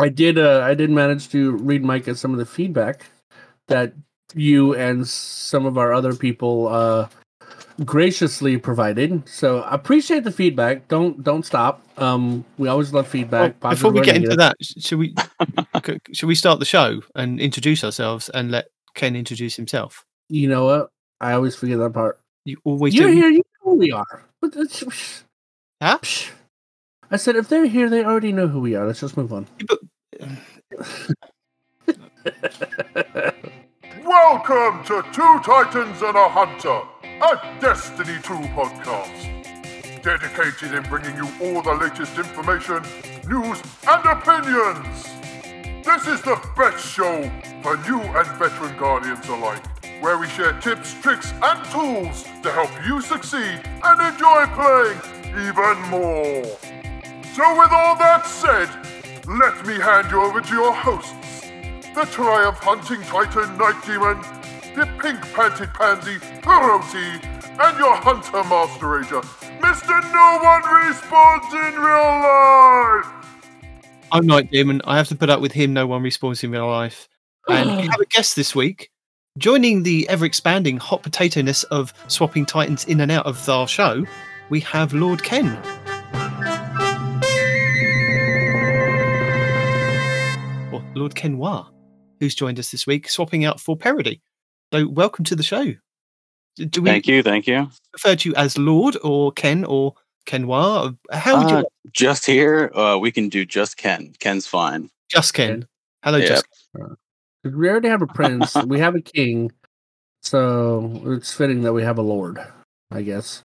I did manage to read, Micah, some of the feedback that you and some of our other people graciously provided. So appreciate the feedback. Don't stop. We always love feedback. Well, before we get into that, should we start the show and introduce ourselves and let Ken introduce himself? You know what? I always forget that part. You always do. You're here. You know who we are. Huh? I said, if they're here, they already know who we are. Let's just move on. Welcome to Two Titans and a Hunter, a Destiny 2 podcast, dedicated in bringing you all the latest information, news, and opinions. This is the best show for new and veteran guardians alike, where we share tips, tricks, and tools to help you succeed and enjoy playing even more. So with all that said, let me hand you over to your hosts, the triumph-hunting titan Night Demon, the pink-panted pansy Paroti, and your hunter master ranger, Mr. No One Respawns in Real Life! I'm Night Demon. I have to put up with him. No one respawns in real life. And we have a guest this week. Joining the ever-expanding hot potato-ness of swapping titans in and out of our show, we have Lord Ken. Or Lord Kenwa, who's joined us this week, swapping out for Parody. So welcome to the show. Do we thank you. Refer to you as Lord or Ken or Kenwa? How would you just here? We can do just Ken. Ken's fine. Just Ken. Hello, yep. Just Ken. We already have a prince. We have a king. So it's fitting that we have a lord, I guess.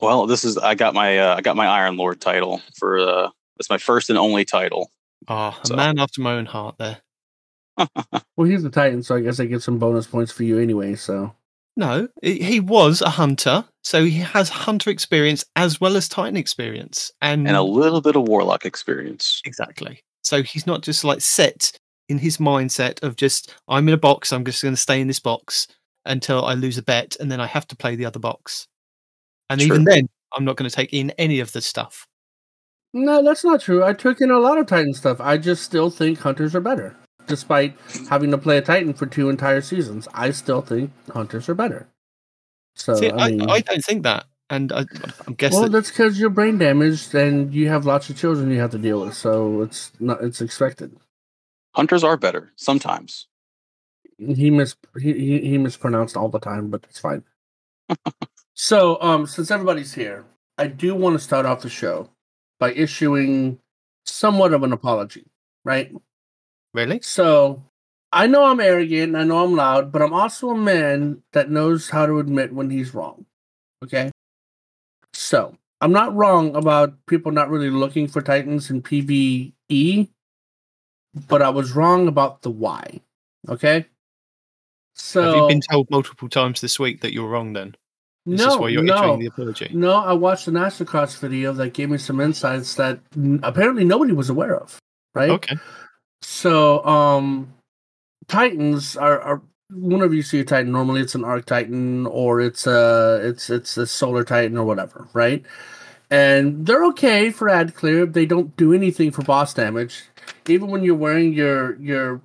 Well, this is I got my Iron Lord title for it's my first and only title. Oh, so. A man after my own heart there. Well, he's a Titan, so I guess I get some bonus points for you anyway, so. No, he was a hunter, so he has hunter experience as well as Titan experience. And a little bit of warlock experience. Exactly. So he's not just like set in his mindset of just, I'm in a box, I'm just going to stay in this box until I lose a bet, and then I have to play the other box. And true. Even then, I'm not going to take in any of the stuff. No, that's not true. I took in a lot of Titan stuff. I just still think hunters are better. Despite having to play a Titan for two entire seasons, I still think hunters are better. So see, I don't think that, and I'm guessing. Well, that's because you're brain damaged and you have lots of children you have to deal with, so it's expected. Hunters are better sometimes. He mispronounced all the time, but it's fine. So, since everybody's here, I do want to start off the show by issuing somewhat of an apology, right? Really? So, I know I'm arrogant, I know I'm loud, but I'm also a man that knows how to admit when he's wrong, okay? So, I'm not wrong about people not really looking for Titans in PvE, but I was wrong about the why, okay? So, have you been told multiple times this week that you're wrong then? This no, is why you're issuing the apology. No, I watched an AstroCross video that gave me some insights that apparently nobody was aware of, right? Okay. So, Titans are whenever you see a Titan, normally it's an Arc Titan or it's a Solar Titan or whatever, right? And they're okay for ad clear. They don't do anything for boss damage. Even when you're wearing your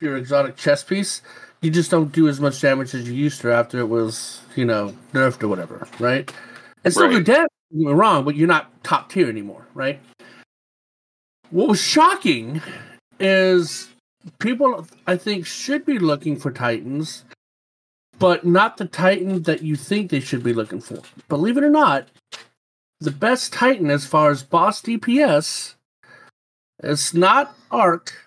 exotic chest piece, you just don't do as much damage as you used to after it was, you know, nerfed or whatever, right? And still do damage, you're wrong, but you're not top tier anymore, right? What was shocking is people, I think, should be looking for Titans, but not the Titan that you think they should be looking for. Believe it or not, the best Titan as far as boss DPS, it's not Arc,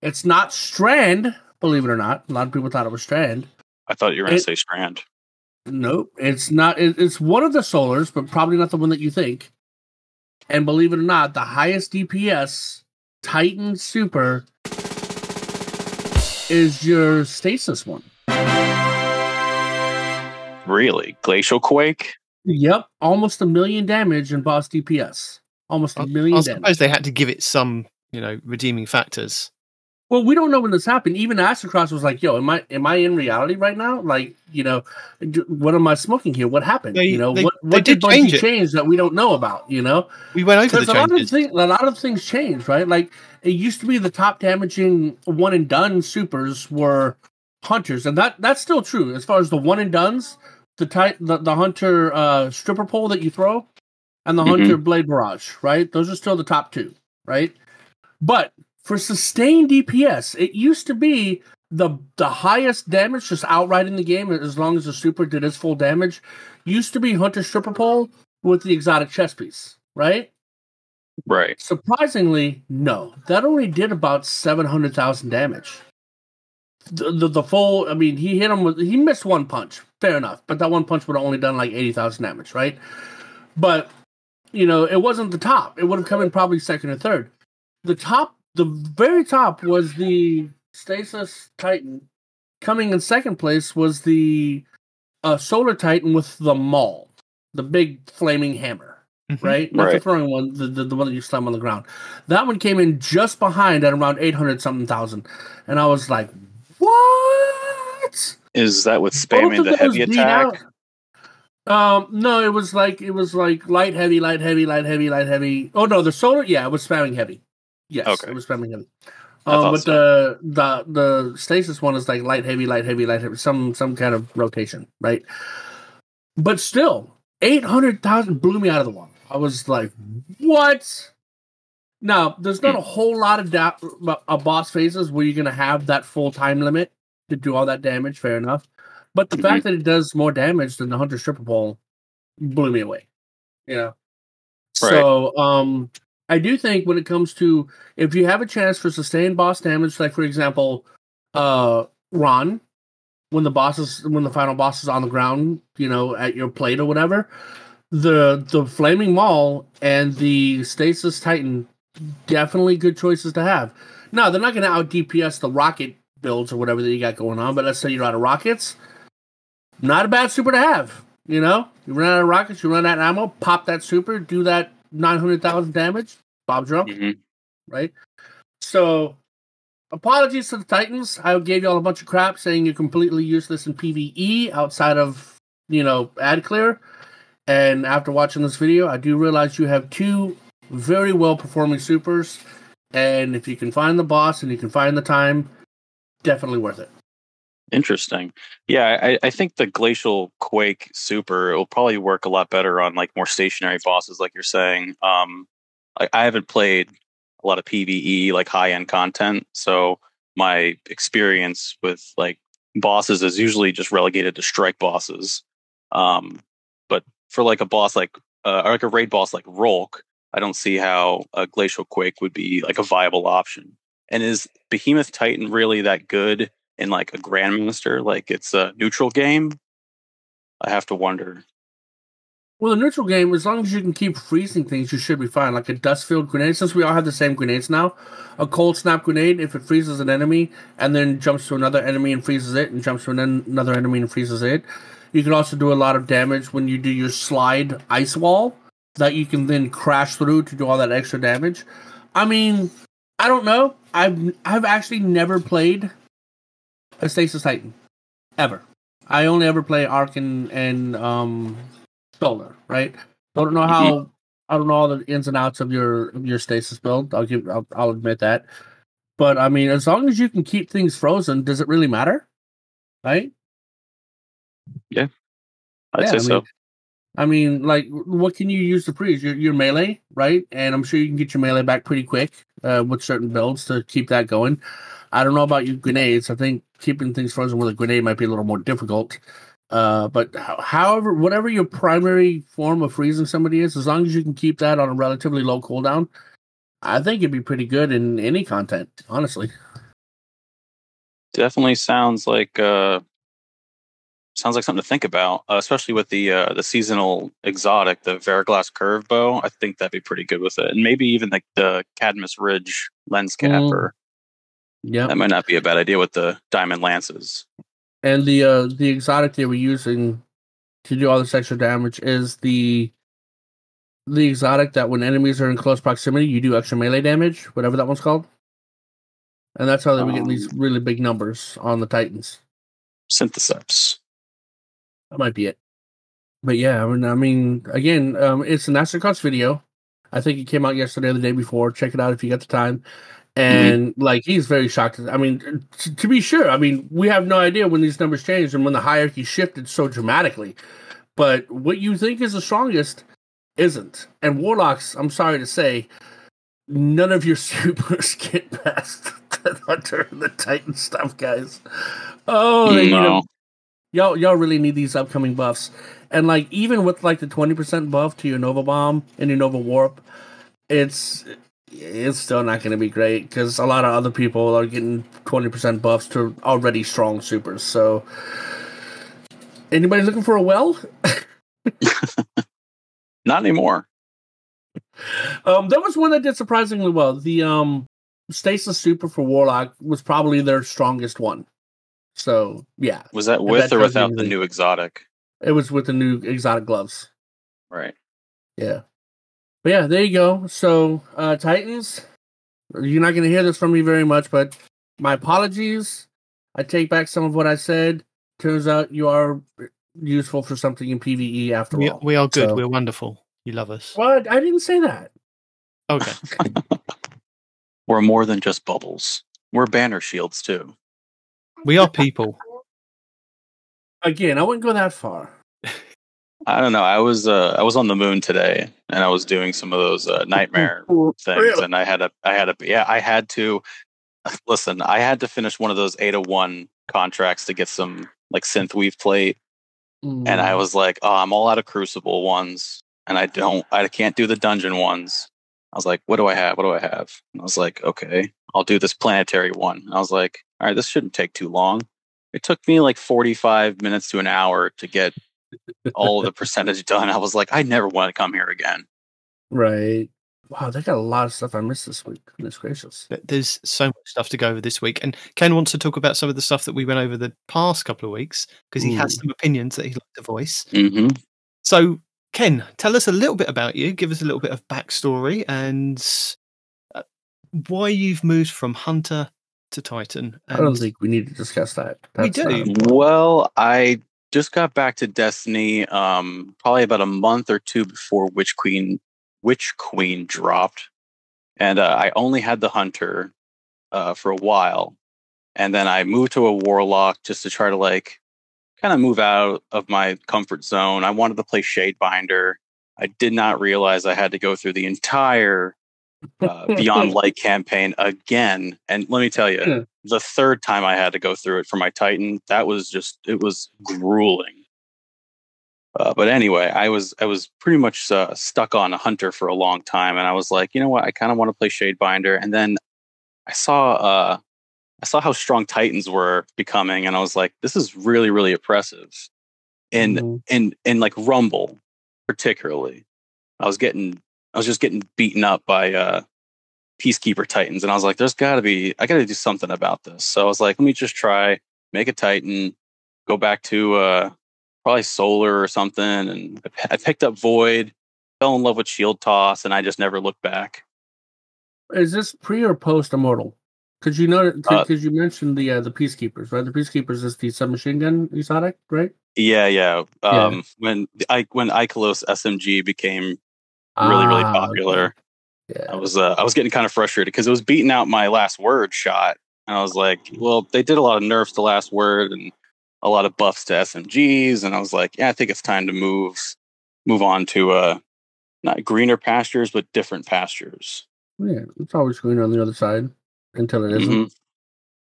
it's not Strand, believe it or not. A lot of people thought it was Strand. I thought you were going to say Strand. Nope, it's not. It's one of the Solars, but probably not the one that you think. And believe it or not, the highest DPS Titan Super is your Stasis one. Really? Glacial Quake? Yep. Almost 1 million damage in boss DPS. Almost 1 million damage. I suppose they had to give it some, you know, redeeming factors. Well, we don't know when this happened. Even AstroCross was like, "Yo, am I in reality right now? Like, you know, what am I smoking here? What happened? What did Bungie change that we don't know about? You know, we went over the changes. A lot of things changed, right? Like, it used to be the top damaging one and done supers were hunters, and that's still true as far as the one and dones, the hunter stripper pole that you throw, and the hunter blade barrage, right? Those are still the top two, right? But for sustained DPS, it used to be the highest damage just outright in the game, as long as the super did its full damage, used to be Hunter Stripper Pole with the exotic chest piece, right? Right. Surprisingly, no. That only did about 700,000 damage. The full, I mean, he hit him with, he missed one punch, fair enough, but that one punch would have only done like 80,000 damage, right? But, you know, it wasn't the top. It would have come in probably second or third. The very top was the Stasis Titan. Coming in second place was the Solar Titan with the maul, the big flaming hammer, right? Not the throwing one, the one that you slam on the ground. That one came in just behind at around 800,000-something, and I was like, "What is that?" With spamming the heavy attack. No, it was like light heavy. Oh no, the solar. Yeah, it was spamming heavy. Yes, okay. It was spamming heavy. But so. the stasis one is like light heavy, some kind of rotation, right? But still, 800,000 blew me out of the water. I was like, what? Now, there's not a whole lot of boss phases where you're going to have that full time limit to do all that damage, fair enough. But the fact that it does more damage than the Hunter Stripper Pole blew me away. You know? Right. So, I do think when it comes to, if you have a chance for sustained boss damage, like for example, Ron, when the final boss is on the ground, you know, at your plate or whatever, the Flaming Maul and the Stasis Titan, definitely good choices to have. Now, they're not going to out DPS the rocket builds or whatever that you got going on, but let's say you're out of rockets, not a bad super to have. You know, you run out of rockets, you run out of ammo, pop that super, do that 900,000 damage, Bob Drum, right? So, apologies to the Titans. I gave y'all a bunch of crap saying you're completely useless in PvE outside of, you know, ad clear. And after watching this video, I do realize you have two very well-performing supers. And if you can find the boss and you can find the time, definitely worth it. Interesting. Yeah, I think the Glacial Quake super will probably work a lot better on like more stationary bosses, like you're saying. I haven't played a lot of PvE, like high-end content, so my experience with like bosses is usually just relegated to strike bosses. But for like a boss or like a raid boss like Rolk, I don't see how a Glacial Quake would be like a viable option. And is Behemoth Titan really that good in like a Grandmaster? Like, it's a neutral game? I have to wonder. Well, a neutral game, as long as you can keep freezing things, you should be fine. Like a dust-filled grenade, since we all have the same grenades now, a cold snap grenade, if it freezes an enemy and then jumps to another enemy and freezes it and jumps to another enemy and freezes it, you can also do a lot of damage when you do your slide ice wall that you can then crash through to do all that extra damage. I mean, I don't know. I've actually never played a Stasis Titan, ever. I only ever play Arc and Solar, right? Don't know how. I don't know all the ins and outs of your Stasis build. I'll admit that. But I mean, as long as you can keep things frozen, does it really matter, right? Yeah, I'd say so. I mean, like, what can you use to freeze? Your melee, right? And I'm sure you can get your melee back pretty quick with certain builds to keep that going. I don't know about your grenades. I think keeping things frozen with a grenade might be a little more difficult. But however, whatever your primary form of freezing somebody is, as long as you can keep that on a relatively low cooldown, I think it'd be pretty good in any content, honestly. Definitely sounds like something to think about, especially with the seasonal exotic, the Veraglass Curve Bow. I think that'd be pretty good with it. And maybe even like the Cadmus Ridge Lens Cap or... Yeah, that might not be a bad idea with the diamond lances. And the exotic they were using to do all this extra damage is the exotic that when enemies are in close proximity, you do extra melee damage, whatever that one's called. And that's how we're getting these really big numbers on the Titans. Synthesize. That might be it. But yeah, I mean, again, it's an AstroCross video. I think it came out yesterday or the day before. Check it out if you got the time. And, like, he's very shocked. I mean, to be sure, I mean, we have no idea when these numbers changed and when the hierarchy shifted so dramatically. But what you think is the strongest isn't. And Warlocks, I'm sorry to say, none of your supers get past the Hunter and the Titan stuff, guys. Oh, no. You know, y'all really need these upcoming buffs. And, like, even with, like, the 20% buff to your Nova Bomb and your Nova Warp, it's still not going to be great because a lot of other people are getting 20% buffs to already strong supers. So, anybody looking for a well? Not anymore. There was one that did surprisingly well. The Stasis Super for Warlock was probably their strongest one. So, yeah. Was that with or without the new exotic? It was with the new exotic gloves. Right. Yeah. But yeah, there you go. So, Titans, you're not going to hear this from me very much, but my apologies. I take back some of what I said. Turns out you are useful for something in PvE after all. We are good. So. We're wonderful. You love us. Well, I didn't say that. Okay. We're more than just bubbles. We're banner shields, too. We are people. Again, I wouldn't go that far. I don't know. I was on the moon today, and I was doing some of those nightmare things, really? And I had to finish one of those 801 contracts to get some like Synthweave plate, and I was like, oh, I'm all out of Crucible ones, and I can't do the dungeon ones. I was like, what do I have? And I was like, okay, I'll do this planetary one. And I was like, all right, this shouldn't take too long. It took me like 45 minutes to an hour to get all the percentage done. I was like, I never want to come here again. Right. Wow, they got a lot of stuff I missed this week. Goodness gracious. There's so much stuff to go over this week. And Ken wants to talk about some of the stuff that we went over the past couple of weeks because he has some opinions that he'd like to voice. Mm-hmm. So, Ken, tell us a little bit about you. Give us a little bit of backstory and why you've moved from Hunter to Titan. And I don't think we need to discuss that. Well, I just got back to Destiny probably about a month or two before Witch Queen dropped, and I only had the Hunter for a while, and then I moved to a Warlock just to try to like kind of move out of my comfort zone. I wanted to play Shadebinder. I did not realize I had to go through the entire Beyond Light campaign again, and let me tell you, the third time I had to go through it for my Titan, it was grueling. But anyway, I was pretty much stuck on a Hunter for a long time, and I was like, you know what, I kind of want to play Shadebinder. And then I saw how strong Titans were becoming, and I was like, this is really, really oppressive. In like Rumble, particularly, I was just getting beaten up by Peacekeeper Titans. And I was like, I got to do something about this. So I was like, let me just try, make a Titan, go back to probably Solar or something. And I picked up Void, fell in love with Shield Toss, and I just never looked back. Is this pre or post Immortal? Because you mentioned the Peacekeepers, right? The Peacekeepers is the submachine gun exotic, right? Yeah. When Ikelos SMG became really, really popular. Yeah. I was getting kind of frustrated because it was beating out my Last Word shot, and I was like, well, they did a lot of nerfs to Last Word and a lot of buffs to SMGs, and I was like, yeah, I think it's time to move on to not greener pastures, but different pastures. Yeah, it's always greener on the other side until it isn't. Mm-hmm.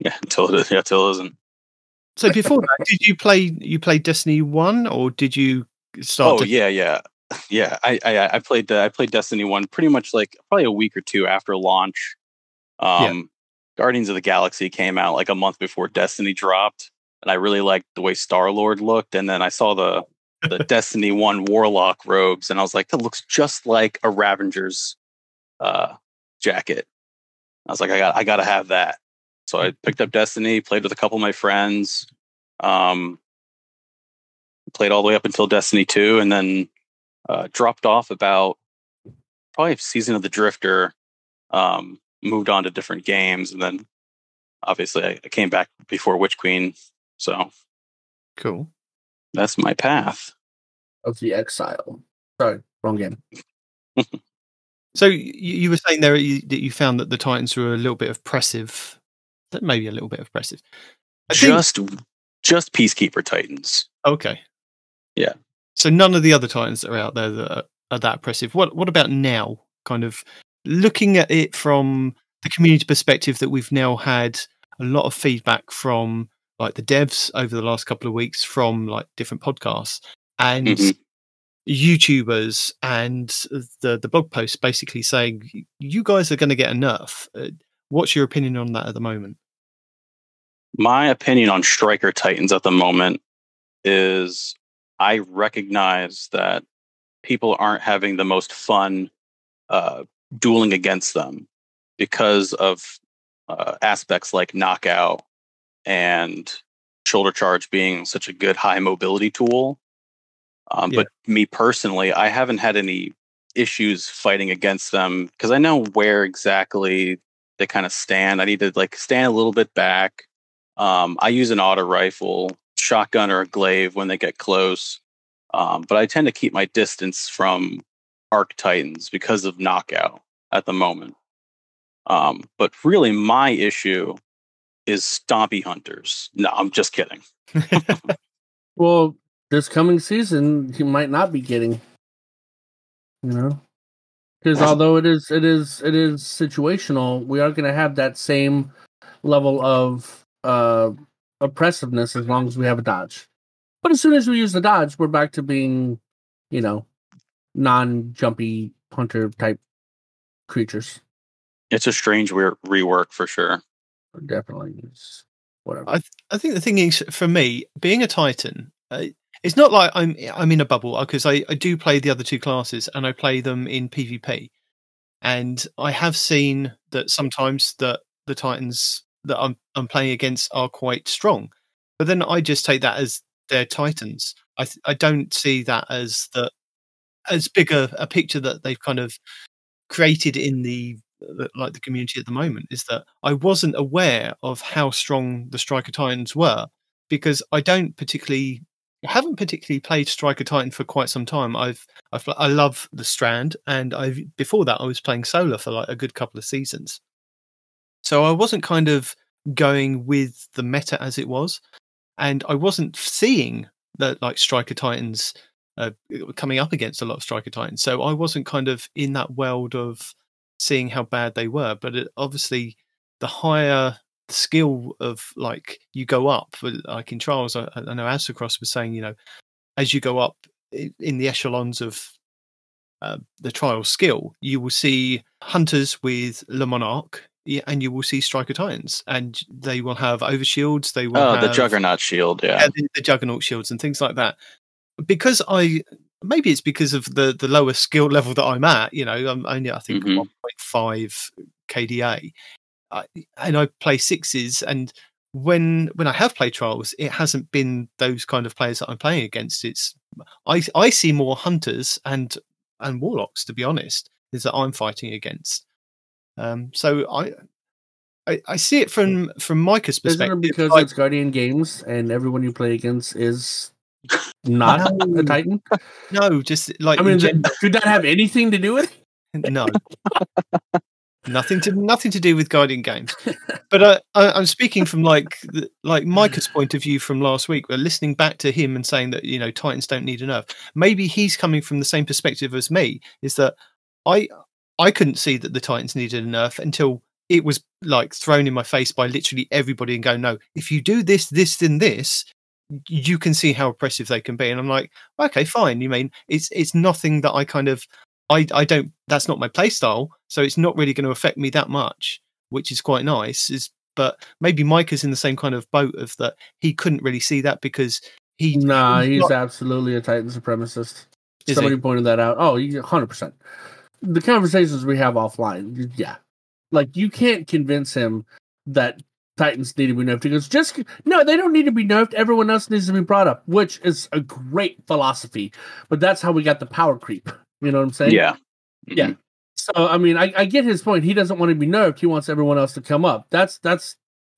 Yeah, until it isn't. So before that, did you play Destiny 1, or did you start? Yeah, I played Destiny 1 pretty much like probably a week or two after launch. Guardians of the Galaxy came out like a month before Destiny dropped, and I really liked the way Star-Lord looked. And then I saw the Destiny 1 Warlock robes, and I was like, that looks just like a Ravenger's jacket. I was like, I got to have that. So I picked up Destiny, played with a couple of my friends, played all the way up until Destiny 2, and then dropped off about probably Season of the Drifter, moved on to different games, and then obviously I came back before Witch Queen, so cool. That's my path of the exile. Sorry, wrong game. So you were saying there that you found that the Titans were a little bit oppressive, Just Peacekeeper Titans. Okay. Yeah. So none of the other Titans that are out there that are that oppressive. What about now? Kind of looking at it from the community perspective, that we've now had a lot of feedback from like the devs over the last couple of weeks, from like different podcasts and YouTubers and the blog posts, basically saying you guys are going to get a nerf. What's your opinion on that at the moment? My opinion on Striker Titans at the moment is I recognize that people aren't having the most fun dueling against them because of aspects like knockout and shoulder charge being such a good high mobility tool. But me personally, I haven't had any issues fighting against them because I know where exactly they kind of stand. I need to like stand a little bit back. I use an auto rifle, shotgun, or a glaive when they get close. But I tend to keep my distance from Arc Titans because of knockout at the moment. But really, my issue is Stompy Hunters. No, I'm just kidding. Well, this coming season, he might not be getting, you know, because although it is situational, we are going to have that same level of oppressiveness as long as we have a dodge. But as soon as we use the dodge, we're back to being, you know, non-jumpy hunter type creatures. It's a strange rework for sure. It definitely is. Whatever. I think the thing is, for me, being a Titan, it's not like I'm in a bubble, because I do play the other two classes and I play them in PvP. And I have seen that sometimes that the Titans that I'm playing against are quite strong, but then I just take that as their Titans. I don't see that as as big a picture that they've kind of created in the community at the moment. Is that I wasn't aware of how strong the Striker Titans were, because I haven't particularly played Striker Titan for quite some time. I love the Strand, and before that I was playing Solar for like a good couple of seasons. So I wasn't kind of going with the meta as it was, and I wasn't seeing that like Striker Titans coming up against a lot of Striker Titans. So I wasn't kind of in that world of seeing how bad they were. But obviously, the higher the skill of like you go up, like in trials, I know AstroCross was saying, you know, as you go up in the echelons of the trial skill, you will see hunters with Le Monarch. Yeah, and you will see Striker Titans, and they will have overshields. They will have the Juggernaut shield, yeah, the Juggernaut shields and things like that. Because maybe it's because of the lower skill level that I'm at. You know, I'm only 1.5 KDA, and I play sixes. And when I have played trials, it hasn't been those kind of players that I'm playing against. It's I see more hunters and warlocks, to be honest, is that I'm fighting against. So I see it from Micah's perspective. Isn't it because it's Guardian Games and everyone you play against is not a Titan? No, just like I mean, could that have anything to do with? No, nothing to do with Guardian Games. But I'm speaking from like Micah's point of view from last week. We're listening back to him and saying that, you know, Titans don't need a nerf. Maybe he's coming from the same perspective as me. Is that I couldn't see that the Titans needed a nerf until it was like thrown in my face by literally everybody and go, no, if you do this, this, then this, you can see how oppressive they can be. And I'm like, okay, fine. You mean it's nothing that I kind of, I don't, that's not my play style. So it's not really going to affect me that much, which is quite nice. But maybe Mike is in the same kind of boat of that. He couldn't really see that because he's absolutely a Titan supremacist. Somebody pointed that out. Oh, 100%. The conversations we have offline, yeah. Like, you can't convince him that Titans need to be nerfed. He goes, no, they don't need to be nerfed. Everyone else needs to be brought up, which is a great philosophy. But that's how we got the power creep. You know what I'm saying? Yeah. Mm-hmm. Yeah. So, I mean, I get his point. He doesn't want to be nerfed. He wants everyone else to come up. That's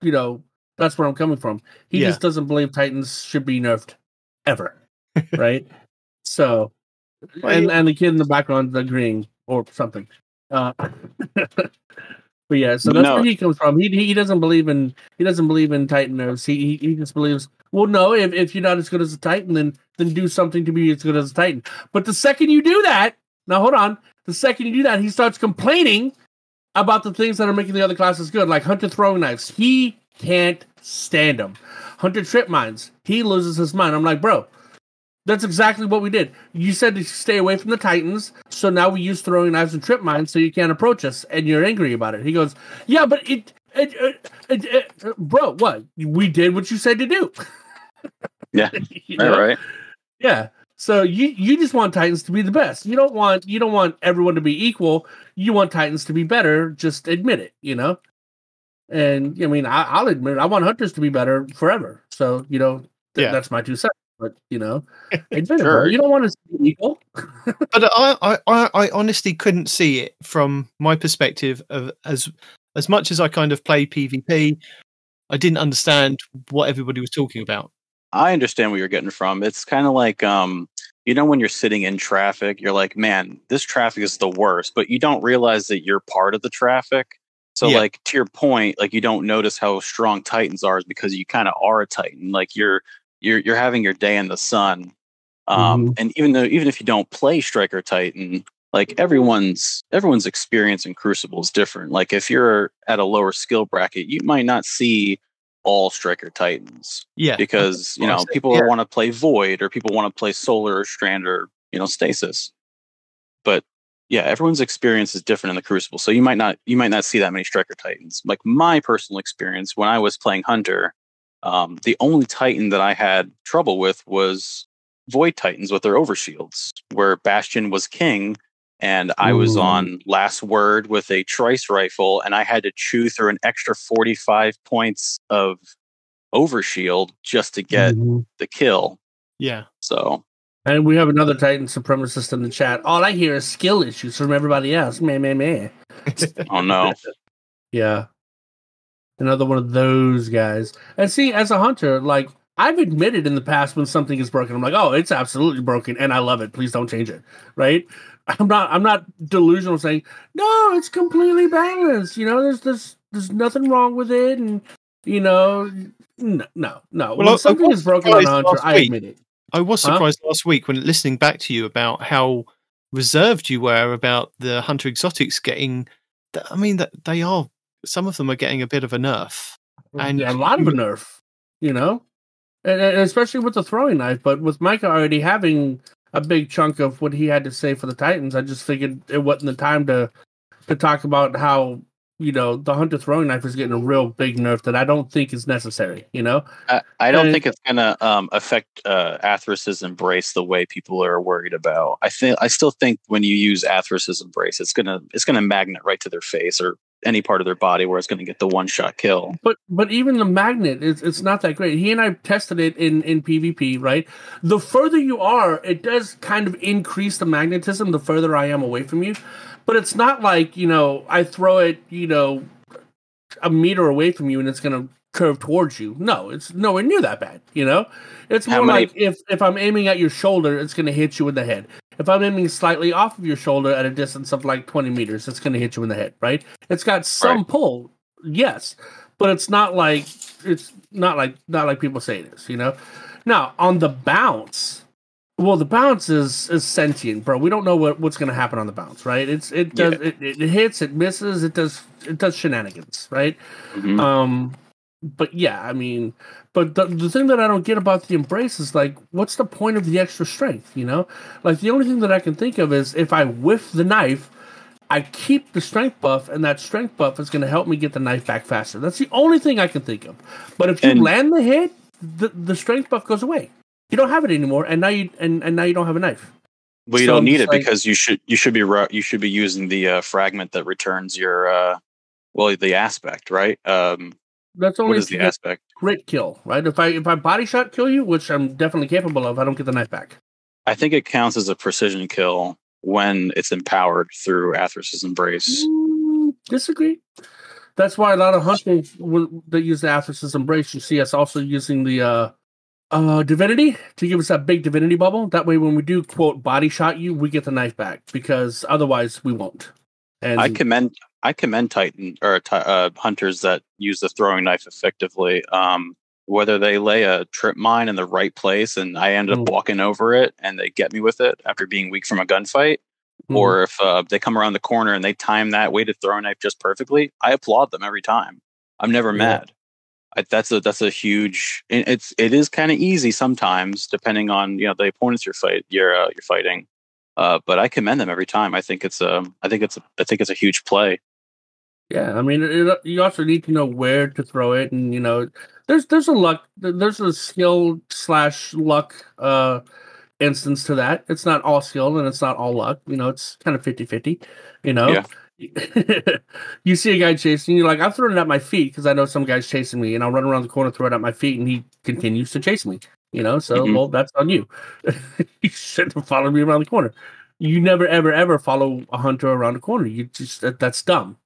you know, that's where I'm coming from. He just doesn't believe Titans should be nerfed ever, right? So, and the kid in the background agreeing or something. But yeah, so that's where he comes from. He doesn't believe in Titan nerfs. He just believes, well, no, if you're not as good as a Titan, then do something to be as good as a Titan. But the second you do that, now hold on, the second you do that, he starts complaining about the things that are making the other classes good, like Hunter throwing knives. He can't stand them. Hunter trip mines. He loses his mind. I'm like, bro, that's exactly what we did. You said to stay away from the Titans, so now we use throwing knives and trip mines so you can't approach us, and you're angry about it. He goes, yeah, but bro, what? We did what you said to do. Yeah, you know? All right. Yeah. So you just want Titans to be the best. You don't want everyone to be equal. You want Titans to be better. Just admit it, you know? And I mean, I'll admit it. I want Hunters to be better forever. So, you know, that's my 2 cents. But, you know, admit sure. It, you don't want to be equal. But I honestly couldn't see it from my perspective of as much as I kind of play PvP, I didn't understand what everybody was talking about. I understand where you're getting from. It's kind of like, you know, when you're sitting in traffic, you're like, man, this traffic is the worst, but you don't realize that you're part of the traffic. So like, to your point, like, you don't notice how strong Titans are because you kind of are a Titan. Like you're having your day in the sun. And even if you don't play Striker Titan, like everyone's experience in Crucible is different. Like if you're at a lower skill bracket, you might not see all Striker Titans. Yeah. Because, you know, people want to play Void, or people want to play Solar or Strand, or, you know, Stasis. But yeah, everyone's experience is different in the Crucible. So you might not see that many Striker Titans. Like my personal experience when I was playing Hunter, the only Titan that I had trouble with was Void Titans with their overshields, where Bastion was king and I was on Last Word with a Trice rifle, and I had to chew through an extra 45 points of overshield just to get the kill. Yeah. So, and we have another Titan supremacist in the chat. All I hear is skill issues from everybody else. Man. Oh no. Yeah. Another one of those guys. And see, as a Hunter, like, I've admitted in the past when something is broken, I'm like, oh, it's absolutely broken and I love it. Please don't change it. Right? I'm not delusional saying, no, it's completely balanced. You know, there's nothing wrong with it. And, you know, no. Well, when something is broken on Hunter, I admit it. I was surprised last week when listening back to you about how reserved you were about the Hunter exotics getting, I mean, they are, some of them are getting a bit of a nerf. And a lot of a nerf, you know? And especially with the throwing knife, but with Micah already having a big chunk of what he had to say for the Titans, I just figured it wasn't the time to talk about how, you know, the Hunter throwing knife is getting a real big nerf that I don't think is necessary, you know? I don't think it's going to affect Athris's Embrace the way people are worried about. I still think when you use Athris's Embrace, it's going to magnet right to their face or any part of their body where it's going to get the one-shot kill. But even the magnet, it's not that great. He and I tested it in PvP, right? The further you are, it does kind of increase the magnetism the further I am away from you. But it's not like, you know, I throw it, you know, a meter away from you and it's going to curve towards you. No, it's nowhere near that bad, you know? It's more like if I'm aiming at your shoulder, it's going to hit you in the head. If I'm aiming slightly off of your shoulder at a distance of like 20 meters, it's going to hit you in the head, right? It's got some pull, yes, but it's not like people say it is, you know? Now, on the bounce, well, the bounce is sentient, bro. We don't know what's going to happen on the bounce, right? It hits, it misses, it does shenanigans, right? Mm-hmm. But yeah, I mean, but the thing that I don't get about the embrace is like, what's the point of the extra strength, you know? Like the only thing that I can think of is if I whiff the knife, I keep the strength buff, and that strength buff is going to help me get the knife back faster. That's the only thing I can think of. But if you land the hit, the strength buff goes away. You don't have it anymore, and now you don't have a knife. Well, you don't need it, like, because you should be using the fragment that returns your the aspect, right? That's only the aspect crit kill, right? If I body shot kill you, which I'm definitely capable of, I don't get the knife back. I think it counts as a precision kill when it's empowered through Athris's Embrace. Disagree. That's why a lot of hunters that use the Athos' Embrace, you see us also using the Divinity to give us that big Divinity bubble. That way, when we do quote body shot you, we get the knife back, because otherwise we won't. And I commend Titan or hunters that use the throwing knife effectively. Whether they lay a trip mine in the right place and I end up walking over it and they get me with it after being weak from a gunfight, or if they come around the corner and they time that way to throw a knife just perfectly, I applaud them every time. I'm never mad. That's a huge. It is kind of easy sometimes, depending on the opponents you're fighting. But I commend them every time. I think it's a huge play. Yeah, I mean, you also need to know where to throw it, and there's a skill / luck instance to that. It's not all skill and it's not all luck. It's kind of 50-50. Yeah. You see a guy chasing you, like, I've thrown it at my feet because I know some guy's chasing me, and I'll run around the corner, throw it at my feet, and he continues to chase me. Well, that's on you. You shouldn't have followed me around the corner. You never, ever follow a hunter around the corner. You just that's dumb.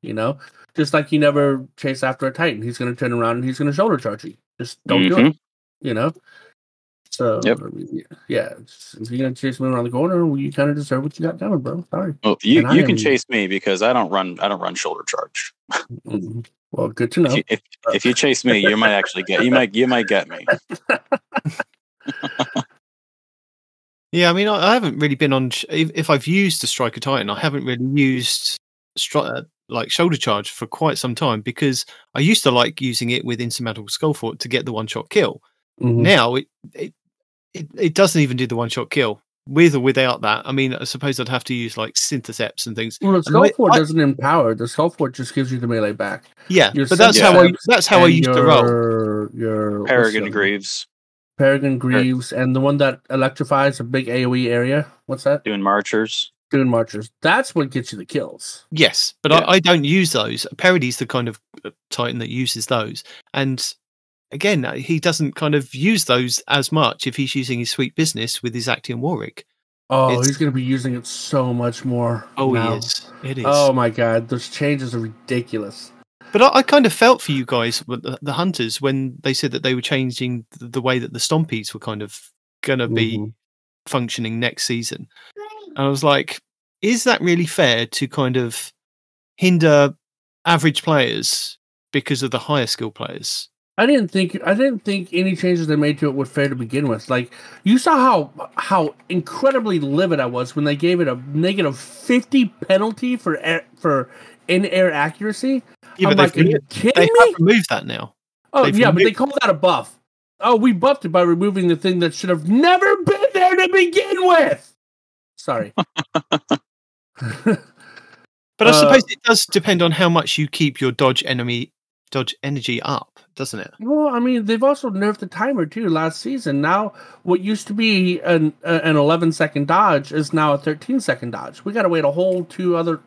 Just like you never chase after a Titan. He's going to turn around and he's going to shoulder charge you. Just don't do it. So yeah, if you're going to chase me around the corner, well, you kind of deserve what you got coming, bro. Sorry. Well, you can chase me because I don't run shoulder charge. Well, good to know. If you chase me, you might actually you might get me. Yeah, I mean, I haven't really been on. If I've used the Striker Titan, I haven't really used shoulder charge for quite some time, because I used to like using it with Insurmountable Skullfort to get the one shot kill. Mm-hmm. Now it doesn't even do the one shot kill with or without that. I mean, I suppose I'd have to use like Syntheseps and things. Well, the Skullfort doesn't empower. The Skullfort just gives you the melee back. Yeah, that's how I used to roll. Your Peregrine Greaves. Peregrine Greaves, and the one that electrifies a big AoE area. What's that? Dune Marchers. That's what gets you the kills. Yes, but yeah. I don't use those. Parody's the kind of Titan that uses those. And again, he doesn't kind of use those as much if he's using his Sweet Business with his Actian Warwick. Oh, he's going to be using it so much more. Oh, now. It is. Oh, my God. Those changes are ridiculous. But I kind of felt for you guys, the hunters, when they said that they were changing the way that the Stompies were kind of going to be functioning next season. And I was like, is that really fair to kind of hinder average players because of the higher skill players? I didn't think any changes they made to it were fair to begin with. Like, you saw how incredibly livid I was when they gave it a -50 penalty for in-air accuracy. Yeah, but are you kidding me? Have removed that now. Oh, but they called that a buff. Oh, we buffed it by removing the thing that should have never been there to begin with. Sorry. But I suppose it does depend on how much you keep your dodge energy up, doesn't it? Well, I mean, they've also nerfed the timer too. Last season, now what used to be an 11-second dodge is now a 13-second dodge. We got to wait a whole 2 other.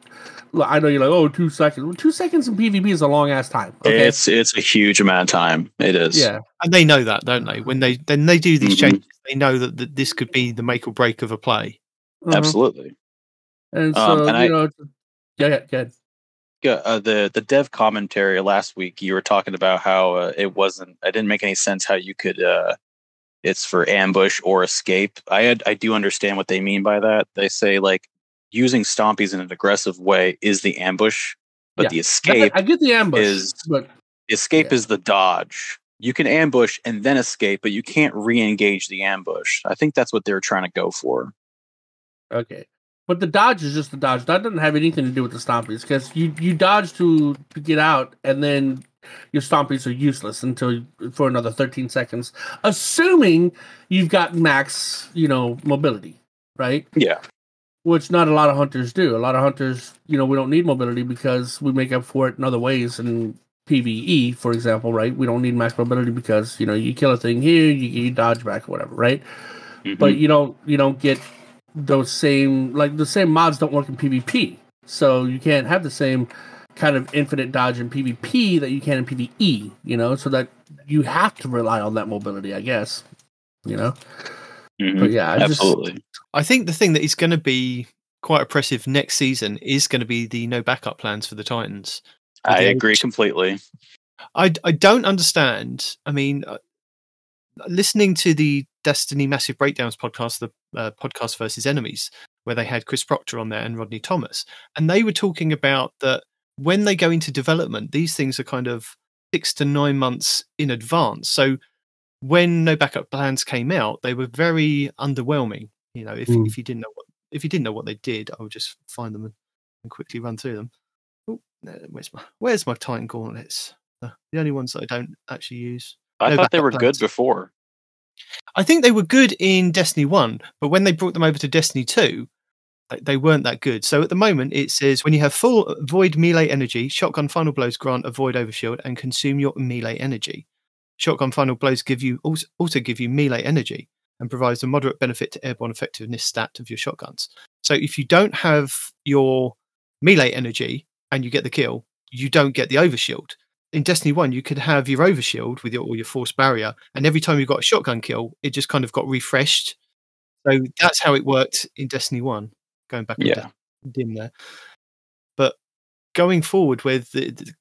I know you're like, 2 seconds. Well, 2 seconds in PvP is a long ass time. Okay? It's a huge amount of time. It is. Yeah, and they know that, don't they? When they do these changes, they know that this could be the make or break of a play. Uh-huh. Absolutely. And so go ahead. The dev commentary last week, you were talking about how it didn't make any sense how you could it's for ambush or escape. I do understand what they mean by that. They say like using Stompies in an aggressive way is the ambush, but the escape I get the ambush is the dodge. You can ambush and then escape, but you can't re-engage the ambush. I think that's what they're trying to go for. Okay. But the dodge is just the dodge. That doesn't have anything to do with the Stompies, because you dodge to get out, and then your Stompies are useless for another 13 seconds, assuming you've got max, mobility, right? Yeah. Which not a lot of hunters do. A lot of hunters, we don't need mobility because we make up for it in other ways. In PvE, for example, right? We don't need max mobility because, you kill a thing here, you dodge back or whatever, right? Mm-hmm. But you don't get those same, like the same mods don't work in PvP, so you can't have the same kind of infinite dodge in PvP that you can in PvE, so that you have to rely on that mobility, I guess, Mm-hmm. But yeah, absolutely. I think the thing that is going to be quite oppressive next season is going to be the no backup plans for the Titans. I agree completely. I don't understand. I mean, listening to the Destiny Massive Breakdowns podcast, the podcast versus enemies, where they had Chris Proctor on there and Rodney Thomas, and they were talking about that when they go into development, these things are kind of 6 to 9 months in advance. So when No Backup Plans came out, they were very underwhelming. You know, if you didn't know what they did, I would just find them and quickly run through them. Ooh, where's my Titan Gauntlets? The only ones that I don't actually use. I thought they were good before. I think they were good in Destiny 1, but when they brought them over to Destiny 2, they weren't that good. So at the moment, it says, when you have full void melee energy, shotgun final blows grant a void overshield and consume your melee energy. Shotgun final blows also give you melee energy and provides a moderate benefit to airborne effectiveness stat of your shotguns. So if you don't have your melee energy and you get the kill, you don't get the overshield. In Destiny 1, you could have your overshield with your force barrier, and every time you got a shotgun kill, it just kind of got refreshed. So that's how it worked in Destiny 1, going back dim there. But going forward with the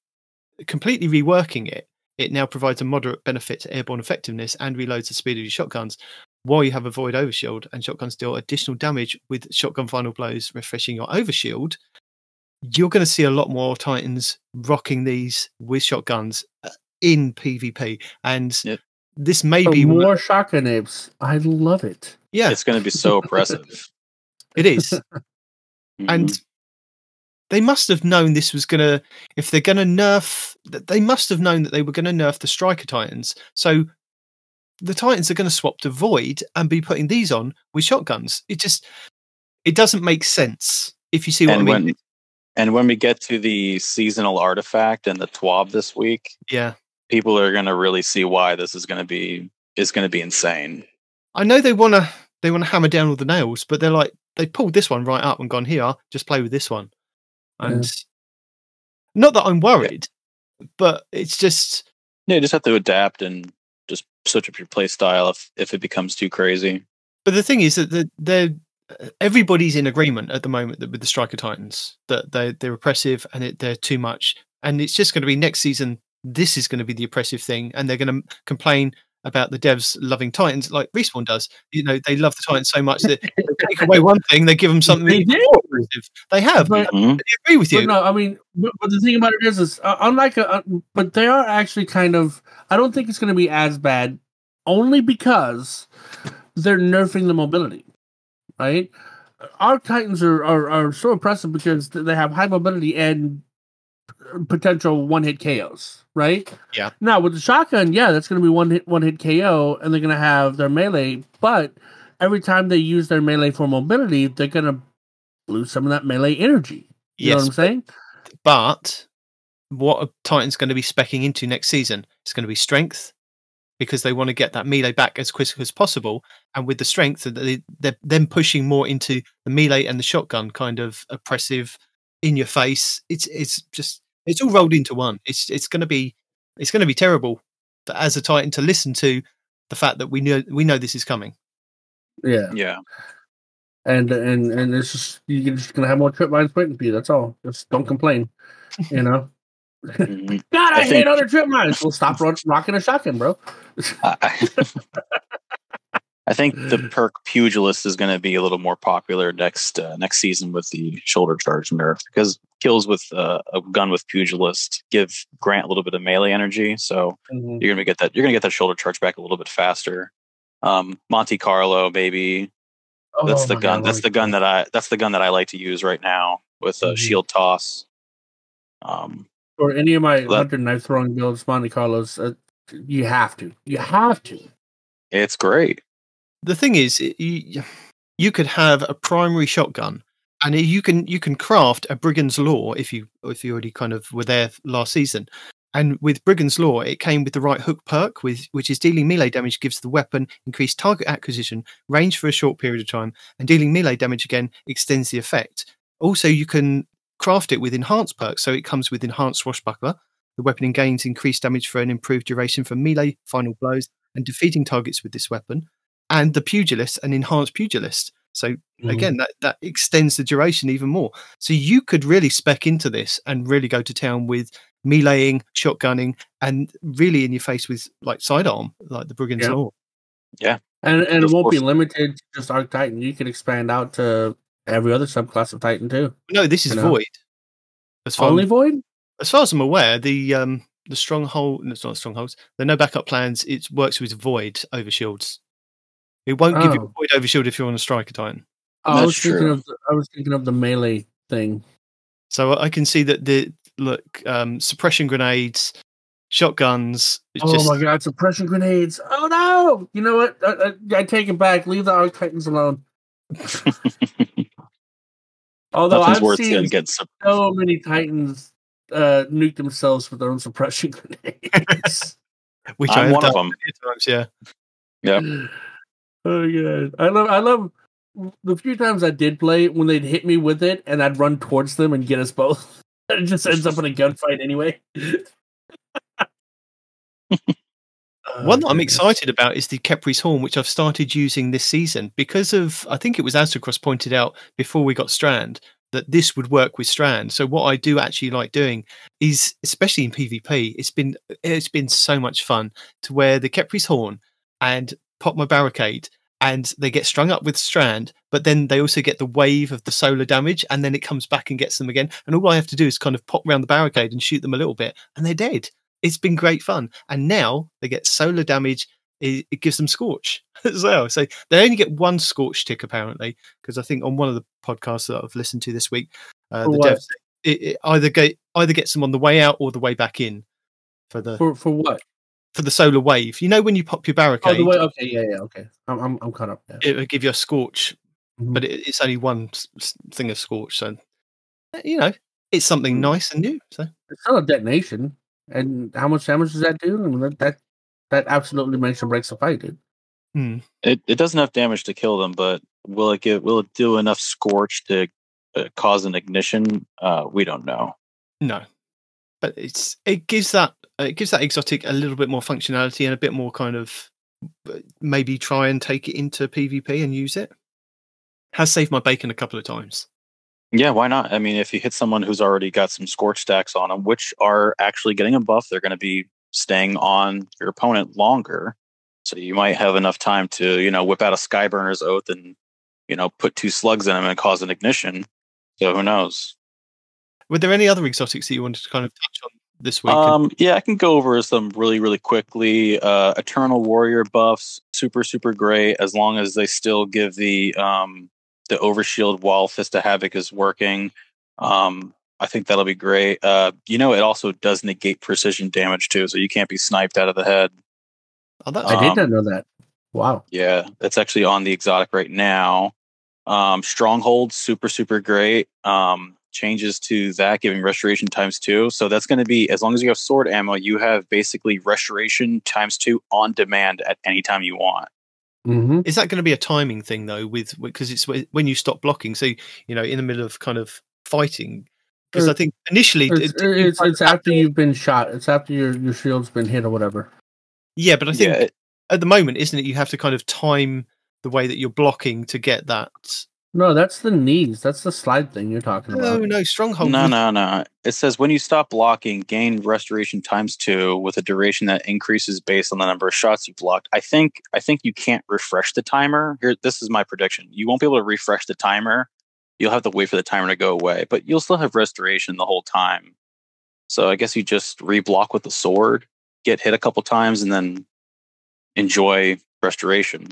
completely reworking it, it now provides a moderate benefit to airborne effectiveness and reloads the speed of your shotguns, while you have a void overshield, and shotguns deal additional damage with shotgun final blows refreshing your overshield. You're going to see a lot more Titans rocking these with shotguns in PvP. And this may be more shotgun apes. I love it. Yeah. It's going to be so oppressive. It is. Mm-hmm. And they must have known this was going to, if they're going to nerf, they must have known that they were going to nerf the Striker Titans. So the Titans are going to swap to Void and be putting these on with shotguns. It doesn't make sense, if you see what I mean. And when we get to the seasonal artifact and the TWAB this week, people are going to really see why this is going to be insane. I know they want to hammer down all the nails, but they're like, they pulled this one right up and gone, here, just play with this one. And not that I'm worried, but it's just you just have to adapt and just switch up your play style if it becomes too crazy. But the thing is that everybody's in agreement at the moment that with the Striker Titans that they're oppressive and they're too much, and it's just going to be next season. This is going to be the oppressive thing, and they're going to complain about the devs loving Titans like Respawn does. You know, they love the Titans so much that they take away one thing, they give them something. More oppressive. They have. But I agree with you. No, I mean, but the thing about it is unlike, but they are actually kind of. I don't think it's going to be as bad, only because they're nerfing the mobility. Right, our Titans are so impressive because they have high mobility and potential one-hit KOs. Right? Yeah. Now with the shotgun, that's going to be one-hit KO, and they're going to have their melee. But every time they use their melee for mobility, they're going to lose some of that melee energy. You know what I'm saying? But what are Titans going to be speccing into next season? It's going to be strength, because they want to get that melee back as quick as possible. And with the strength, they're then pushing more into the melee and the shotgun, kind of oppressive, in your face. It's all rolled into one. It's going to be terrible as a Titan to listen to the fact that we know this is coming. Yeah. And it's just, you're just going to have more trip mines waiting for you. That's all. Just don't complain, you know? God, I hate other trip mines. Well, stop rocking a shotgun, bro. I think the perk Pugilist is going to be a little more popular next season with the shoulder charge nerf, because kills with a gun with Pugilist give Grant a little bit of melee energy, so you're going to get that. You're going to get that shoulder charge back a little bit faster. Monte Carlo, baby. Oh, that's the gun. God, that's the gun that I like to use right now with a shield toss. Or any of my hunter knife throwing builds, Monte Carlos, you have to. You have to. It's great. The thing is, you could have a primary shotgun, and you can craft a Brigand's Law if you already kind of were there last season. And with Brigand's Law, it came with the right hook perk, which is dealing melee damage gives the weapon increased target acquisition range for a short period of time, and dealing melee damage again extends the effect. Also, you can craft it with enhanced perks, so it comes with enhanced swashbuckler. The weapon gains increased damage for an improved duration for melee final blows and defeating targets with this weapon. And the Pugilist, an enhanced Pugilist, So again, that extends the duration even more. So you could really spec into this and really go to town with meleeing, shotgunning, and really in your face with like sidearm, like the Brigand's Law. Yeah. And it won't be limited to just Arc Titan. You can expand out to every other subclass of Titan too. No, this is Void. Void? As far as I'm aware, the Stronghold, no, it's not Strongholds, there are no backup plans. It works with Void over Shields. It won't give you Void over Shield if you're on a Striker Titan. I was thinking of the melee thing. So I can see that suppression grenades, shotguns. My God, suppression grenades. Oh, no. You know what? I take it back. Leave the Arc Titans alone. Although I've seen so many Titans nuke themselves with their own suppression grenades. Which I'm one of them. Times, yeah. Oh God! I love the few times I did play when they'd hit me with it, and I'd run towards them and get us both. It just ends up in a gunfight anyway. One that I'm excited about is the Kepri's Horn, which I've started using this season because of, I think it was AstroCross pointed out before we got Strand, that this would work with Strand. So what I do actually like doing is, especially in PvP, it's been so much fun to wear the Kepri's Horn and pop my barricade, and they get strung up with Strand, but then they also get the wave of the solar damage, and then it comes back and gets them again. And all I have to do is kind of pop around the barricade and shoot them a little bit, and they're dead. It's been great fun. And now they get solar damage. It gives them Scorch as well. So they only get one Scorch tick, apparently, because I think on one of the podcasts that I've listened to this week, the devs, it either gets them on the way out or the way back in. For what? For the solar wave. You know when you pop your barricade? Okay. I'm caught up. Yeah. It will give you a Scorch, but it's only one thing of Scorch. So, it's something nice and new. So it's not a detonation. And how much damage does that do? I mean, that absolutely makes or breaks a fight, dude. It does enough damage to kill them, but will it do enough Scorch to cause an ignition? We don't know. No, but it gives that exotic a little bit more functionality and a bit more kind of maybe try and take it into PvP and use it. Has saved my bacon a couple of times. Yeah, why not? I mean, if you hit someone who's already got some Scorch stacks on them, which are actually getting a buff, they're going to be staying on your opponent longer. So you might have enough time to, whip out a Skyburner's Oath and, put two slugs in them and cause an ignition. So who knows? Were there any other exotics that you wanted to kind of touch on this week? Yeah, I can go over some really, really quickly. Eternal Warrior buffs, super, super great, as long as they still give the overshield while Fist of Havoc is working. I think that'll be great. It also does negate precision damage too, so you can't be sniped out of the head. Oh, I did not know that. Wow. Yeah, that's actually on the exotic right now. Stronghold, super, super great. Changes to that, giving restoration ×2. So that's going to be, as long as you have sword ammo, you have basically restoration ×2 on demand at any time you want. Mm-hmm. Is that going to be a timing thing though, because it's when you stop blocking? So in the middle of kind of fighting, because I think initially it's after you've been shot. It's after your shield's been hit or whatever. Yeah, but I think at the moment, isn't it? You have to kind of time the way that you're blocking to get that. No, that's the knees. That's the slide thing you're talking about. No, Stronghold. No. It says when you stop blocking, gain restoration ×2 with a duration that increases based on the number of shots you blocked. I think you can't refresh the timer. Here, this is my prediction. You won't be able to refresh the timer. You'll have to wait for the timer to go away, but you'll still have restoration the whole time. So I guess you just reblock with the sword, get hit a couple times, and then enjoy restoration.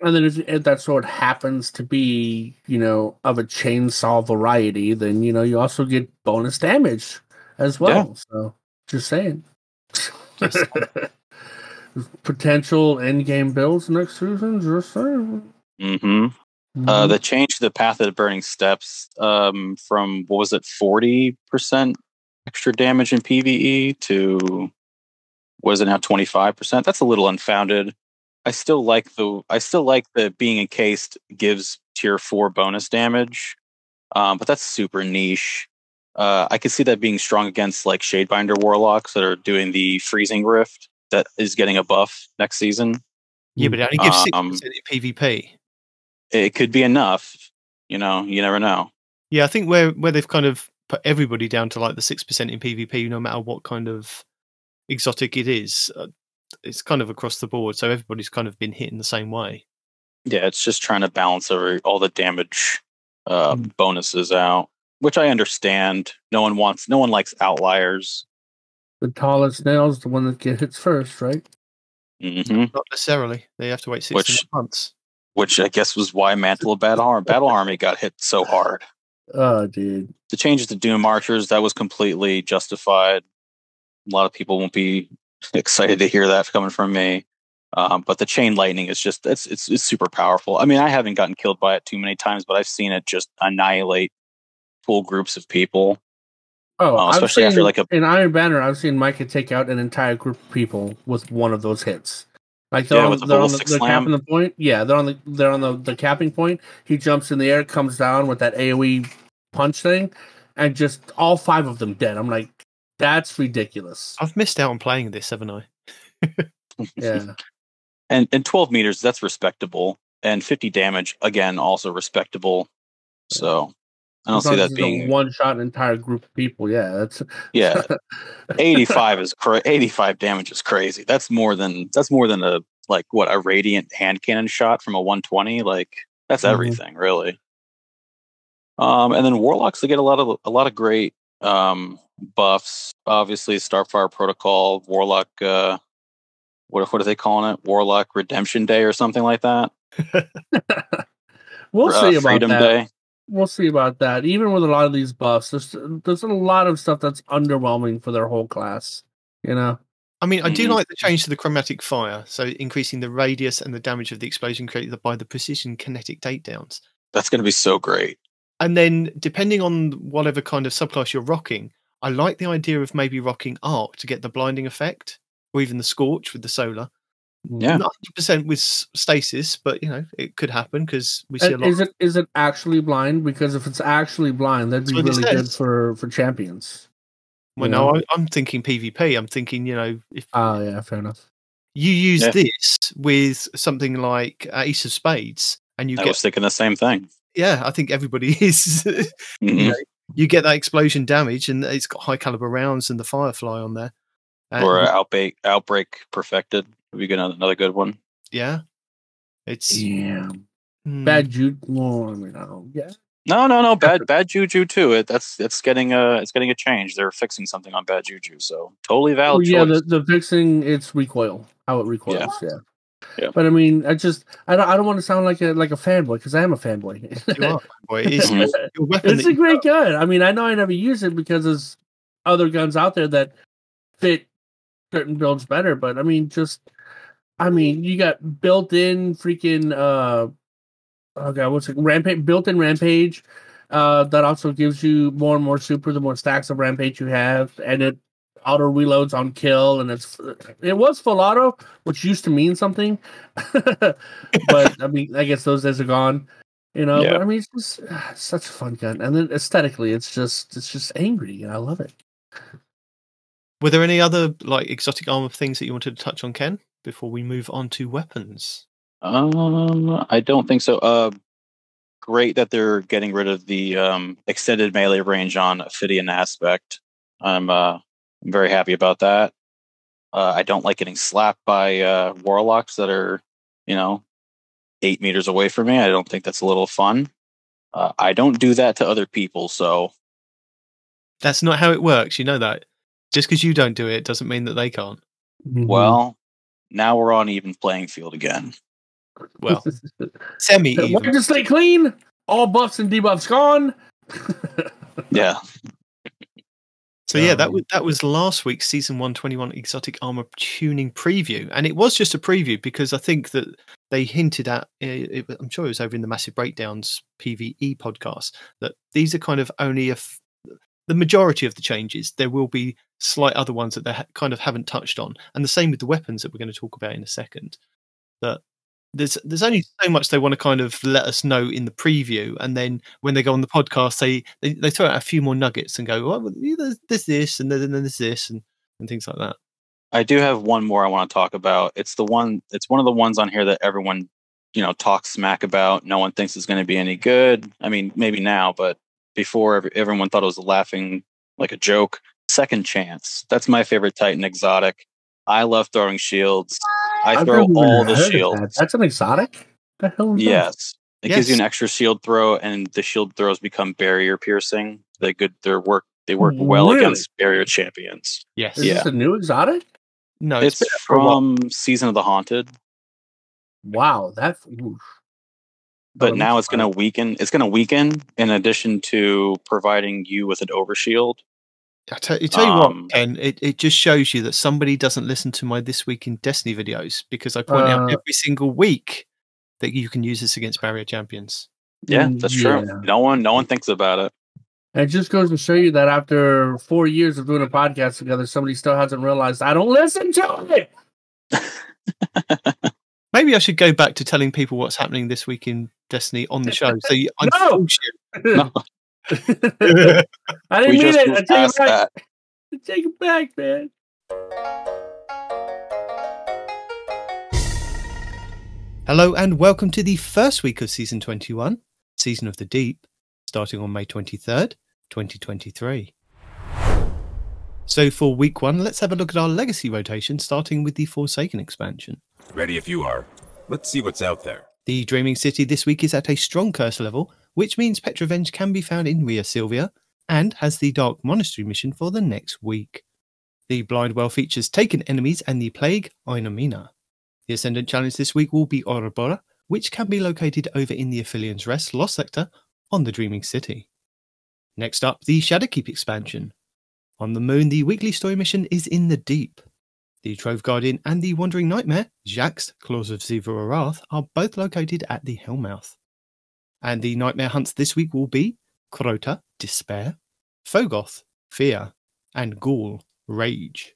And then if that sword happens to be, of a chainsaw variety, then, you also get bonus damage as well. Yeah. So, just saying. Potential endgame builds next season, just saying. Mm-hmm. They changed the Path of the Burning Steps from, 40% extra damage in PvE to, 25%? That's a little unfounded. I still like the being encased gives tier 4 bonus damage, but that's super niche. I could see that being strong against like Shadebinder warlocks that are doing the freezing rift that is getting a buff next season. Yeah, but it only gives 6% in PvP. it could be enough. You know, you never know. Yeah, I think where they've kind of put everybody down to like the 6% in PvP, no matter what kind of exotic it is, it's kind of across the board. So everybody's kind of been hit in the same way. Yeah, it's just trying to balance all the damage bonuses out, which I understand. No one likes outliers. The tallest snail's the one that gets hits first, right? Mm-hmm. Not necessarily. They have to wait 6 months. Which I guess was why Mantle of Battle Army got hit so hard. Oh, dude. The changes to Doom Archers, that was completely justified. A lot of people won't be excited to hear that coming from me. But the Chain Lightning is just, it's super powerful. I mean, I haven't gotten killed by it too many times, but I've seen it just annihilate full groups of people. Oh, especially after like an Iron Banner, I've seen Micah take out an entire group of people with one of those hits. Like they're on the capping point. Yeah, they're on the capping point. He jumps in the air, comes down with that AoE punch thing, and just all 5 of them dead. I'm like, that's ridiculous. I've missed out on playing this, haven't I? Yeah. And 12 meters, that's respectable. And 50 damage, again, also respectable. So I don't see that being one shot an entire group of people. Yeah, that's 85 is 85 damage is crazy. That's more than a like what a radiant hand cannon shot from a 120. Like that's everything really. And then warlocks, they get a lot of great buffs. Obviously, Starfire Protocol, Warlock. What are they calling it? Warlock Redemption Day or something like that. We'll see about Freedom that. Day. We'll see about that. Even with a lot of these buffs, there's a lot of stuff that's underwhelming for their whole class. You know, I mean, I do like the change to the chromatic fire, so increasing the radius and the damage of the explosion created by the precision kinetic takedowns. That's going to be so great. And then, depending on whatever kind of subclass you're rocking, I like the idea of maybe rocking Arc to get the blinding effect, or even the Scorch with the solar. Yeah, not 100% with stasis, but you know it could happen because we see a lot. Is it actually blind? Because if it's actually blind, that'd be really good for champions. Well, no, I'm thinking PvP. I'm thinking, you know, if fair enough. You use this with something like Ace of Spades, and I was thinking the same thing. Yeah, I think everybody is. You know, you get that explosion damage, and it's got high caliber rounds and the Firefly on there, or Outbreak perfected. We get another good one. Yeah, it's Bad Juju. No. Bad Juju too. It's getting a change. They're fixing something on Bad Juju, so totally valid. Yeah, the fixing its recoil, how it recoils. Yeah. But I mean, I don't want to sound like a fanboy because I am a fanboy. You are a fanboy. It's a great gun. I mean, I know I never use it because there's other guns out there that fit certain builds better, but I mean, you got built-in freaking rampage, built-in rampage that also gives you more and more super the more stacks of rampage you have, and it auto reloads on kill, and it was full auto, which used to mean something, but I mean, I guess those days are gone, you know. Yeah. But I mean, it's just such a fun gun, and then aesthetically, it's just angry, and I love it. Were there any other like exotic armor things that you wanted to touch on, Ken, before we move on to weapons? I don't think so. Great that they're getting rid of the extended melee range on Ophidian Aspect. I'm very happy about that. I don't like getting slapped by warlocks that are, you know, 8 meters away from me. I don't think that's a little fun. I don't do that to other people, so that's not how it works. You know that. Just because you don't do it doesn't mean that they can't. Well, now we're on even playing field again. Well, semi-even. Why don't you stay clean? All buffs and debuffs gone. Yeah. So yeah, that was last week's Season 121 Exotic Armor Tuning Preview. And it was just a preview because I think that they hinted at, I'm sure it was over in the Massive Breakdowns PvE podcast, that these are kind of only the majority of the changes. There will be slight other ones that they kind of haven't touched on, and the same with the weapons that we're going to talk about in a second. But there's only so much they want to kind of let us know in the preview, and then when they go on the podcast, they throw out a few more nuggets and go, "Well, there's this, and then there's this, and things like that." I do have one more I want to talk about. It's one of the ones on here that everyone you know, talk smack about. No one thinks it's going to be any good. I mean, maybe now, but before everyone thought it was laughing like a joke. Second Chance. That's my favorite Titan exotic. I love throwing shields. I throw all the shields. That's an exotic? The hell is yes. That? It gives you an extra shield throw, and the shield throws become barrier piercing. They work well against barrier champions. Yes. Is this a new exotic? No, it's from Season of the Haunted. Wow, that's oof. But now it's going to weaken. It's going to weaken in addition to providing you with an overshield. I tell you what, and it just shows you that somebody doesn't listen to my This Week in Destiny videos, because I point out every single week that you can use this against barrier champions. Yeah, that's true. No one thinks about it. And it just goes to show you that after 4 years of doing a podcast together, somebody still hasn't realized I don't listen to it. Maybe I should go back to telling people what's happening this week in Destiny on the show. So no. I didn't mean it. I take it back, man. Hello and welcome to the first week of Season 21, Season of the Deep, starting on May 23rd, 2023. So for week one, let's have a look at our legacy rotation, starting with the Forsaken expansion. Ready if you are. Let's see what's out there. The Dreaming City this week is at a strong curse level, which means Petrovenge can be found in Ria Silvia and has the Dark Monastery mission for the next week. The Blind Well features Taken Enemies and the Plague Ainomena. The Ascendant Challenge this week will be Orebora, which can be located over in the Aphelions Rest Lost Sector on the Dreaming City. Next up, the Shadowkeep expansion. On the Moon, the weekly story mission is in the Deep. The Trove Guardian and the Wandering Nightmare, Jax, Claws of Zivora Wrath, are both located at the Hellmouth. And the Nightmare Hunts this week will be Crota, Despair, Fogoth, Fear, and Ghoul, Rage.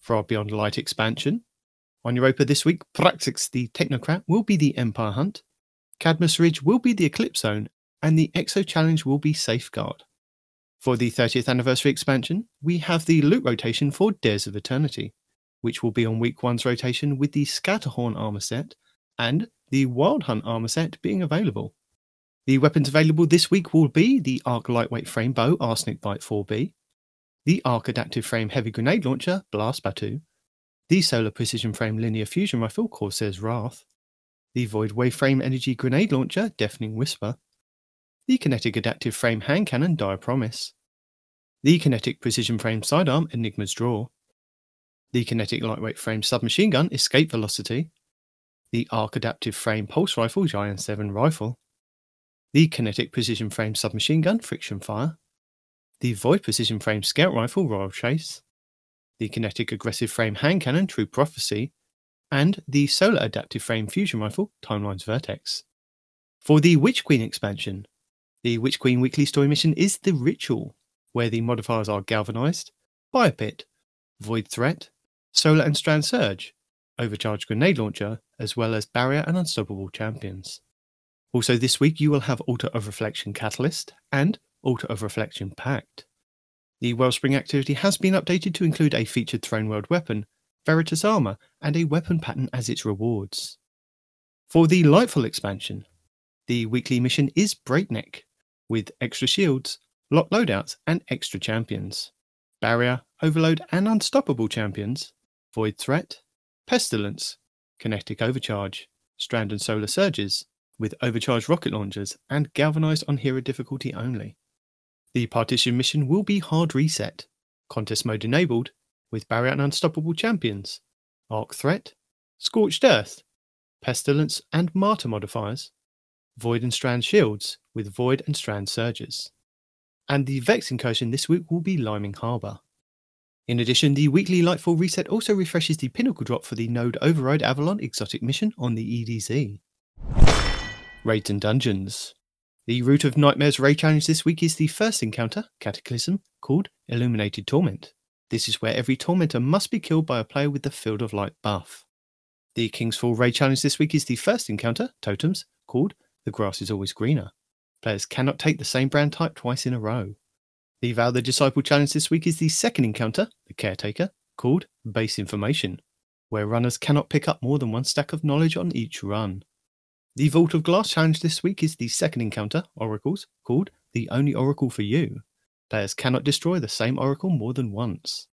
For our Beyond Light expansion, on Europa this week, Praxis the Technocrat will be the Empire Hunt, Cadmus Ridge will be the Eclipse Zone, and the Exo Challenge will be Safeguard. For the 30th Anniversary expansion, we have the loot rotation for Dares of Eternity, which will be on week one's rotation with the Scatterhorn armor set and the Wild Hunt armor set being available. The weapons available this week will be the Arc Lightweight Frame Bow Arsenic Bite 4B, the Arc Adaptive Frame Heavy Grenade Launcher Blast Batu, the Solar Precision Frame Linear Fusion Rifle Corsair's Wrath, the Void Wave Frame Energy Grenade Launcher Deafening Whisper, the Kinetic Adaptive Frame Hand Cannon Dire Promise, the Kinetic Precision Frame Sidearm Enigma's Draw, the Kinetic Lightweight Frame Submachine Gun Escape Velocity, the Arc Adaptive Frame Pulse Rifle Giant 7 Rifle, the Kinetic Precision Frame Submachine Gun Friction Fire, the Void Precision Frame Scout Rifle Royal Chase, the Kinetic Aggressive Frame Hand Cannon True Prophecy, and the Solar Adaptive Frame Fusion Rifle Timeline's Vertex. For the Witch Queen expansion, the Witch Queen weekly story mission is The Ritual, where the modifiers are Galvanized, Fire Pit, Void Threat, Solar and Strand Surge, Overcharged Grenade Launcher, as well as Barrier and Unstoppable Champions. Also this week you will have Altar of Reflection Catalyst and Altar of Reflection Pact. The Wellspring activity has been updated to include a featured Throne World weapon, Veritas Armor, and a weapon pattern as its rewards. For the Lightfall expansion, the weekly mission is Breakneck, with extra shields, lock loadouts, and extra champions. Barrier, Overload, and Unstoppable champions, Void Threat, Pestilence, Kinetic Overcharge, Strand and Solar Surges, with Overcharged Rocket Launchers, and Galvanized on Hero difficulty only. The Partition mission will be Hard Reset, Contest Mode enabled, with Barrier and Unstoppable champions, Arc Threat, Scorched Earth, Pestilence and Martyr modifiers, Void and Strand shields, with Void and Strand Surges. And the Vex incursion this week will be Liming Harbour. In addition, the weekly Lightfall reset also refreshes the pinnacle drop for the Node Override Avalon exotic mission on the EDZ. Raids and Dungeons. The Root of Nightmares raid challenge this week is the first encounter, Cataclysm, called Illuminated Torment. This is where every Tormentor must be killed by a player with the Field of Light buff. The King's Fall raid challenge this week is the first encounter, Totems, called The Grass is Always Greener. Players cannot take the same brand type twice in a row. The Vow the Disciple challenge this week is the second encounter, the Caretaker, called Base Information, where runners cannot pick up more than one stack of knowledge on each run. The Vault of Glass challenge this week is the second encounter, Oracles, called The Only Oracle for You. Players cannot destroy the same oracle more than once.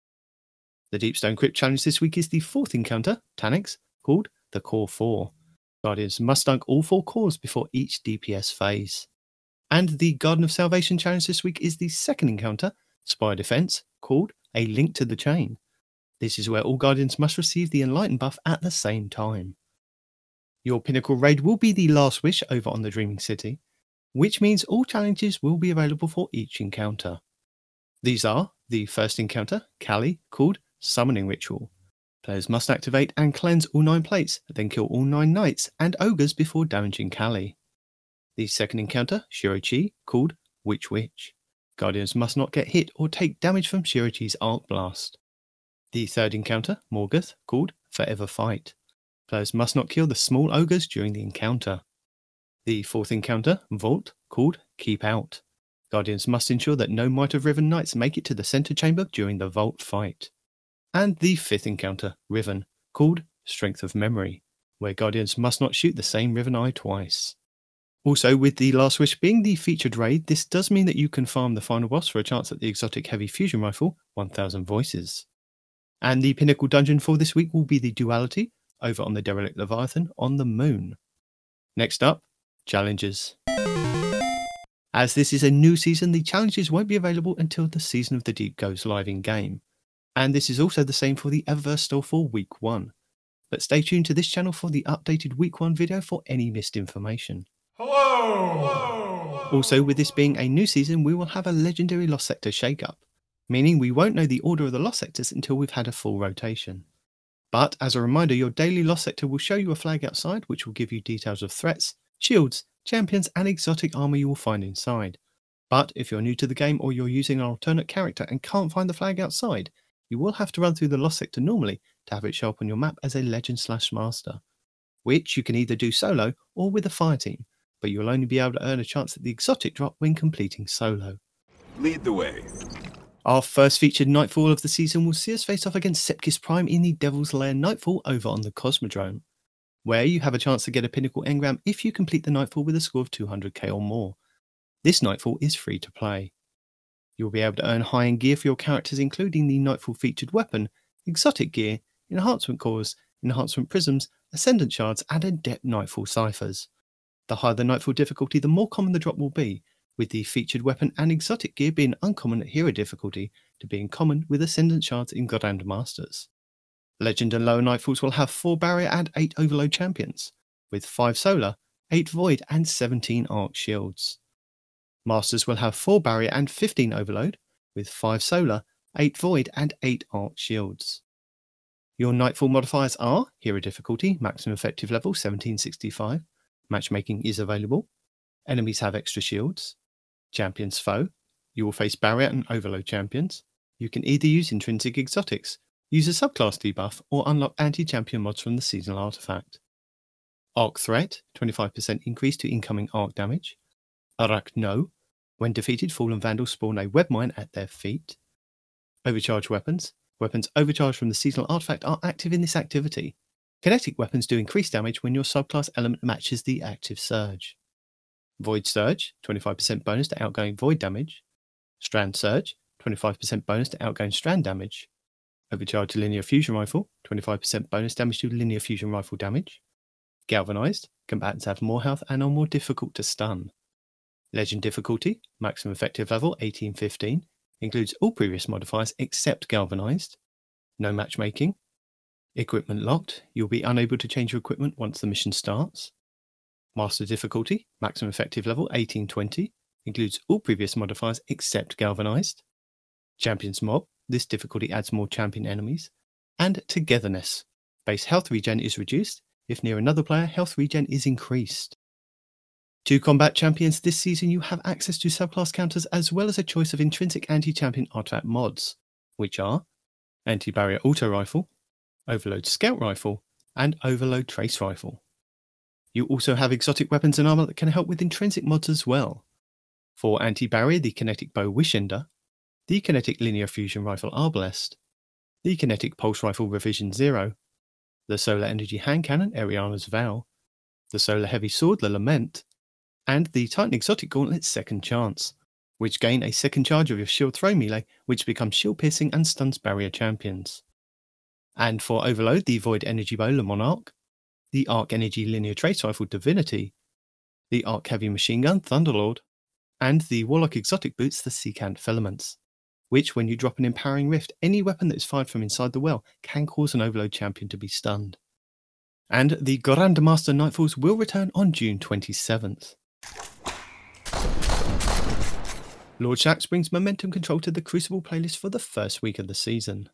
The Deepstone Crypt challenge this week is the fourth encounter, Tanix, called The Core 4. Guardians must dunk all four cores before each DPS phase. And the Garden of Salvation challenge this week is the second encounter, Spire Defense, called A Link to the Chain. This is where all Guardians must receive the Enlightened buff at the same time. Your Pinnacle raid will be the Last Wish over on the Dreaming City, which means all challenges will be available for each encounter. These are the first encounter, Kali, called Summoning Ritual. Players must activate and cleanse all 9 plates, then kill all 9 knights and ogres before damaging Kali. The second encounter, Shirochi, called Witch Witch. Guardians must not get hit or take damage from Shirochi's Arc Blast. The third encounter, Morgoth, called Forever Fight. Players must not kill the small ogres during the encounter. The fourth encounter, Vault, called Keep Out. Guardians must ensure that no Might of Riven Knights make it to the center chamber during the Vault fight. And the fifth encounter, Riven, called Strength of Memory, where Guardians must not shoot the same Riven Eye twice. Also, with the Last Wish being the featured raid, this does mean that you can farm the final boss for a chance at the exotic heavy fusion rifle, 1000 Voices. And the pinnacle dungeon for this week will be the Duality, over on the Derelict Leviathan on the Moon. Next up, challenges. As this is a new season, the challenges won't be available until the Season of the Deep goes live in game. And this is also the same for the Eververse store for week 1. But stay tuned to this channel for the updated week 1 video for any missed information. Hello! Also, with this being a new season, we will have a legendary Lost Sector shakeup, meaning we won't know the order of the Lost Sectors until we've had a full rotation. But as a reminder, your daily Lost Sector will show you a flag outside which will give you details of threats, shields, champions and exotic armour you will find inside. But if you're new to the game or you're using an alternate character and can't find the flag outside, you will have to run through the Lost Sector normally to have it show up on your map as a Legend/Master, which you can either do solo or with a fire team, but you'll only be able to earn a chance at the exotic drop when completing solo. Lead the way. Our first featured Nightfall of the season will see us face off against Sepkis Prime in the Devil's Lair Nightfall over on the Cosmodrome, where you have a chance to get a Pinnacle Engram if you complete the Nightfall with a score of 200k or more. This Nightfall is free to play. You'll be able to earn high-end gear for your characters including the Nightfall featured weapon, exotic gear, enhancement cores, enhancement prisms, ascendant shards and adept Nightfall ciphers. The higher the Nightfall difficulty, the more common the drop will be, with the featured weapon and exotic gear being uncommon at hero difficulty to being common with ascendant shards in God and Masters. Legend and lower Nightfalls will have 4 barrier and 8 overload champions, with 5 solar, 8 void and 17 arc shields. Masters will have 4 barrier and 15 overload, with 5 solar, 8 void and 8 arc shields. Your Nightfall modifiers are hero difficulty, maximum effective level 1765, matchmaking is available, enemies have extra shields, champions foe, you will face barrier and overload champions, you can either use intrinsic exotics, use a subclass debuff or unlock anti-champion mods from the seasonal artifact. Arc threat, 25% increase to incoming arc damage. Arachno, when defeated fallen vandals spawn a webmine at their feet. Overcharge weapons, weapons overcharged from the seasonal artifact are active in this activity. Kinetic weapons do increased damage when your subclass element matches the active surge. Void Surge, 25% bonus to outgoing void damage. Strand Surge, 25% bonus to outgoing strand damage. Overcharged linear fusion rifle, 25% bonus damage to linear fusion rifle damage. Galvanized, combatants have more health and are more difficult to stun. Legend difficulty, maximum effective level 1815, includes all previous modifiers except galvanized. No matchmaking. Equipment locked, you'll be unable to change your equipment once the mission starts. Master difficulty, maximum effective level 1820, includes all previous modifiers except galvanized. Champions mob, this difficulty adds more champion enemies. And togetherness, base health regen is reduced, if near another player health regen is increased. To combat champions this season you have access to subclass counters as well as a choice of intrinsic anti-champion artifact mods, which are anti-barrier auto rifle, overload scout rifle and overload trace rifle. You also have exotic weapons and armour that can help with intrinsic mods as well. For anti-barrier, the kinetic bow Wishender, the kinetic linear fusion rifle Arbalest, the kinetic pulse rifle Revision 0, the solar energy hand cannon Ariana's Vow, the Solar Heavy Sword, the Lament, and the Titan Exotic Gauntlet, Second Chance, which gain a second charge of your Shield Throw melee, which becomes Shield Piercing and stuns barrier champions. And for Overload, the Void Energy Bow, Le Monarch, the Arc Energy Linear Trace Rifle, Divinity, the Arc Heavy Machine Gun, Thunderlord, and the Warlock Exotic Boots, the Secant Filaments, which, when you drop an Empowering Rift, any weapon that is fired from inside the well can cause an Overload champion to be stunned. And the Grandmaster Nightfalls will return on June 27th. Lord Shax brings Momentum Control to the Crucible playlist for the first week of the season.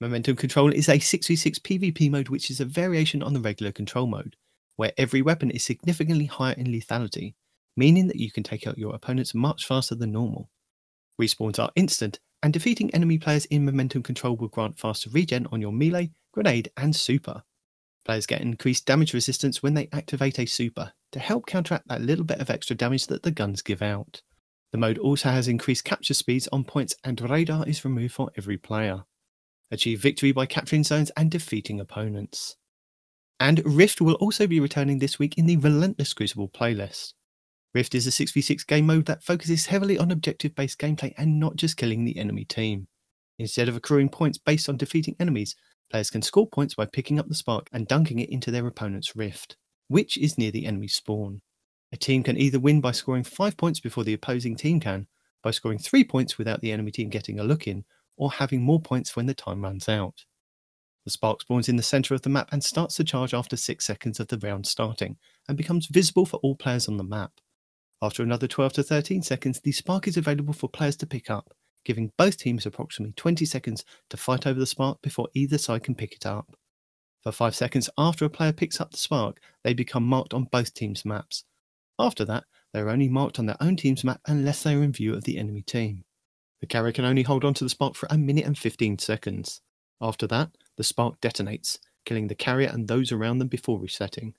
Momentum Control is a 6v6 PvP mode, which is a variation on the regular control mode, where every weapon is significantly higher in lethality, meaning that you can take out your opponents much faster than normal. Respawns are instant, and defeating enemy players in Momentum Control will grant faster regen on your melee, grenade, and super. Players get increased damage resistance when they activate a super, to help counteract that little bit of extra damage that the guns give out. The mode also has increased capture speeds on points, and radar is removed for every player. Achieve victory by capturing zones and defeating opponents. And Rift will also be returning this week in the Relentless Crucible playlist. Rift is a 6v6 game mode that focuses heavily on objective-based gameplay and not just killing the enemy team. Instead of accruing points based on defeating enemies, players can score points by picking up the spark and dunking it into their opponent's rift, which is near the enemy spawn. A team can either win by scoring 5 points before the opposing team can, by scoring 3 points without the enemy team getting a look in, or having more points when the time runs out. The spark spawns in the centre of the map and starts to charge after 6 seconds of the round starting, and becomes visible for all players on the map. After another 12 to 13 seconds, the spark is available for players to pick up, giving both teams approximately 20 seconds to fight over the spark before either side can pick it up. For 5 seconds after a player picks up the spark, they become marked on both teams' maps. After that, they are only marked on their own team's map unless they are in view of the enemy team. The carrier can only hold on to the spark for a minute and 15 seconds. After that, the spark detonates, killing the carrier and those around them before resetting.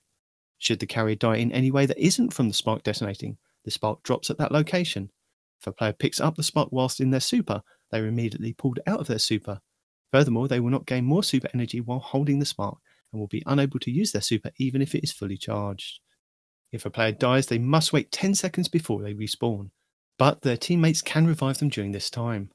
Should the carrier die in any way that isn't from the spark detonating, the spark drops at that location. If a player picks up the spark whilst in their super, they are immediately pulled out of their super. Furthermore, they will not gain more super energy while holding the spark, and will be unable to use their super even if it is fully charged. If a player dies, they must wait 10 seconds before they respawn, but their teammates can revive them during this time.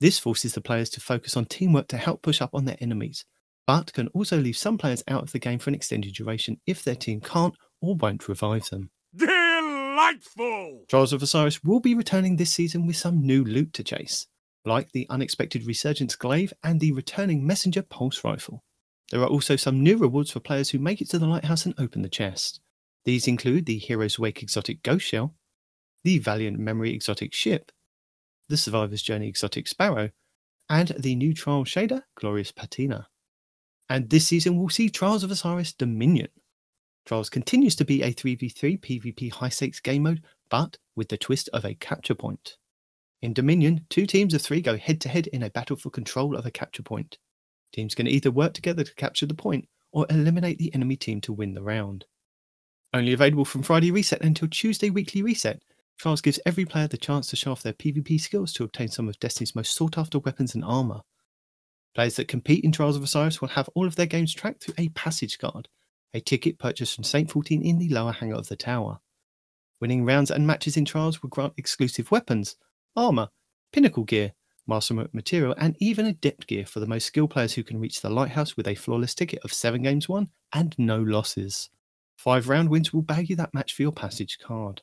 This forces the players to focus on teamwork to help push up on their enemies, but can also leave some players out of the game for an extended duration if their team can't or won't revive them. Delightful! Trials of Osiris will be returning this season with some new loot to chase, like the unexpected Resurgence Glaive and the returning Messenger Pulse Rifle. There are also some new rewards for players who make it to the lighthouse and open the chest. These include the Hero's Wake Exotic Ghost Shell, the Valiant Memory Exotic Ship, the Survivor's Journey Exotic Sparrow, and the new Trial Shader, Glorious Patina. And this season we'll see Trials of Osiris Dominion. Trials continues to be a 3v3 PvP high-stakes game mode, but with the twist of a capture point. In Dominion, 2 teams of 3 go head-to-head in a battle for control of a capture point. Teams can either work together to capture the point, or eliminate the enemy team to win the round. Only available from Friday Reset until Tuesday Weekly Reset, Trials gives every player the chance to show off their PvP skills to obtain some of Destiny's most sought-after weapons and armour. Players that compete in Trials of Osiris will have all of their games tracked through a passage card, a ticket purchased from Saint 14 in the lower hangar of the tower. Winning rounds and matches in Trials will grant exclusive weapons, armour, pinnacle gear, master material, and even adept gear for the most skilled players who can reach the lighthouse with a flawless ticket of 7 games won and no losses. 5 round wins will bag you that match for your passage card.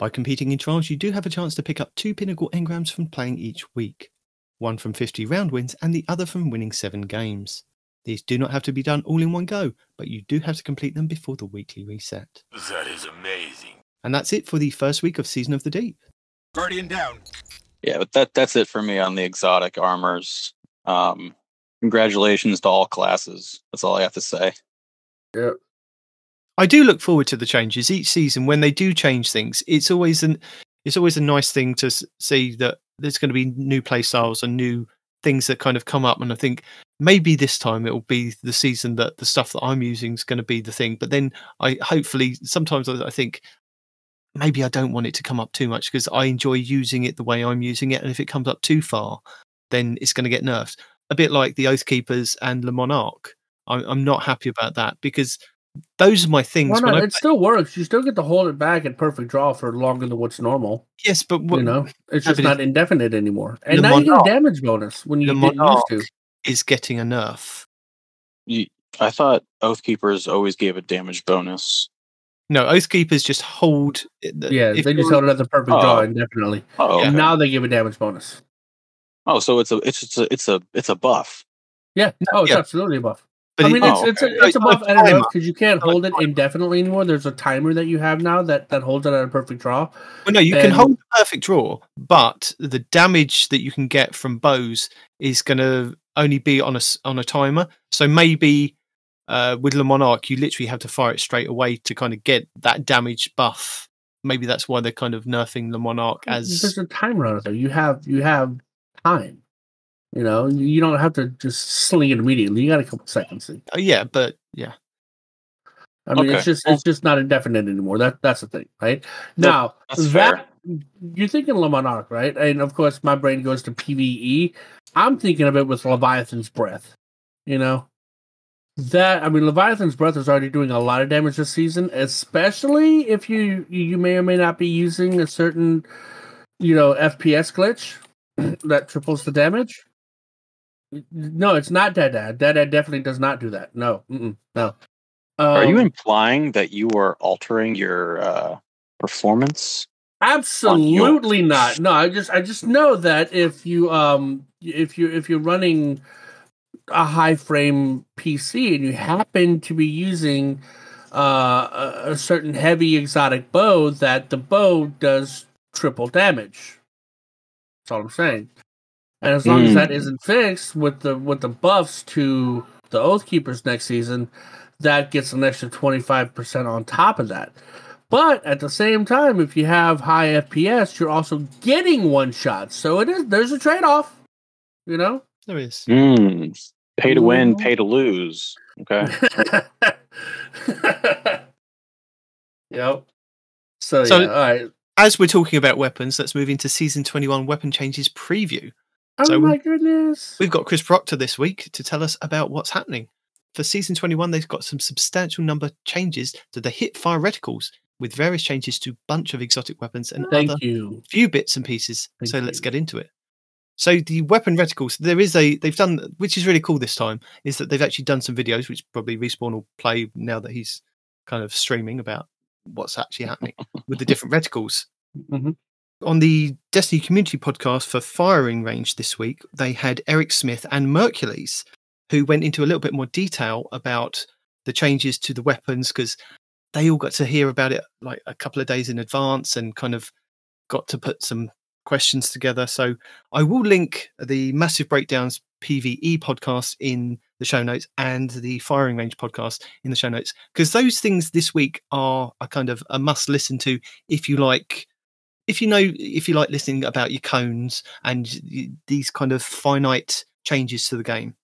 By competing in Trials, you do have a chance to pick up 2 pinnacle engrams from playing each week, one from 50 round wins and the other from winning 7 games. These do not have to be done all in one go, but you do have to complete them before the weekly reset. That is amazing. And that's it for the first week of Season of the Deep. Guardian down. Yeah, but that's it for me on the exotic armors. Congratulations to all classes. That's all I have to say. Yeah. I do look forward to the changes each season. When they do change things, it's always a nice thing to see that there's going to be new play styles and new things that kind of come up. And I think maybe this time it will be the season that the stuff that I'm using is going to be the thing. But then sometimes I think maybe I don't want it to come up too much because I enjoy using it the way I'm using it. And if it comes up too far, then it's going to get nerfed. A bit like the Oathkeepers and Le Monarch. I'm not happy about that because those are my things. Why not? When it still works. You still get to hold it back at perfect draw for longer than what's normal. Yes, but what, you know, it's just not indefinite anymore. And now you get a damage bonus when you didn't used to. Is getting a nerf. I thought Oathkeepers always gave a damage bonus. No, Oathkeepers just hold. They just hold it at the perfect draw indefinitely. Oh, okay. And now they give a damage bonus. Oh, so it's a buff. Yeah. Oh, it's absolutely a buff. But I mean, it's a buff and a nerf because you can't hold it indefinitely anymore. There's a timer that you have now that holds it at a perfect draw. Well, no, you can hold the perfect draw, but the damage that you can get from bows is going to only be on a timer. So maybe with Le Monarch, you literally have to fire it straight away to kind of get that damage buff. Maybe that's why they're kind of nerfing Le Monarch as there's a timer on it though. You have time. You know, you don't have to just sling it immediately. You got a couple seconds. I mean, okay. It's just not indefinite anymore. That's the thing, right? Now, you're thinking Le Monarch, right? And of course, my brain goes to PvE. I'm thinking of it with Leviathan's Breath. You know, Leviathan's Breath is already doing a lot of damage this season, especially if you may or may not be using a certain, you know, FPS glitch that triples the damage. No, it's not Dada. Dada definitely does not do that. No, no. Are you implying that you are altering your performance? Absolutely not. No, I just know that if you're running a high frame PC and you happen to be using a certain heavy exotic bow, that the bow does triple damage. That's all I'm saying. And as long as that isn't fixed with the buffs to the Oathkeepers next season, that gets an extra 25% on top of that. But at the same time, if you have high FPS, you're also getting one shot. So there's a trade-off. You know? There is. Pay to win, pay to lose. Okay. Yep. So yeah, all right. As we're talking about weapons, let's move into Season 21 Weapon Changes Preview. Oh my goodness. We've got Chris Proctor this week to tell us about what's happening. For Season 21, they've got some substantial number of changes to the hipfire reticles, with various changes to a bunch of exotic weapons and few bits and pieces. Let's get into it. So the weapon reticles, they've done, which is really cool this time, is that they've actually done some videos, which probably Respawn will play now that he's kind of streaming about what's actually happening with the different reticles. Mm-hmm. On the Destiny Community podcast for Firing Range this week, they had Eric Smith and Mercules, who went into a little bit more detail about the changes to the weapons, because they all got to hear about it like a couple of days in advance and kind of got to put some questions together. So I will link the Massive Breakdowns PvE podcast in the show notes and the Firing Range podcast in the show notes, because those things this week are a kind of a must listen to if you like listening about your cones and these kind of finite changes to the game.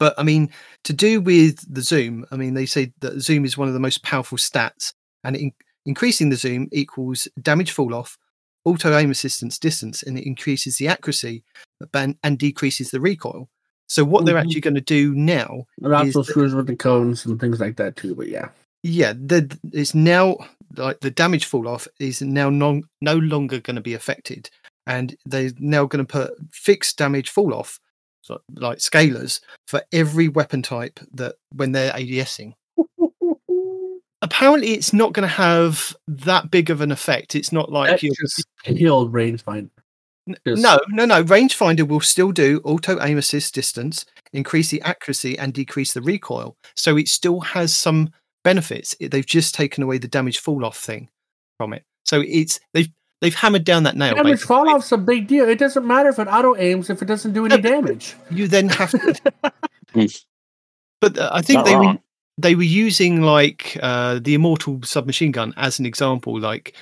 But I mean, to do with the zoom, I mean, they say that zoom is one of the most powerful stats, and increasing the zoom equals damage fall off, auto aim assistance distance, and it increases the accuracy and decreases the recoil. So what they're actually going to do now, and also screws with the cones and things like that too. But it's now like the damage fall off is now no longer going to be affected, and they're now going to put fixed damage fall off, so like scalars, for every weapon type that when they're ADSing. Apparently, it's not going to have that big of an effect. It's not like you just killed rangefinder. No. Rangefinder will still do auto aim assist distance, increase the accuracy, and decrease the recoil. So it still has some benefits. They've just taken away the damage fall off thing from it. So it's they've hammered down that nail. Damage fall off's a big deal. It doesn't matter if it auto aims if it doesn't do any damage. You then have to. But I think they were using like the Immortal submachine gun as an example, like.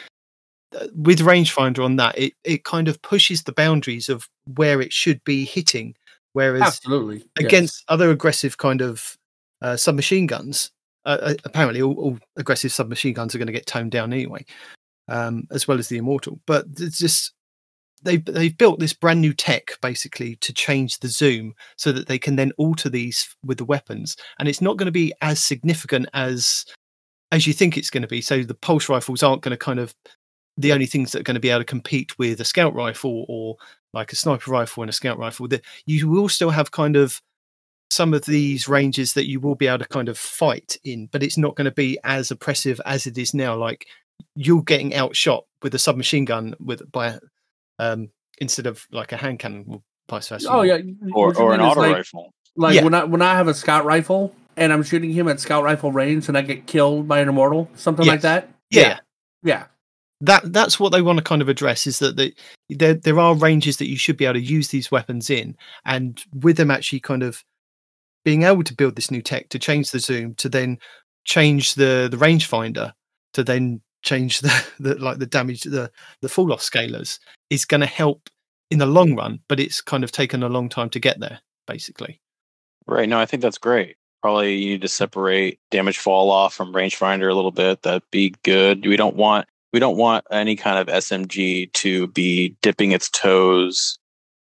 With rangefinder on that, it kind of pushes the boundaries of where it should be hitting, whereas against other aggressive kind of submachine guns, apparently all aggressive submachine guns are going to get toned down anyway, as well as the Immortal. But it's just they've built this brand new tech basically to change the zoom so that they can then alter these with the weapons, and it's not going to be as significant as as you think it's going to be. So the pulse rifles aren't going to kind of the only things that are going to be able to compete with a scout rifle or like a sniper rifle and a scout rifle. That you will still have kind of some of these ranges that you will be able to kind of fight in, but it's not going to be as oppressive as it is now. Like you're getting outshot with a submachine gun by instead of like a hand cannon or vice versa. Oh yeah, or an auto rifle. Like yeah. when I have a scout rifle and I'm shooting him at scout rifle range and I get killed by an immortal, something like that. Yeah. That's what they want to kind of address, is that there are ranges that you should be able to use these weapons in, and with them actually kind of being able to build this new tech to change the zoom, to then change the rangefinder, to then change the damage, the fall off scalers, is going to help in the long run. But it's kind of taken a long time to get there, basically. Right. No, I think that's great. Probably you need to separate damage fall off from rangefinder a little bit. That'd be good. We don't want any kind of SMG to be dipping its toes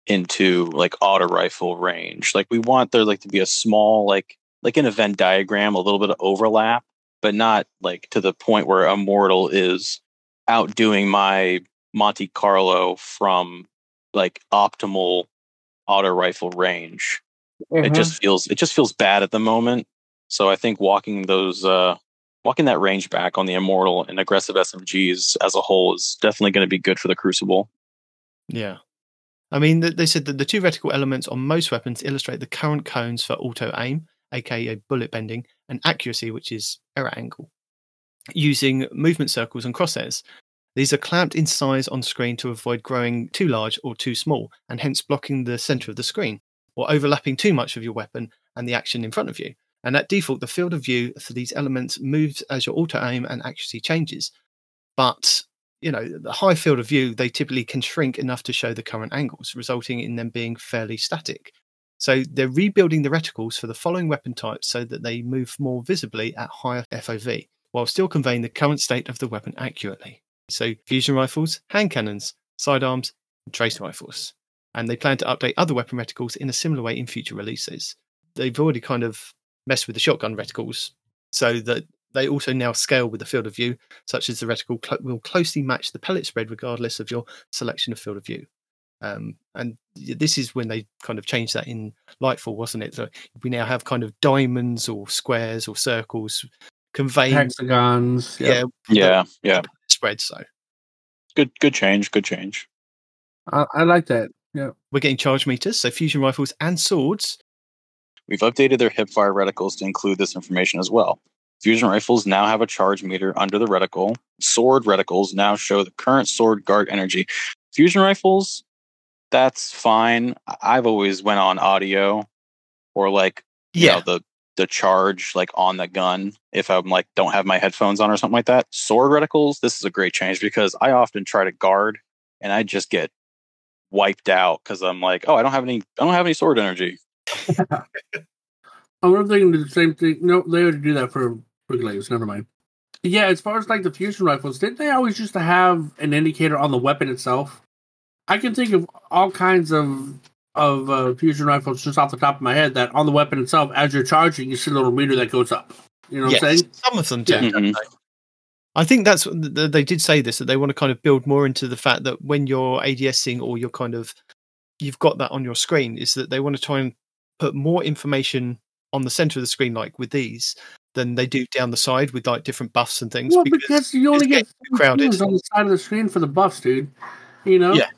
into like auto rifle range. Like we want there like to be a small like an event diagram, a little bit of overlap, but not like to the point where a mortal is outdoing my Monte Carlo from like optimal auto rifle range. Mm-hmm. It just feels bad at the moment. So I think walking that range back on the Immortal and aggressive SMGs as a whole is definitely going to be good for the Crucible. Yeah. I mean, they said that the two reticle elements on most weapons illustrate the current cones for auto-aim, aka bullet bending, and accuracy, which is error angle, using movement circles and crosshairs. These are clamped in size on screen to avoid growing too large or too small, and hence blocking the center of the screen, or overlapping too much of your weapon and the action in front of you. And at default, the field of view for these elements moves as your auto-aim and accuracy changes. But, you know, the high field of view, they typically can shrink enough to show the current angles, resulting in them being fairly static. So they're rebuilding the reticles for the following weapon types so that they move more visibly at higher FOV, while still conveying the current state of the weapon accurately. So fusion rifles, hand cannons, sidearms, and trace rifles. And they plan to update other weapon reticles in a similar way in future releases. They've already kind of mess with the shotgun reticles so that they also now scale with the field of view, such as the reticle will closely match the pellet spread regardless of your selection of field of view. And this is when they kind of changed that in Lightfall, wasn't it? So we now have kind of diamonds or squares or circles conveying hexagons. Yep. Yeah. Spread. So good change. I like that. Yeah, we're getting charge meters, so fusion rifles and swords. We've updated their hipfire reticles to include this information as well. Fusion rifles now have a charge meter under the reticle. Sword reticles now show the current sword guard energy. Fusion rifles, that's fine. I've always went on audio or like you know, the charge like on the gun if I'm like don't have my headphones on or something like that. Sword reticles, this is a great change because I often try to guard and I just get wiped out because I'm like, oh, I don't have any sword energy. I wonder if they can do the same thing. No, they already do that for Brigades. Never mind. Yeah, as far as like the fusion rifles, didn't they always used to have an indicator on the weapon itself? I can think of all kinds of fusion rifles just off the top of my head that on the weapon itself, as you're charging, you see a little meter that goes up. You know what I'm saying? Some of them do. Yeah. Mm-hmm. I think that's they did say this, that they want to kind of build more into the fact that when you're ADSing or you're kind of you've got that on your screen, is that they want to try and put more information on the center of the screen, like with these, than they do down the side with like different buffs and things. Well, because you only get crowded on the side of the screen for the buffs, dude. You know, yeah.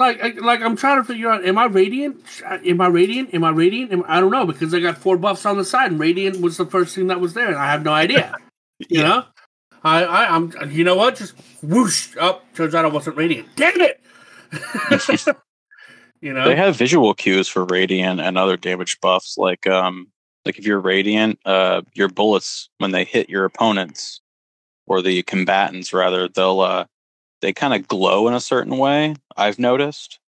Like I'm trying to figure out: am I radiant? I don't know, because I got four buffs on the side, and radiant was the first thing that was there, and I have no idea. You know, I'm. You know what? Just whoosh up. Turns out I wasn't radiant. Damn it! You know? They have visual cues for radiant and other damage buffs. Like if you're radiant, your bullets when they hit your opponents or the combatants, rather, they kind of glow in a certain way. I've noticed,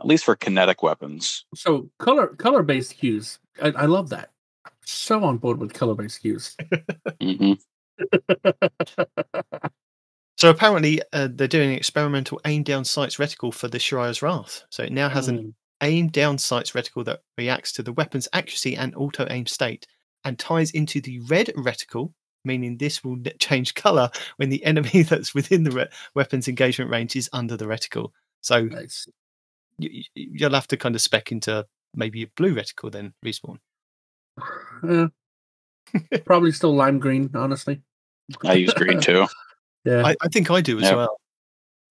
at least for kinetic weapons. So color based cues, I love that. I'm so on board with color based cues. Mm-hmm. So apparently they're doing an experimental aim down sights reticle for the Shariah's Wrath. So it now has an aim down sights reticle that reacts to the weapon's accuracy and auto aim state and ties into the red reticle meaning this will change color when the enemy that's within the weapon's engagement range is under the reticle. So you'll have to kind of spec into maybe a blue reticle then, Respawn. Probably still lime green, honestly. I use green too. Yeah, I think I do as well.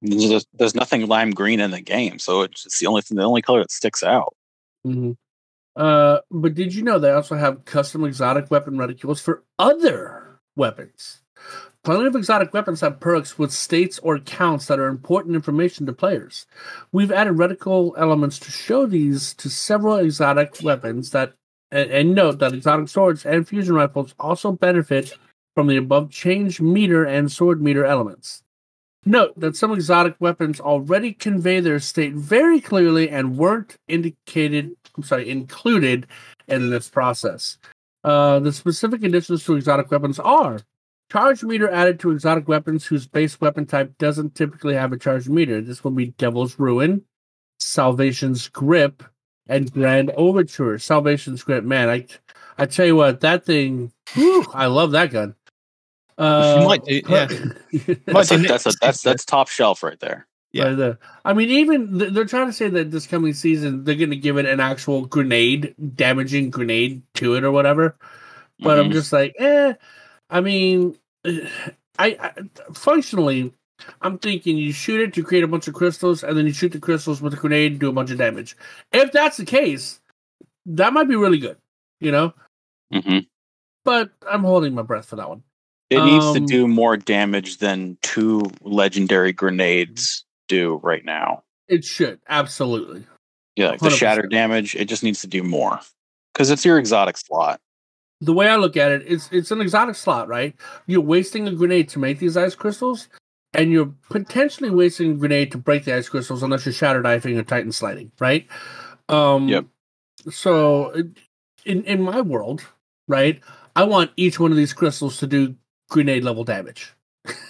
There's nothing lime green in the game, so it's the only thing, the only color that sticks out. Mm-hmm. But did you know they also have custom exotic weapon reticules for other weapons? Plenty of exotic weapons have perks with states or counts that are important information to players. We've added reticle elements to show these to several exotic weapons that, and note that exotic swords and fusion rifles also benefit from the above change meter and sword meter elements. Note that some exotic weapons already convey their state very clearly and weren't included in this process. The specific additions to exotic weapons are charge meter added to exotic weapons whose base weapon type doesn't typically have a charge meter. This will be Devil's Ruin, Salvation's Grip, and Grand Overture. Salvation's Grip, man, I tell you what, that thing, whew, I love that gun. That's top shelf right there. Yeah, right there. I mean, even they're trying to say that this coming season they're going to give it an actual damaging grenade to it or whatever. But I'm just like, I mean, I functionally, I'm thinking you shoot it to create a bunch of crystals, and then you shoot the crystals with a grenade and do a bunch of damage. If that's the case, that might be really good, you know. Mm-hmm. But I'm holding my breath for that one. It needs to do more damage than two legendary grenades do right now. It should, absolutely. Yeah, like the shatter damage, it just needs to do more. Because it's your exotic slot. The way I look at it, it's an exotic slot, right? You're wasting a grenade to make these ice crystals, and you're potentially wasting a grenade to break the ice crystals unless you're shatter diving or titan sliding, right? Yep. So, in my world, right, I want each one of these crystals to do grenade level damage.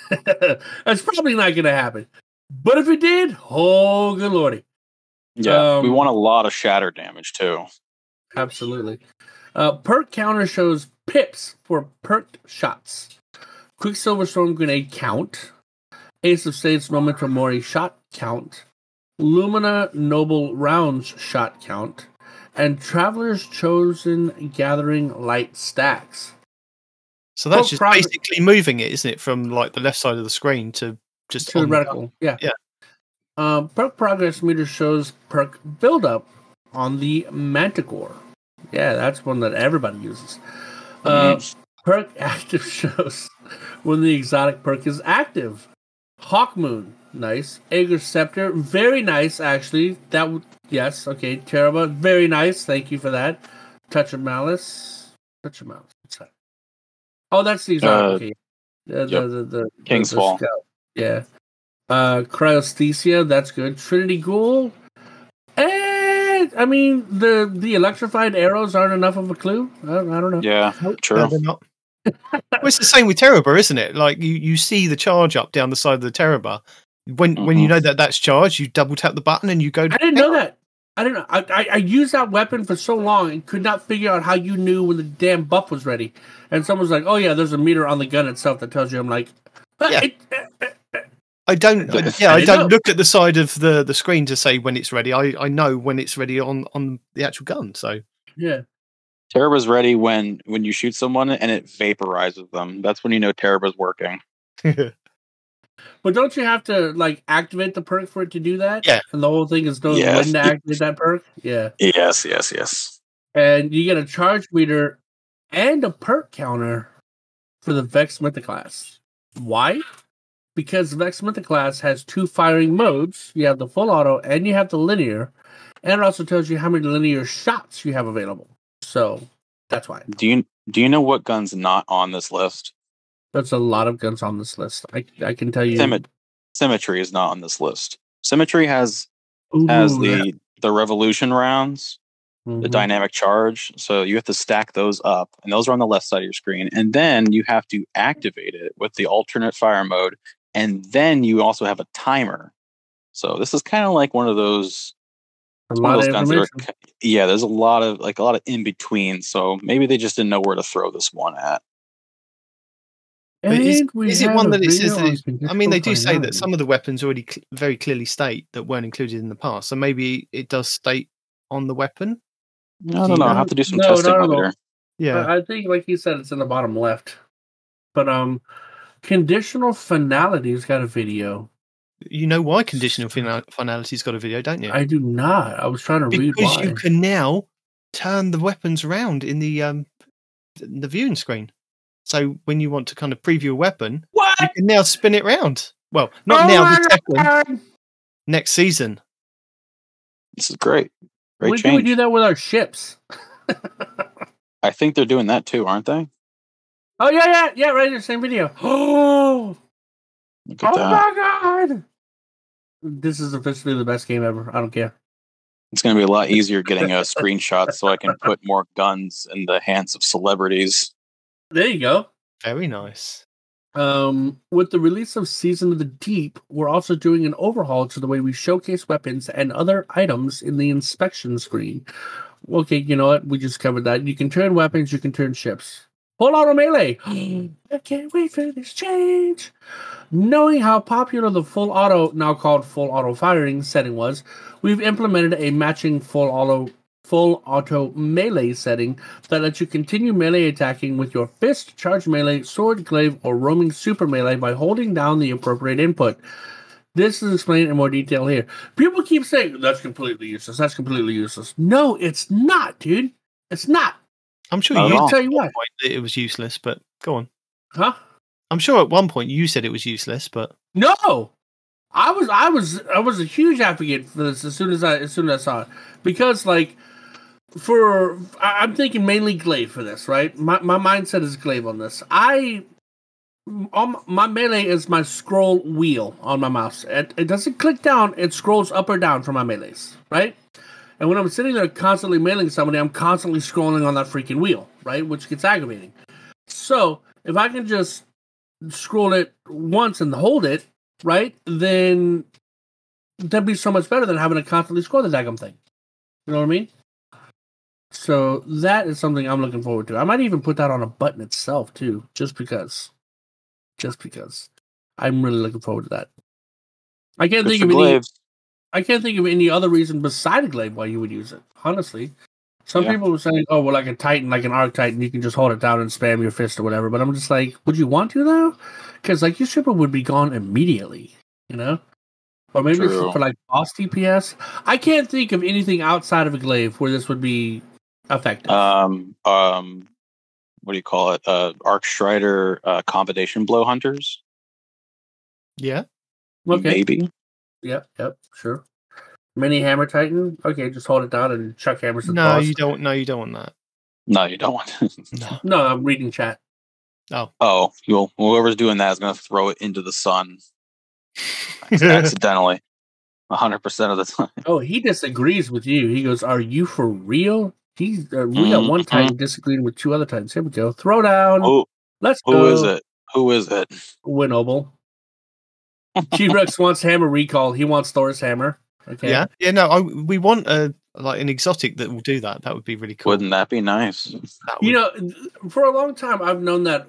That's probably not going to happen. But if it did, oh, good lordy. Yeah, we want a lot of shatter damage, too. Absolutely. Perk counter shows pips for perked shots. Quicksilver Storm grenade count. Ace of States Memento Mori shot count. Lumina Noble Rounds shot count. And Traveler's Chosen Gathering Light stacks. So that's just basically moving it, isn't it, from like the left side of the screen to just to the reticle. Yeah. Perk progress meter shows perk buildup on the Manticore. Yeah, that's one that everybody uses. Perk active shows when the exotic perk is active. Hawkmoon, nice. Aegir Scepter, very nice actually. Yes, okay. Terrible, very nice. Thank you for that. Touch of Malice. What's that? Oh, that's the exotic. Okay. The King's Fall. Yeah. Cryosthesia, that's good. Trinity Ghoul. And I mean, the electrified arrows aren't enough of a clue. I don't know. Yeah, true. Well, it's the same with Terriba, isn't it? Like you see the charge up down the side of the Terriba. When you know that that's charged, you double tap the button and you go. I didn't know that. I don't know. I used that weapon for so long and could not figure out how you knew when the damn buff was ready. And someone's like, "Oh yeah, there's a meter on the gun itself that tells you." I'm like, I don't. I don't look at the side of the screen to say when it's ready. I know when it's ready on the actual gun. So yeah, Terriba's ready when you shoot someone and it vaporizes them. That's when you know Terriba's working. But don't you have to like activate the perk for it to do that? Yeah. And the whole thing is when to activate that perk? Yeah. Yes. And you get a charge meter and a perk counter for the Vex Mythoclast. Why? Because Vex Mythoclast has two firing modes. You have the full auto and you have the linear. And it also tells you how many linear shots you have available. So that's why. Do you know what gun's not on this list? That's a lot of guns on this list. I can tell you. Symmetry is not on this list. Symmetry has the revolution rounds, the dynamic charge. So you have to stack those up, and those are on the left side of your screen. And then you have to activate it with the alternate fire mode, and then you also have a timer. So this is kind of like one of those guns that are, yeah, there's a lot of in between. So maybe they just didn't know where to throw this one at. Is it one that it says that it's, I mean, they do say that some of the weapons already very clearly state that weren't included in the past, so maybe it does state on the weapon. I don't know. I'll have to do some testing later. Yeah, I think, like you said, it's in the bottom left. But Conditional Finality's got a video. You know why Conditional Finality's got a video, don't you? I do not. I was trying to read why. Because you can now turn the weapons around in the viewing screen. So when you want to kind of preview a weapon, you can now spin it round. Well, not now, the second. Next season. This is great. Great change. When do we do that with our ships? I think they're doing that too, aren't they? Oh, yeah, right in the same video. Oh my God! This is officially the best game ever. I don't care. It's going to be a lot easier getting a screenshot so I can put more guns in the hands of celebrities. There you go. Very nice. With the release of Season of the Deep, we're also doing an overhaul to the way we showcase weapons and other items in the inspection screen. Okay, you know what? We just covered that. You can turn weapons, you can turn ships. Full auto melee. I can't wait for this change. Knowing how popular the full auto, now called full auto firing setting was, we've implemented a matching full auto melee setting that lets you continue melee attacking with your fist, charge melee, sword, glaive, or roaming super melee by holding down the appropriate input. This is explained in more detail here. People keep saying, that's completely useless. That's completely useless. No, it's not, dude. It's not. I'm sure you tell you what. It was useless, but go on. Huh? I'm sure at one point you said it was useless, but no, I was a huge advocate for this as soon as I saw it, because like I'm thinking mainly glaive for this, right? My mindset is glaive on this. My melee is my scroll wheel on my mouse. It doesn't click down; it scrolls up or down for my melees, right? And when I'm sitting there constantly mailing somebody, I'm constantly scrolling on that freaking wheel, right? Which gets aggravating. So if I can just scroll it once and hold it, right, then that'd be so much better than having to constantly scroll the daggum thing. You know what I mean? So that is something I'm looking forward to. I might even put that on a button itself, too, just because. I'm really looking forward to that. I can't think of any other reason besides glaive why you would use it, honestly. Some people were saying, oh, well, like a Titan, like an Arc Titan, you can just hold it down and spam your fist or whatever. But I'm just like, would you want to, though? Because, like, your shipper would be gone immediately, you know? Or maybe it's for, like, boss DPS. I can't think of anything outside of a glaive where this would be effective. What do you call it? Arc Strider combination blow hunters? Yeah. Okay. Maybe. Yep, sure. Mini Hammer Titan. Okay, just hold it down and chuck hammers at the boss. No, you don't want that. No, you don't want that. No, I'm reading chat. Oh, well, whoever's doing that is going to throw it into the sun. Accidentally. 100% of the time. Oh, he disagrees with you. He goes, are you for real? We got one Titan disagreeing with two other Titans. Here we go. Throw down. Let's go. Who is it? Winoble. G-Rex wants hammer recall. He wants Thor's hammer. Okay. Yeah. No, we want an exotic that will do that. That would be really cool. Wouldn't that be nice? You know, for a long time, I've known that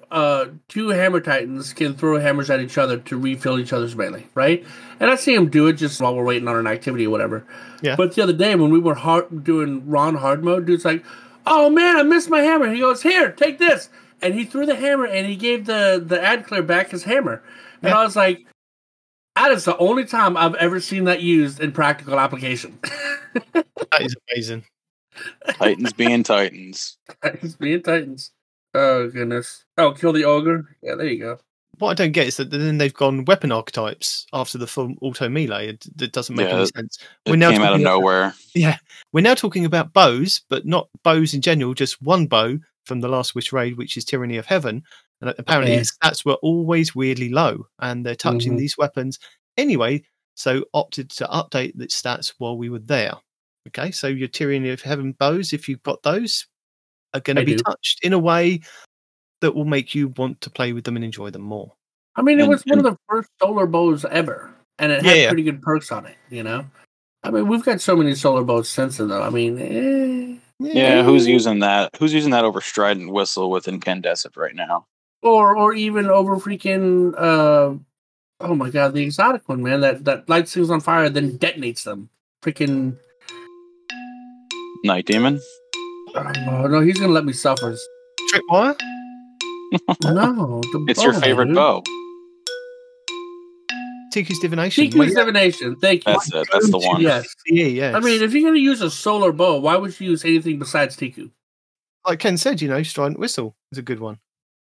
two hammer titans can throw hammers at each other to refill each other's melee, right? And I see them do it just while we're waiting on an activity or whatever. Yeah. But the other day when we were doing Ron hard mode, dude's like, "Oh man, I missed my hammer." He goes, "Here, take this," and he threw the hammer and he gave the Adclair back his hammer, and I was like. That is the only time I've ever seen that used in practical application. That is amazing. Titans being Titans. Oh, goodness. Oh, kill the ogre. Yeah, there you go. What I don't get is that then they've gone weapon archetypes after the full auto melee. It doesn't make any sense. It came out of nowhere. Yeah. We're now talking about bows, but not bows in general, just one bow from the Last Wish raid, which is Tyranny of Heaven. And apparently his stats were always weirdly low, and they're touching these weapons anyway, so opted to update the stats while we were there. Okay, so your Tyranny of Heaven bows, if you've got those, are going to be touched in a way that will make you want to play with them and enjoy them more. I mean, it was one of the first solar bows ever, and it had pretty good perks on it, you know? I mean, we've got so many solar bows since then, though. I mean, Yeah, who's using that over Strident Whistle with Incandescent right now? Or even over freaking, oh my god, the exotic one, man, that lights things on fire and then detonates them. Freaking... Night Demon? Oh, no, he's gonna let me suffer. Trick what? No, it's bow, your favorite dude. Bow. Tiku's Divination. Tiku's Divination. Thank you. That's the one. Yes. Yeah. I mean, if you're going to use a solar bow, why would you use anything besides Tiku? Like Ken said, Strident Whistle is a good one.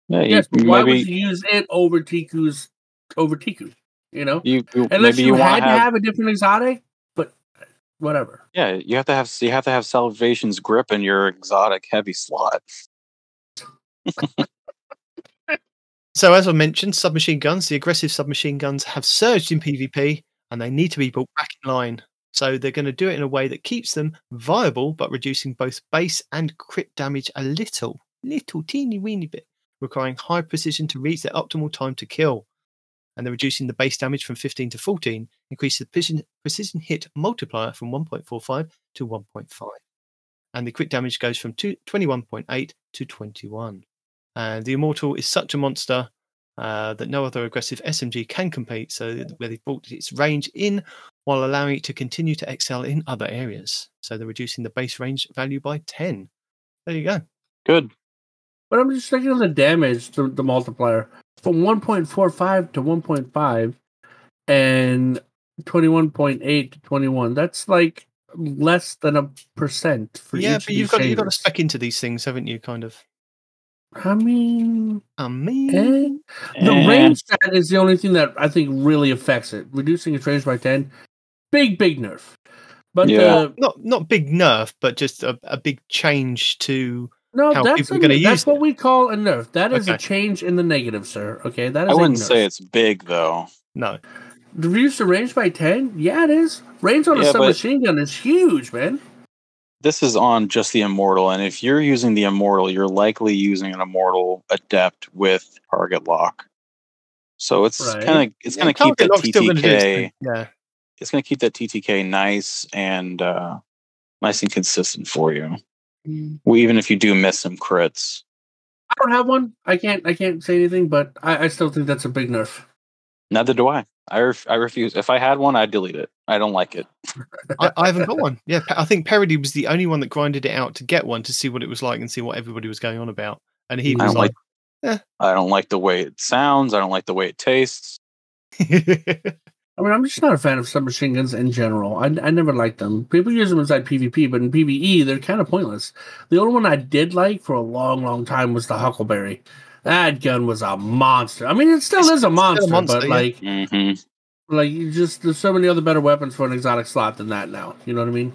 Yeah. Why would you use it over Tiku's? Over Tiku, unless you had to have a different exotic, but whatever. Yeah, you have to have Salvation's Grip in your exotic heavy slot. So, as I mentioned, submachine guns, the aggressive submachine guns have surged in PvP and they need to be brought back in line. So they're going to do it in a way that keeps them viable, but reducing both base and crit damage a little teeny weeny bit, requiring high precision to reach their optimal time to kill. And they're reducing the base damage from 15 to 14, increasing the precision hit multiplier from 1.45 to 1.5. And the crit damage goes from 21.8 to 21. And the Immortal is such a monster that no other aggressive SMG can compete, so where they've brought its range in while allowing it to continue to excel in other areas. So they're reducing the base range value by 10. There you go. Good. But I'm just thinking of the damage to the multiplier from 1.45 to 1.5 and 21.8 to 21. That's like less than 1% for each. Yeah, but you've got to spec into these things, haven't you, kind of? I mean, the range stat is the only thing that I think really affects it. Reducing its range by 10, big nerf. But not big nerf, but just a big change to how people are going to use it. That's what we call a nerf. That is a change in the negative, sir. Okay, that is. I wouldn't say it's big though. No, reduce the range by 10. Yeah, it is. Range on a submachine gun is huge, man. This is on just the Immortal, and if you're using the Immortal, you're likely using an Immortal Adept with Target Lock. So it's kind of keep that TTK. Yeah, it's going to keep that TTK nice and consistent for you. Mm. Well, even if you do miss some crits, I don't have one. I can't say anything, but I still think that's a big nerf. Neither do I. I refuse. If I had one, I'd delete it. I don't like it. I haven't got one. Yeah, I think Parody was the only one that grinded it out to get one to see what it was like and see what everybody was going on about. And he was like, I don't like the way it sounds. I don't like the way it tastes. I mean, I'm just not a fan of submachine guns in general. I never liked them. People use them inside PvP, but in PvE, they're kind of pointless. The only one I did like for a long time was the Huckleberry. That gun was a monster. I mean, it still is a monster, but you just there's so many other better weapons for an exotic slot than that now. You know what I mean?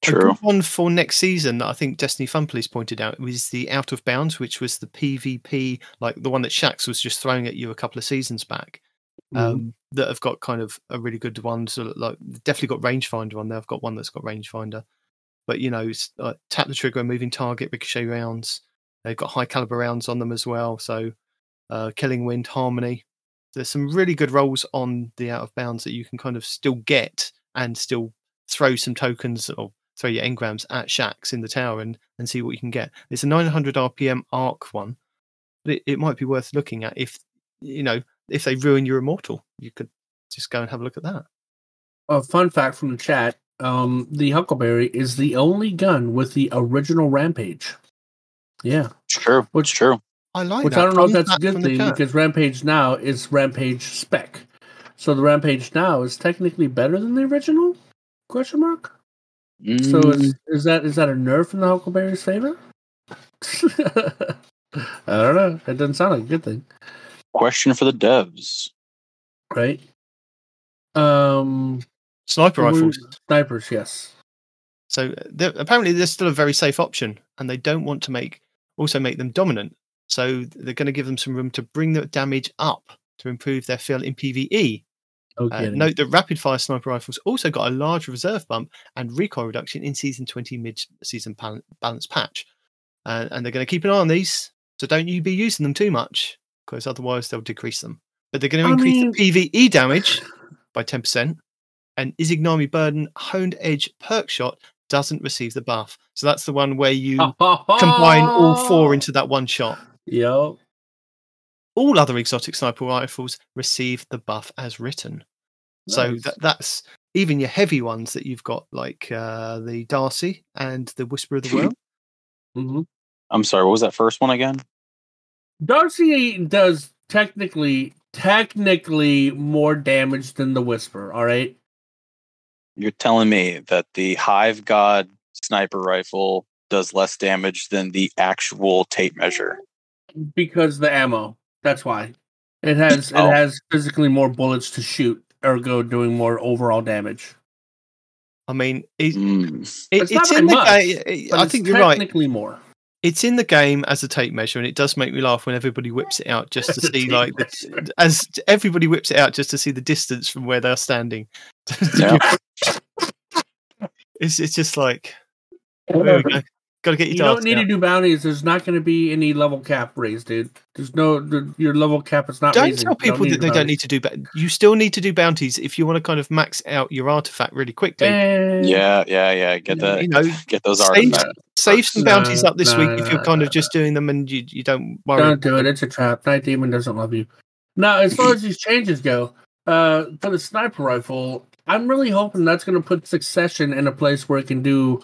True. One for next season that I think Destiny Fun Police pointed out was the Out of Bounds, which was the PvP, like the one that Shax was just throwing at you a couple of seasons back. That have got kind of a really good one. So like, definitely got rangefinder on there. I've got one that's got rangefinder, but it's, tap the trigger, moving target, ricochet rounds. They've got high caliber rounds on them as well. So Killing Wind, Harmony. There's some really good rolls on the Out of Bounds that you can kind of still get and still throw some tokens or throw your engrams at Shax in the tower and see what you can get. It's a 900 RPM arc one, but it might be worth looking at if they ruin your Immortal. You could just go and have a look at that. A fun fact from the chat, the Huckleberry is the only gun with the original Rampage. Yeah, sure. Which true. I like which that. I don't know if that's a good thing because Rampage now is Rampage spec, so the Rampage now is technically better than the original? Question mark. Mm. So is that a nerf in the Huckleberry's favor? I don't know. It doesn't sound like a good thing. Question for the devs, right? Sniper rifles. Snipers, yes. So apparently they're still a very safe option, and they don't want to make them dominant. So they're going to give them some room to bring the damage up to improve their feel in PvE. Okay. Note that rapid-fire sniper rifles also got a large reserve bump and recoil reduction in Season 20 mid-season balance patch. And they're going to keep an eye on these, so don't you be using them too much, because otherwise they'll decrease them. But they're going to increase the PvE damage by 10%, and Izanami Burden Honed Edge Perk Shot doesn't receive the buff. So that's the one where you combine all four into that one shot. Yep. All other exotic sniper rifles receive the buff as written. Nice. So that's even your heavy ones that you've got, like the Darcy and the Whisper of the World. Mm-hmm. I'm sorry, what was that first one again? Darcy does technically more damage than the Whisper, all right? You're telling me that the Hive God sniper rifle does less damage than the actual tape measure? Because the ammo. That's why. It has physically more bullets to shoot, ergo doing more overall damage. I mean, it's in the game. I think you're right. Technically more. It's in the game as a tape measure, and it does make me laugh when everybody whips it out just to see, like, as everybody whips it out just to see the distance from where they're standing. Yeah. It's just like, there we go. Got to get your You don't need out. To do bounties. There's not going to be any level cap raised, dude. There's no, your level cap is not raised. Don't tell people that they don't need to do bounties. You still need to do bounties if you want to kind of max out your artifact really quickly. Yeah. Get those artifacts. Save some bounties up this week if you're kind of just doing them and you don't worry. Don't do it. It's a trap. Night Demon doesn't love you. Now, as far as these changes go, for the sniper rifle, I'm really hoping that's going to put Succession in a place where it can do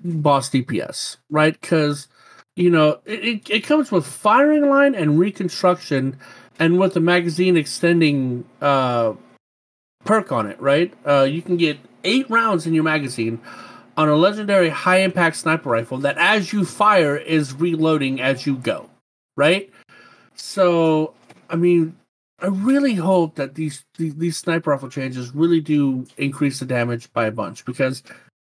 boss DPS, right? Because, you know, it comes with firing line and reconstruction, and with the magazine extending perk on it, right? You can get 8 rounds in your magazine on a legendary high impact sniper rifle that, as you fire, is reloading as you go, right? So, I mean, I really hope that these sniper rifle changes really do increase the damage by a bunch, because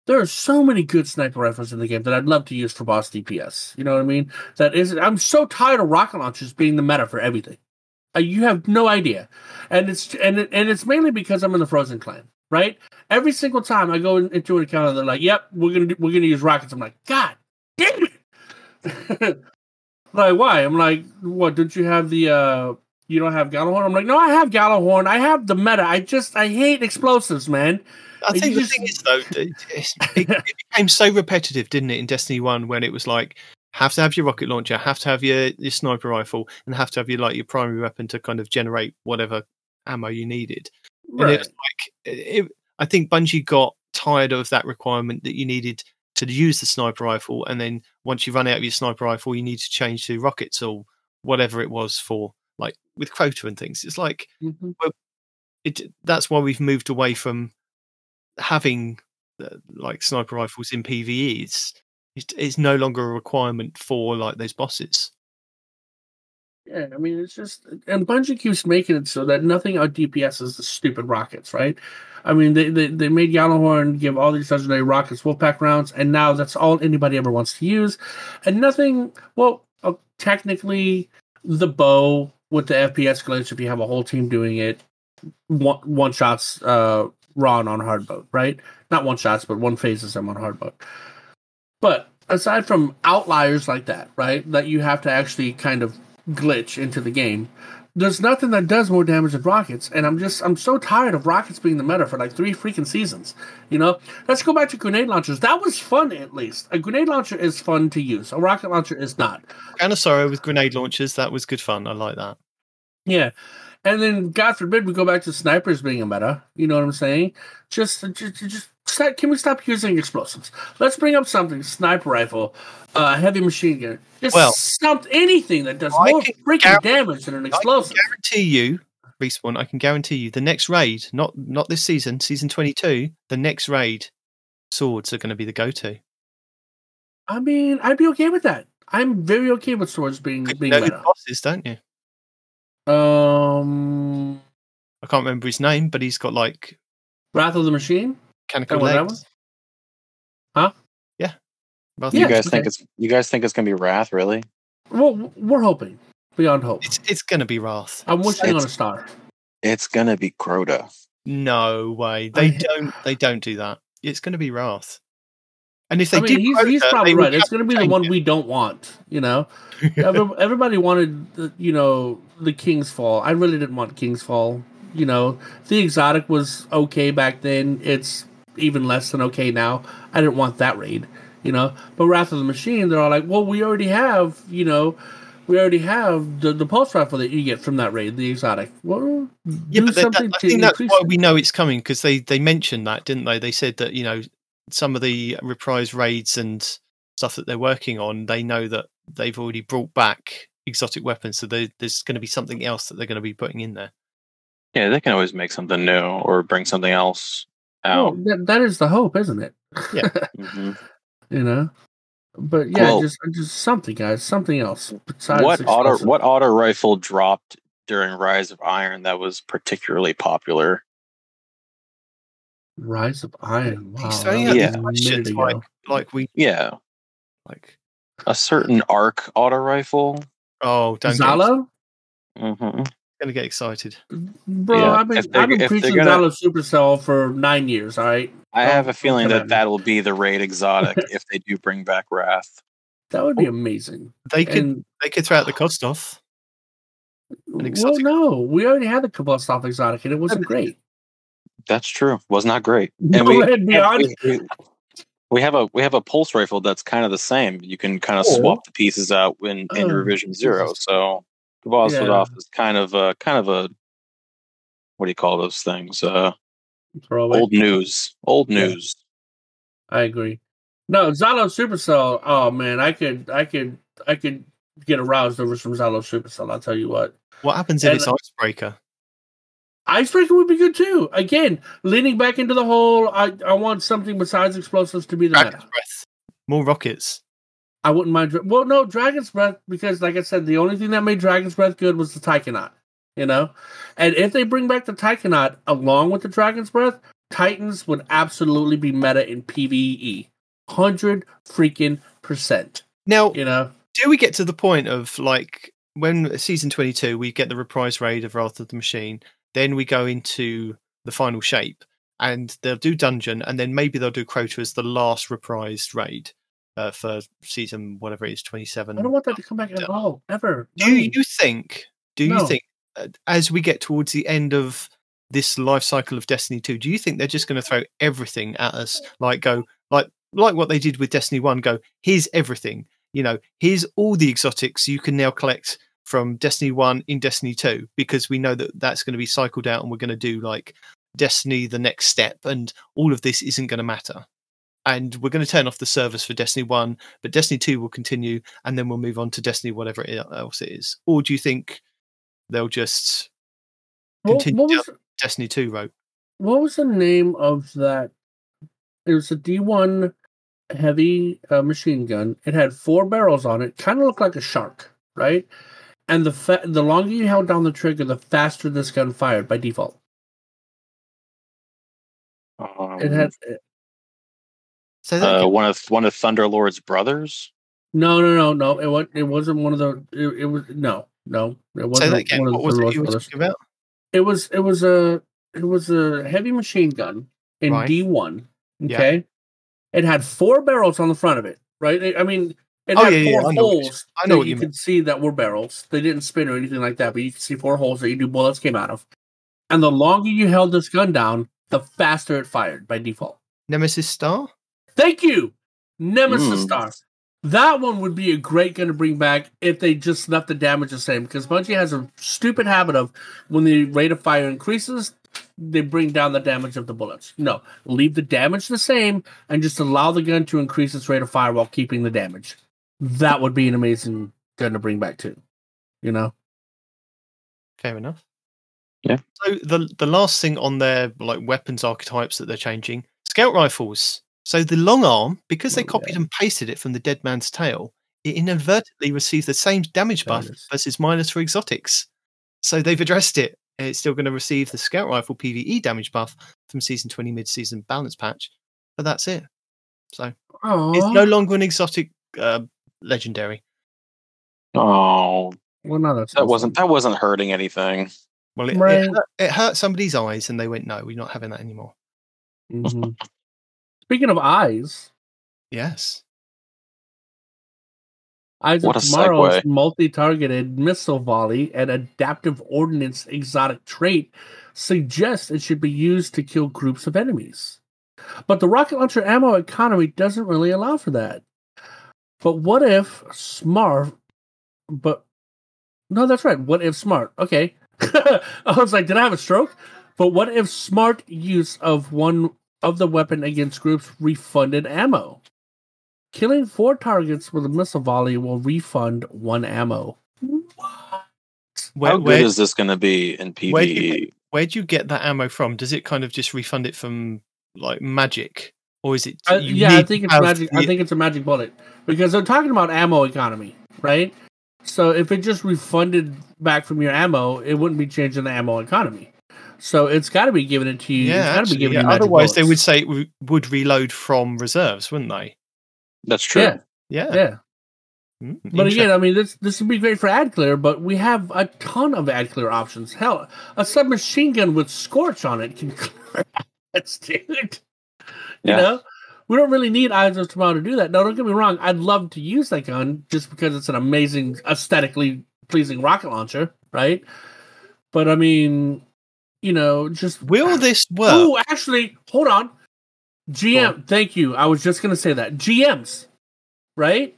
there are so many good sniper rifles in the game that I'd love to use for boss DPS. You know what I mean? I'm so tired of rocket launchers being the meta for everything. You have no idea, and it's mainly because I'm in the Frozen clan, right? Every single time I go into an encounter, they're like, "Yep, we're gonna use rockets." I'm like, "God damn it!" Like, why? I'm like, "What? Don't you have the? You don't have Gjallarhorn?" I'm like, "No, I have Gjallarhorn. I have the meta. I hate explosives, man." I think the thing is, though, it became so repetitive, didn't it, in Destiny 1, when it was like, have to have your rocket launcher, have to have your sniper rifle, and have to have your primary weapon to kind of generate whatever ammo you needed. Right. And it was like, I think Bungie got tired of that requirement that you needed to use the sniper rifle, and then once you run out of your sniper rifle, you need to change to rockets or whatever it was for, like with Crota and things. It's like, that's why we've moved away from having like sniper rifles in PvE, it's no longer a requirement for like those bosses. Yeah, I mean, it's just, and Bungie keeps making it so that nothing on DPS is the stupid rockets, right? I mean, they made Gjallarhorn give all these legendary rockets Wolfpack rounds, and now that's all anybody ever wants to use, and nothing. Well, technically, the bow with the FPS glitch, if you have a whole team doing it, one shots. Raw and on hard mode, right? Not one shots, but one phases them on hard mode. But aside from outliers like that, right, that you have to actually kind of glitch into the game, there's nothing that does more damage than rockets. And I'm so tired of rockets being the meta for like 3 freaking seasons. You know, let's go back to grenade launchers. That was fun, at least. A grenade launcher is fun to use. A rocket launcher is not. Anasaro with grenade launchers, that was good fun. I like that. Yeah. And then, God forbid, we go back to snipers being a meta. You know what I'm saying? Just can we stop using explosives? Let's bring up something. Sniper rifle, heavy machine gun. Anything that does more freaking damage than an explosive. I guarantee you, Respawn, I can guarantee you, the next raid, not this season, season 22, the next raid, swords are going to be the go-to. I mean, I'd be okay with that. I'm very okay with swords being meta. You know bosses, don't you? I can't remember his name, but he's got like Wrath of the Machine. Mechanical legs. Huh? Yeah. You guys think it's gonna be Wrath, really? Well, we're hoping. Beyond hope. It's gonna be Wrath. I'm wishing on a star. It's gonna be Crota. No way. They don't do that. It's gonna be Wrath. And if they he's probably right. It's going to be the one we don't want, you know? Everybody wanted, the King's Fall. I really didn't want King's Fall. You know, the exotic was okay back then. It's even less than okay now. I didn't want that raid, you know? But Wrath of the Machine, they're all like, well, we already have, we already have the pulse rifle that you get from that raid, the exotic. Well, yeah, but I think that's why we know it's coming, because they mentioned that, didn't they? They said that, you know, some of the reprise raids and stuff that they're working on, they know that they've already brought back exotic weapons, so there's going to be something else that they're going to be putting in there. Yeah, they can always make something new or bring something else out. Well, that is the hope, isn't it? Yeah. Mm-hmm. You know? But yeah, cool. just something, guys. Something else. Besides what auto rifle dropped during Rise of Iron that was particularly popular? Rise of Iron? Wow. So, yeah. Like a certain arc auto rifle. Oh, don't Zalo? Mm-hmm. Gonna get excited, bro. Yeah. I've been preaching Zalo Supercell for 9 years. All right, I have a feeling that'll be the raid exotic if they do bring back Wrath. That would be amazing. They could throw out the Kostov. Well, no, we already had the Kostov exotic, and it wasn't great. That's true. Was not great. And we have a pulse rifle that's kind of the same. You can kind of swap the pieces out in Revision Zero. So. Kvozdov is kind of a what do you call those things? Old news. I agree. No, Zalo Supercell. Oh man, I could get aroused over some Zalo Supercell. I'll tell you what. What happens if it's Icebreaker? Icebreaker would be good too. Again, leaning back into the whole. I want something besides explosives to be the Dragon's Breath. More rockets. I wouldn't mind. Well, no, Dragon's Breath, because like I said, the only thing that made Dragon's Breath good was the Taikonaut, you know? And if they bring back the Taikonaut along with the Dragon's Breath, Titans would absolutely be meta in PvE. 100%. Now, you know? Do we get to the point of, like, when Season 22, we get the reprise raid of Wrath of the Machine, then we go into the final shape, and they'll do Dungeon, and then maybe they'll do Crota as the last reprised raid. For season whatever it is, 27. I don't want that to come back at all, ever. No. Do you think as we get towards the end of this life cycle of Destiny 2, do you think they're just going to throw everything at us? Like go like what they did with Destiny 1, go, here's everything. You know, here's all the exotics you can now collect from Destiny 1 in Destiny 2, because we know that that's going to be cycled out and we're going to do like Destiny the next step, and all of this isn't going to matter. And we're going to turn off the service for Destiny 1, but Destiny 2 will continue, and then we'll move on to Destiny whatever else it is. Or do you think they'll just continue Destiny 2 route? What was the name of that? It was a D1 heavy machine gun. It had 4 barrels on it. Kind of looked like a shark, right? And the longer you held down the trigger, the faster this gun fired by default. It had... So one of Thunderlord's brothers? No. It wasn't one of the. It was no. It wasn't. Say that again. What was it you were talking about? It was a heavy machine gun in D1. Okay, It had 4 barrels on the front of it. Right. It had four holes. I know what you could see that were barrels. They didn't spin or anything like that, but you could see 4 holes that you knew bullets came out of. And the longer you held this gun down, the faster it fired by default. Nemesis Star. Thank you, Nemesis Star. That one would be a great gun to bring back if they just left the damage the same, because Bungie has a stupid habit of when the rate of fire increases, they bring down the damage of the bullets. No, leave the damage the same and just allow the gun to increase its rate of fire while keeping the damage. That would be an amazing gun to bring back too, you know? Fair enough. Yeah. So the last thing on their like weapons archetypes that they're changing, scout rifles. So the long arm, because they copied and pasted it from the Dead Man's Tale, it inadvertently received the same damage buff versus minus for exotics. So they've addressed it. It's still going to receive the Scout Rifle PvE damage buff from Season 20 mid-season balance patch, but that's it. So it's no longer an exotic legendary. Oh, well, no, that wasn't hurting anything. Well, it hurt somebody's eyes, and they went, "No, we're not having that anymore." Mm-hmm. Speaking of eyes, yes, Eyes of Tomorrow's multi-targeted missile volley and adaptive ordnance exotic trait suggests it should be used to kill groups of enemies. But the rocket launcher ammo economy doesn't really allow for that. But what if Smarv? But No, that's right. What if smart? Okay. I was like, did I have a stroke? But what if smart use of one of the weapon against groups refunded ammo? Killing 4 targets with a missile volley will refund 1 ammo. What? How good is this going to be in PvE? Where do you get that ammo from? Does it kind of just refund it from like magic, or is it? I think it's magic. I think it's a magic bullet because they're talking about ammo economy, right? So if it just refunded back from your ammo, it wouldn't be changing the ammo economy. So it's got to be given it to you. Yeah, it's actually, you otherwise bullets. They would say it would reload from reserves, wouldn't they? That's true. Yeah. Mm-hmm. But again, I mean, this would be great for ad clear, but we have a ton of ad clear options. Hell, a submachine gun with Scorch on it can clear ads, dude. Yeah. You know? We don't really need Eyes of Tomorrow to do that. Now, don't get me wrong. I'd love to use that gun just because it's an amazing, aesthetically pleasing rocket launcher, right? But, I mean, you know, just... Will this work? Oh, actually, hold on. GM, thank you. I was just going to say that. GMs, right?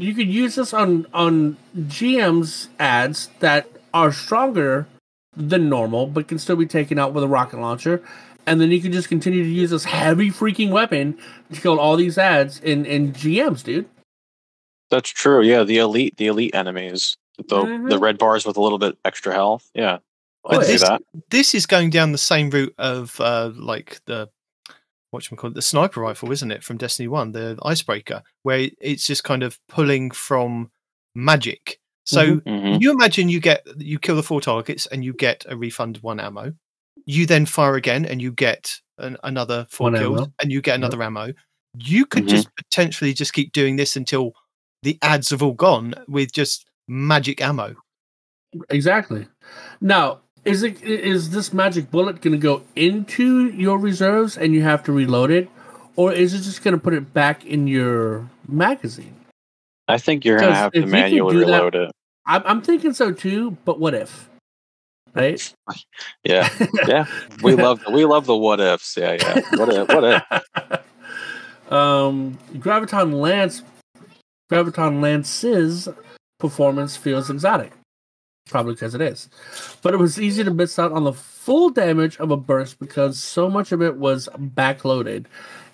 You could use this on GMs ads that are stronger than normal, but can still be taken out with a rocket launcher. And then you can just continue to use this heavy freaking weapon to kill all these ads in GMs, dude. That's true. Yeah, the elite enemies, the red bars with a little bit extra health. Yeah, I'd say that. This is going down the same route of like the whatchamacallit, the sniper rifle, isn't it, from Destiny 1, the Icebreaker, where it's just kind of pulling from magic. So you imagine you kill the 4 targets and you get a refund 1 ammo. You then fire again, and you get another 4 kills, and you get another ammo. You could just potentially just keep doing this until the ads have all gone with just magic ammo. Exactly. Now, is this magic bullet going to go into your reserves, and you have to reload it, or is it just going to put it back in your magazine? I think you're going to have to manually reload it. I'm thinking so too, but what if? Right? Yeah. We love the what ifs. Yeah. What if? Graviton Lance's performance feels exotic, probably because it is. But it was easy to miss out on the full damage of a burst because so much of it was backloaded,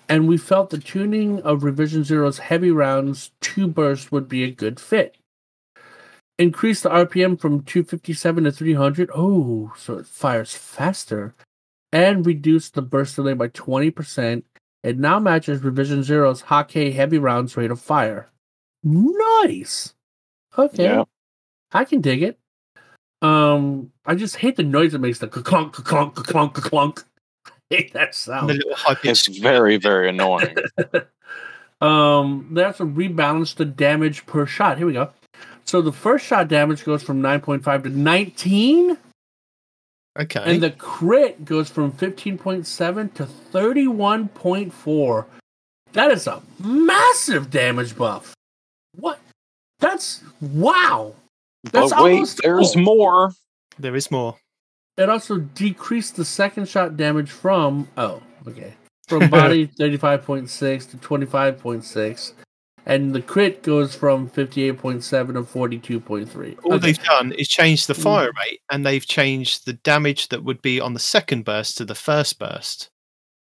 and we felt the tuning of Revision Zero's heavy rounds to burst would be a good fit. Increase the RPM from 257 to 300. Oh, so it fires faster. And reduce the burst delay by 20%. It now matches Revision Zero's Hake heavy rounds rate of fire. Nice! Okay. Yeah. I can dig it. I just hate the noise it makes. The clunk, clunk, clunk, clunk. I hate that sound. It's very, very annoying. They have to rebalance the damage per shot. Here we go. So the first shot damage goes from 9.5 to 19. Okay. And the crit goes from 15.7 to 31.4. That is a massive damage buff. What? That's... Wow. That's almost... There's more. There is more. It also decreased the second shot damage from... Oh, okay. From body 35.6 to 25.6. And the crit goes from 58.7 to 42.3. All they've done is change the fire rate, and they've changed the damage that would be on the second burst to the first burst.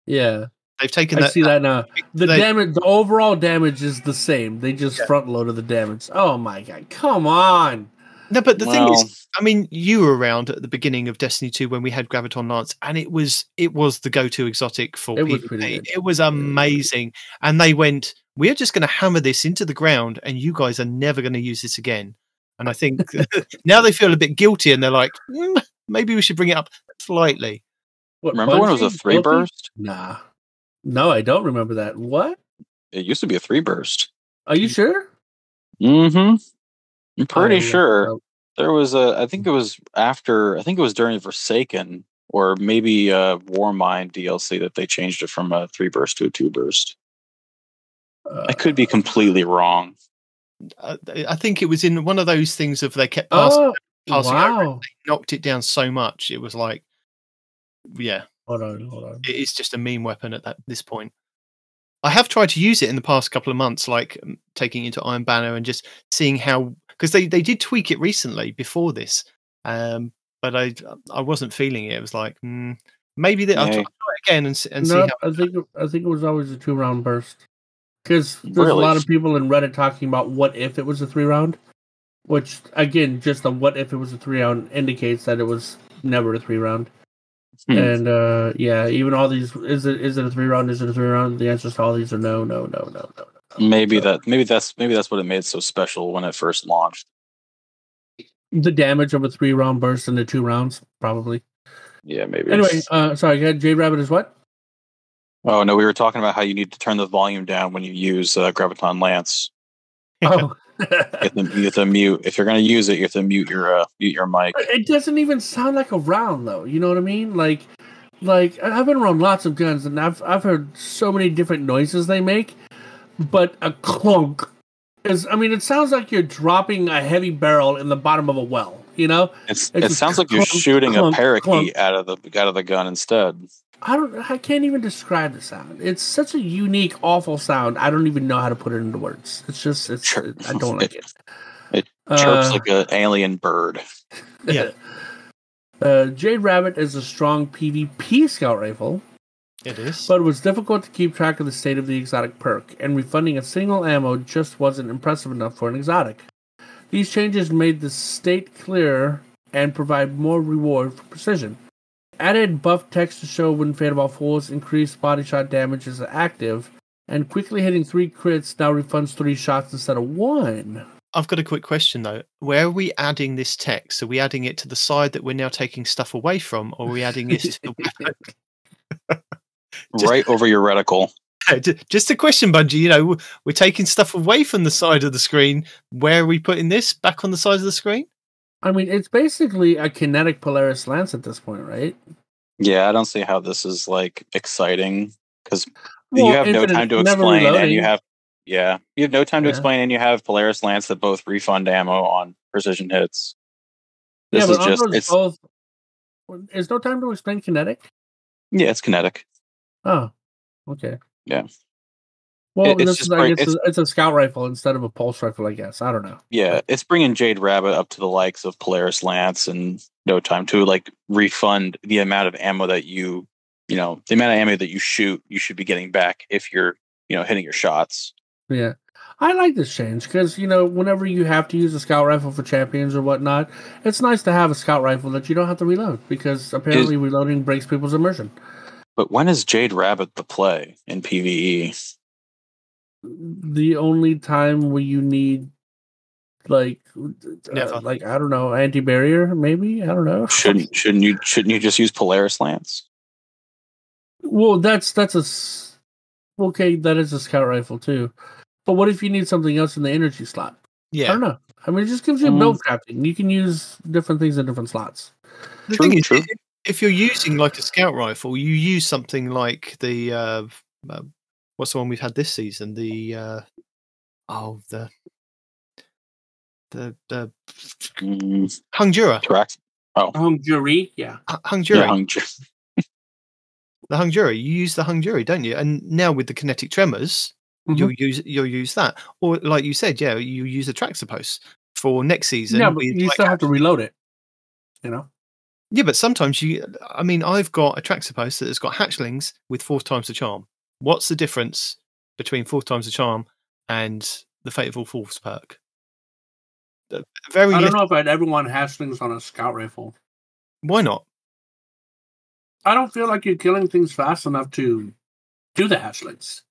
Yeah. They've taken that. I see that now. The overall damage is the same. They just front-loaded the damage. Oh, my God. Come on. No, but the thing is, I mean, you were around at the beginning of Destiny 2 when we had Graviton Lance, and it was the go-to exotic for PvP. It was amazing. And they went... We are just going to hammer this into the ground, and you guys are never going to use this again. And I think now they feel a bit guilty, and they're like, maybe we should bring it up slightly. What, remember when it was a 3 burst? Nah. No, I don't remember that. What? It used to be a 3 burst. Are you sure? Mm-hmm. I'm pretty sure. Know. There was I think it was during Forsaken, or maybe Warmind DLC that they changed it from a 3 burst to a 2 burst. I could be completely wrong. I think it was in one of those things of they kept passing over and they knocked it down so much. It was like, yeah. Hold on. It is just a meme weapon at this point. I have tried to use it in the past couple of months, like taking into Iron Banner and just seeing how because they did tweak it recently before this, but I wasn't feeling it. It was like maybe that I'll try it again and see. I think it was always a 2-round burst, because there's a lot of people in Reddit talking about what if it was a 3-round, which again, just the what if it was a 3-round indicates that it was never a 3-round. And even all these is it a 3-round? Is it a 3-round? The answers to all these are no. Maybe that's what it made so special when it first launched. The damage of a 3-round burst into 2 rounds, probably. Yeah, maybe. Anyway, sorry, Jade Rabbit is what? Oh no, we were talking about how you need to turn the volume down when you use Graviton Lance. Oh. You have to mute. If you're going to use it, you have to mute your mic. It doesn't even sound like a round, though. You know what I mean? Like I've been around lots of guns, and I've heard so many different noises they make. But a clunk is. I mean, it sounds like you're dropping a heavy barrel in the bottom of a well. You know, it sounds like clunk, you're shooting clunk, a parakeet clunk. out of the gun instead. I can't even describe the sound. It's such a unique, awful sound. I don't even know how to put it into words. I don't like it. It chirps like an alien bird. Yeah. Jade Rabbit is a strong PvP scout rifle. It is. But it was difficult to keep track of the state of the exotic perk, and refunding a single ammo just wasn't impressive enough for an exotic. These changes made the state clearer and provide more reward for precision. Added buff text to show when Fatal Falls increased body shot damage is active, and quickly hitting 3 crits now refunds 3 shots instead of 1. I've got a quick question though. Where are we adding this text? Are we adding it to the side that we're now taking stuff away from, or are we adding it to the weapon? Right over your reticle. Just a question, Bungie. You know, we're taking stuff away from the side of the screen. Where are we putting this? Back on the side of the screen? I mean, it's basically a kinetic Polaris Lance at this point, right? Yeah, I don't see how this is like exciting, because you have no time to explain, and you have no time to explain, and you have Polaris Lance that both refund ammo on precision hits. Is no time to explain kinetic? Yeah, it's kinetic. Oh, okay. Yeah. Well, it's a scout rifle instead of a pulse rifle, I guess. I don't know. Yeah, it's bringing Jade Rabbit up to the likes of Polaris Lance and No Time to like refund the amount of ammo that the amount of ammo that you shoot, you should be getting back if you're, hitting your shots. Yeah, I like this change because whenever you have to use a scout rifle for champions or whatnot, it's nice to have a scout rifle that you don't have to reload, because apparently reloading breaks people's immersion. But when is Jade Rabbit the play in PvE? The only time where you need I don't know, anti-barrier maybe, I don't know. Shouldn't you just use Polaris Lance? Well, that is a scout rifle too. But what if you need something else in the energy slot? Yeah, I don't know. I mean, it just gives you build crafting. You can use different things in different slots. The thing is, if you're using like a scout rifle, you use something like the what's the one we've had this season? The Hungdura. Correct. Oh, Hungduri. Yeah. Hungduri. Yeah, the Hungduri. You use the Hungduri, don't you? And now with the kinetic tremors, you'll use that. Or like you said, yeah, you use the Traxapos for next season. Yeah, but you still have to reload it. You know. Yeah, but sometimes I've got a Traxapos that has got hatchlings with 4 times the charm. What's the difference between 4 times the charm and the Fatal Falls perk? I don't know if I'd ever want hatchlings on a scout rifle. Why not? I don't feel like you're killing things fast enough to do the hatchlings.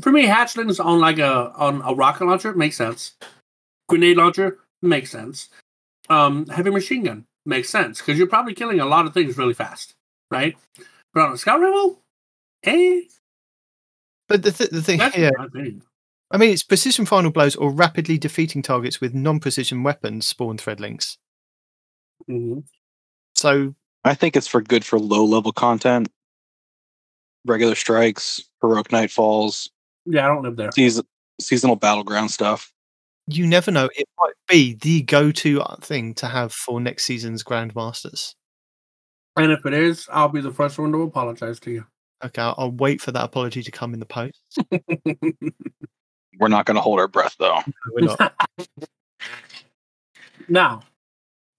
For me, hatchlings on a rocket launcher makes sense. Grenade launcher makes sense. Heavy machine gun makes sense, because you're probably killing a lot of things really fast, right? But on a scout rifle, hey. But the thing here, it's precision final blows or rapidly defeating targets with non-precision weapons spawn threadlings. Mm-hmm. So I think it's good for low-level content, regular strikes, heroic nightfalls. Yeah, I don't live there. Seasonal battleground stuff. You never know; it might be the go-to thing to have for next season's Grandmasters. And if it is, I'll be the first one to apologize to you. Okay, I'll wait for that apology to come in the post. We're not going to hold our breath, though. No, we're not. Now,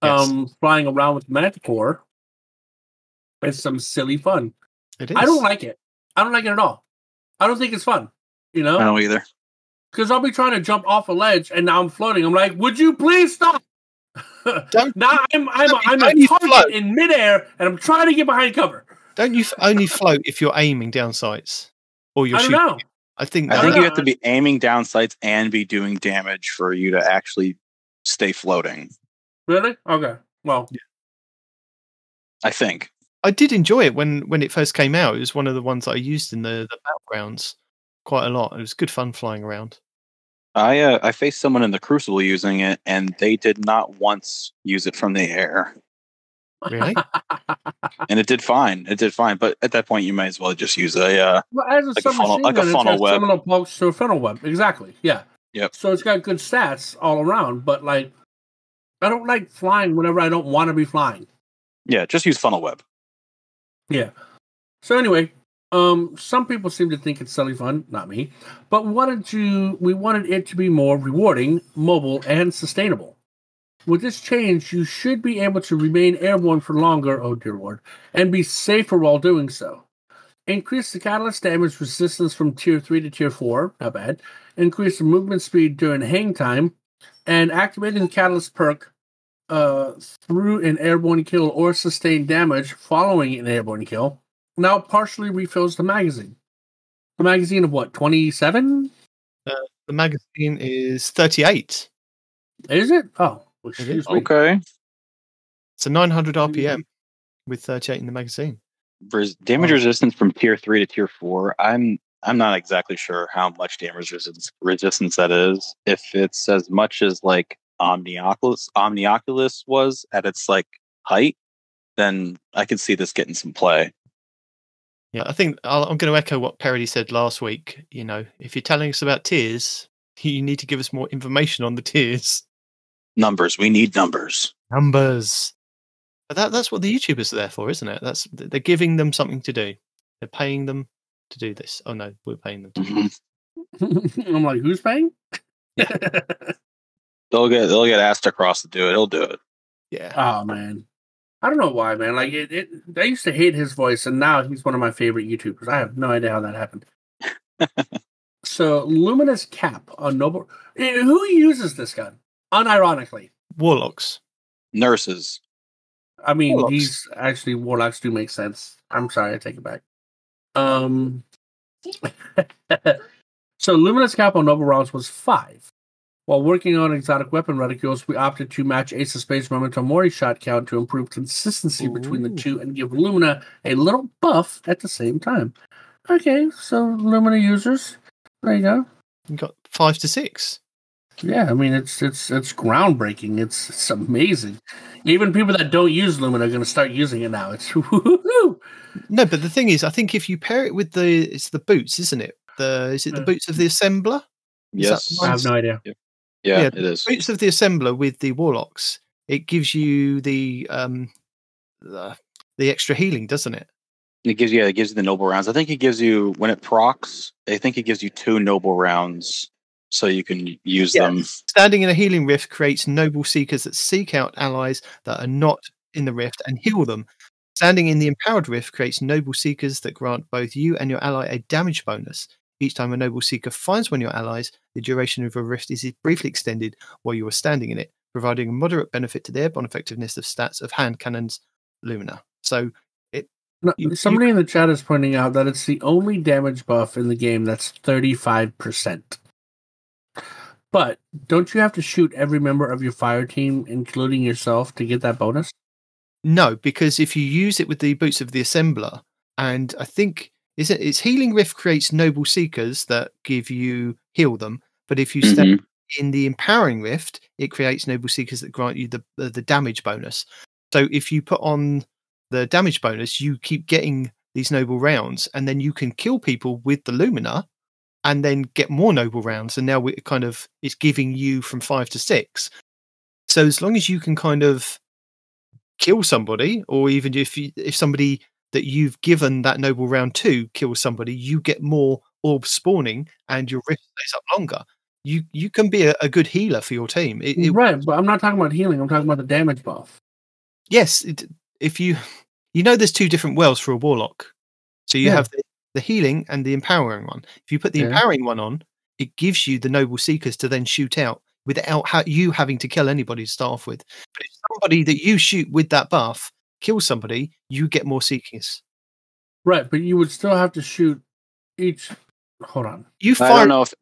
flying around with Manticore is some silly fun. It is. I don't like it. I don't like it at all. I don't think it's fun. You know? I don't either. Because I'll be trying to jump off a ledge, and now I'm floating. I'm like, would you please stop? Now I'm a target float in midair, and I'm trying to get behind cover. Don't you only float if you're aiming down sights? Or you're shooting? Know. I think you have to be aiming down sights and be doing damage for you to actually stay floating. Really? Okay. Well, yeah. I think I did enjoy it when it first came out. It was one of the ones that I used in the battlegrounds quite a lot. It was good fun flying around. I faced someone in the Crucible using it, and they did not once use it from the air. Really? And it did fine. It did fine. But at that point, you might as well just use a funnel web. Seminal pokes to a funnel web. Exactly. Yeah. Yep. So it's got good stats all around, but like, I don't like flying whenever I don't want to be flying. Yeah, just use funnel web. Yeah. So anyway, some people seem to think it's silly fun, not me, but we wanted it to be more rewarding, mobile, and sustainable. With this change, you should be able to remain airborne for longer, oh dear Lord, and be safer while doing so. Increase the catalyst damage resistance from Tier 3 to Tier 4, not bad. Increase the movement speed during hang time, and activating the catalyst perk through an airborne kill or sustained damage following an airborne kill now partially refills the magazine. The magazine of what, 27? The magazine is 38. Is it? Oh. Excuse me. Okay. It's a 900 RPM with 38 in the magazine. Damage resistance from tier 3 to tier 4. I'm not exactly sure how much damage resistance that is. If it's as much as like Omnioculus was at its like height, then I could see this getting some play. Yeah, I think I'm going to echo what Parody said last week. You know, if you're telling us about tiers, you need to give us more information on the tiers. Numbers. We need numbers. Numbers. But that's what the YouTubers are there for, isn't it? They're giving them something to do. They're paying them to do this. Oh no, we're paying them to do this. I'm like, who's paying? They'll get AstroCross to do it. He'll do it. Yeah. Oh man, I don't know why, man. Like it. I used to hate his voice, and now he's one of my favorite YouTubers. I have no idea how that happened. So Luminous Cap on Noble. Who uses this gun? Unironically, warlocks, nurses. I mean, warlocks. He's actually warlocks do make sense. I'm sorry, I take it back. So Luminous Cap on Noble rounds was 5. While working on exotic weapon reticules, we opted to match Ace of Spades Memento Mori shot count to improve consistency between the two and give Lumina a little buff at the same time. Okay, so Lumina users, there you go. You got 5 to 6. Yeah, I mean it's groundbreaking. It's amazing. Even people that don't use Lumina are going to start using it now. It's woo-hoo-hoo. No, but the thing is, I think if you pair it with the boots, isn't it? Is it the boots of the assembler? Yes, I have no idea. Yeah, it is boots of the assembler with the warlocks. It gives you the extra healing, doesn't it? It gives you the noble rounds. I think it gives you when it procs. I think it gives you 2 noble rounds. So you can use them. Standing in a healing rift creates noble seekers that seek out allies that are not in the rift and heal them. Standing in the empowered rift creates noble seekers that grant both you and your ally a damage bonus. Each time a noble seeker finds one of your allies, the duration of a rift is briefly extended while you are standing in it, providing a moderate benefit to the airborne effectiveness of stats of hand cannons, Lumina. So somebody in the chat is pointing out that it's the only damage buff in the game that's 35%. But don't you have to shoot every member of your fire team, including yourself, to get that bonus? No, because if you use it with the boots of the assembler, and I think it's healing rift creates noble seekers that give you heal them. But if you step in the empowering rift, it creates noble seekers that grant you the damage bonus. So if you put on the damage bonus, you keep getting these noble rounds, and then you can kill people with the Lumina. And then get more noble rounds, and now it's giving you from 5 to 6. So as long as you can kind of kill somebody, or even if somebody that you've given that noble round to kills somebody, you get more orbs spawning, and your rift stays up longer. you can be a good healer for your team. Right, but I'm not talking about healing. I'm talking about the damage buff. Yes, if you know, there's two different wells for a warlock. So you have the healing and the empowering one. If you put the empowering one on, it gives you the noble seekers to then shoot out without you having to kill anybody to start off with. But if somebody that you shoot with that buff kills somebody, you get more seekers. Right, but you would still have to shoot each. Hold on.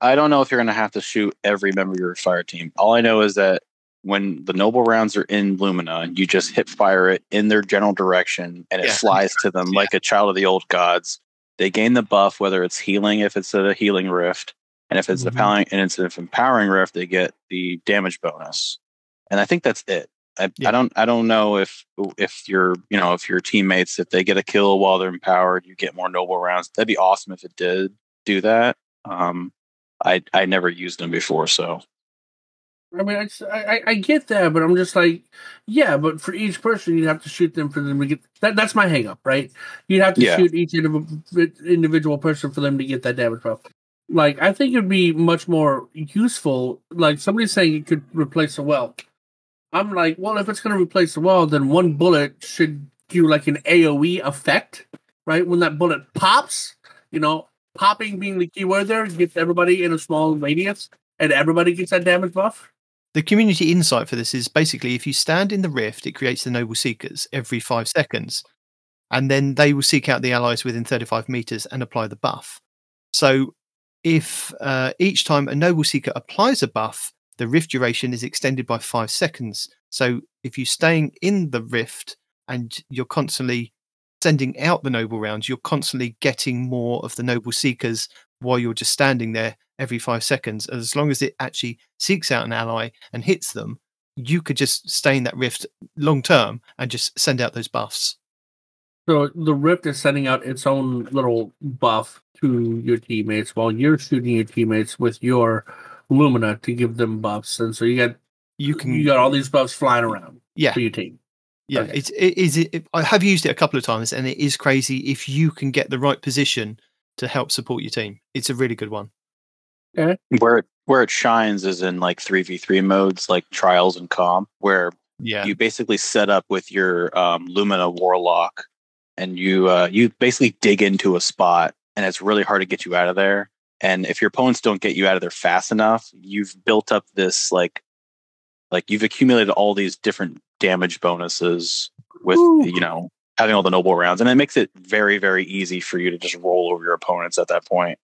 I don't know if you're going to have to shoot every member of your fire team. All I know is that when the noble rounds are in Lumina, you just hip fire it in their general direction, and it flies to them like a child of the old gods. They gain the buff, whether it's healing, if it's a healing rift, and if it's empowering rift, they get the damage bonus. And I think that's it. I don't know if your teammates, if they get a kill while they're empowered, you get more noble rounds. That'd be awesome if it did do that. I never used them before, so. I mean, I get that, but I'm just like, yeah, but for each person, you'd have to shoot them for them to get... That's my hang-up, right? You'd have to shoot each individual person for them to get that damage buff. Like, I think it'd be much more useful. Like, somebody's saying it could replace a well. I'm like, well, if it's going to replace the well, then one bullet should do, like, an AoE effect, right? When that bullet pops, you know, popping being the key word there, gets everybody in a small radius, and everybody gets that damage buff. The community insight for this is basically if you stand in the rift, it creates the noble seekers every 5 seconds, and then they will seek out the allies within 35 meters and apply the buff. So if each time a noble seeker applies a buff, the rift duration is extended by 5 seconds. So if you're staying in the rift and you're constantly sending out the noble rounds, you're constantly getting more of the noble seekers while you're just standing there every 5 seconds. As long as it actually seeks out an ally and hits them, you could just stay in that rift long term and just send out those buffs. So the rift is sending out its own little buff to your teammates while you're shooting your teammates with your Lumina to give them buffs, and so you got all these buffs flying around for your team. Yeah, okay. I have used it a couple of times, and it is crazy if you can get the right position to help support your team. It's a really good one. Yeah. Where it shines is in like 3v3 modes, like Trials and Calm, where you basically set up with your Lumina Warlock, and you basically dig into a spot, and it's really hard to get you out of there. And if your opponents don't get you out of there fast enough, you've built up this like you've accumulated all these different damage bonuses with having all the noble rounds, and it makes it very, very easy for you to just roll over your opponents at that point.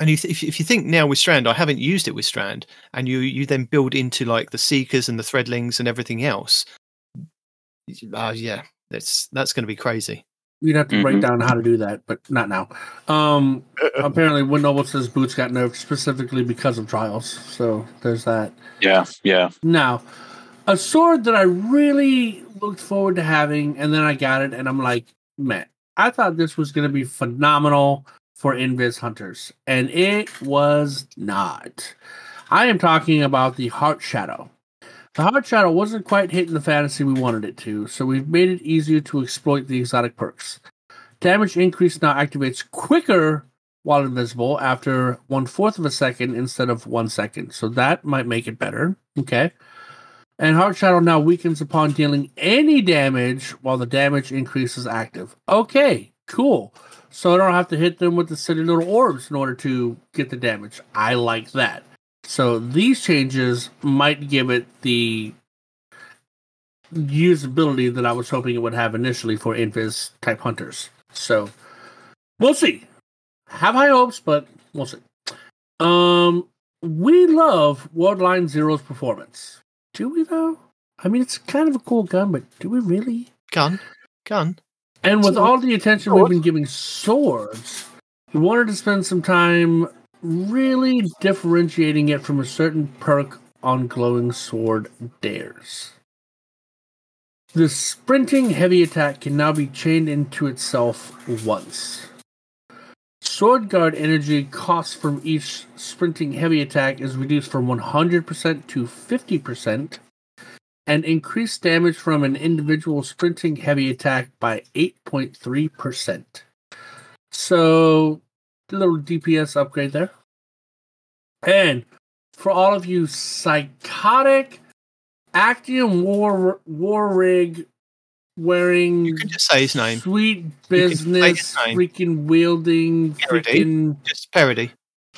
And if you think now with Strand, I haven't used it with Strand, and you then build into like the Seekers and the Threadlings and everything else. That's going to be crazy. You'd have to break down how to do that, but not now. Apparently, Win Noble says Boots got nerfed specifically because of Trials, so there's that. Yeah. Now, a sword that I really looked forward to having, and then I got it, and I'm like, man, I thought this was going to be phenomenal for Invis Hunters, and it was not. I am talking about the Heart Shadow. The Heart Shadow wasn't quite hitting the fantasy we wanted it to, so we've made it easier to exploit the exotic perks. Damage increase now activates quicker while invisible after 1/4 of a second instead of 1 second, so that might make it better. Okay. And Heart Shadow now weakens upon dealing any damage while the damage increase is active. Okay, cool. So I don't have to hit them with the silly little orbs in order to get the damage. I like that. So these changes might give it the usability that I was hoping it would have initially for Invis type hunters. So we'll see. Have high hopes, but we'll see. We love Worldline Zero's performance. Do we, though? I mean, it's kind of a cool gun, but do we really? Gun. And with all the attention we've been giving swords, we wanted to spend some time really differentiating it from a certain perk on glowing sword dares. The sprinting heavy attack can now be chained into itself once. Sword guard energy cost from each sprinting heavy attack is reduced from 100% to 50%, and increased damage from an individual sprinting heavy attack by 8.3%. So, a little DPS upgrade there. And for all of you psychotic Actium Warrig wearing, you can just say his name. Sweet Business freaking wielding parody. Freaking just parody.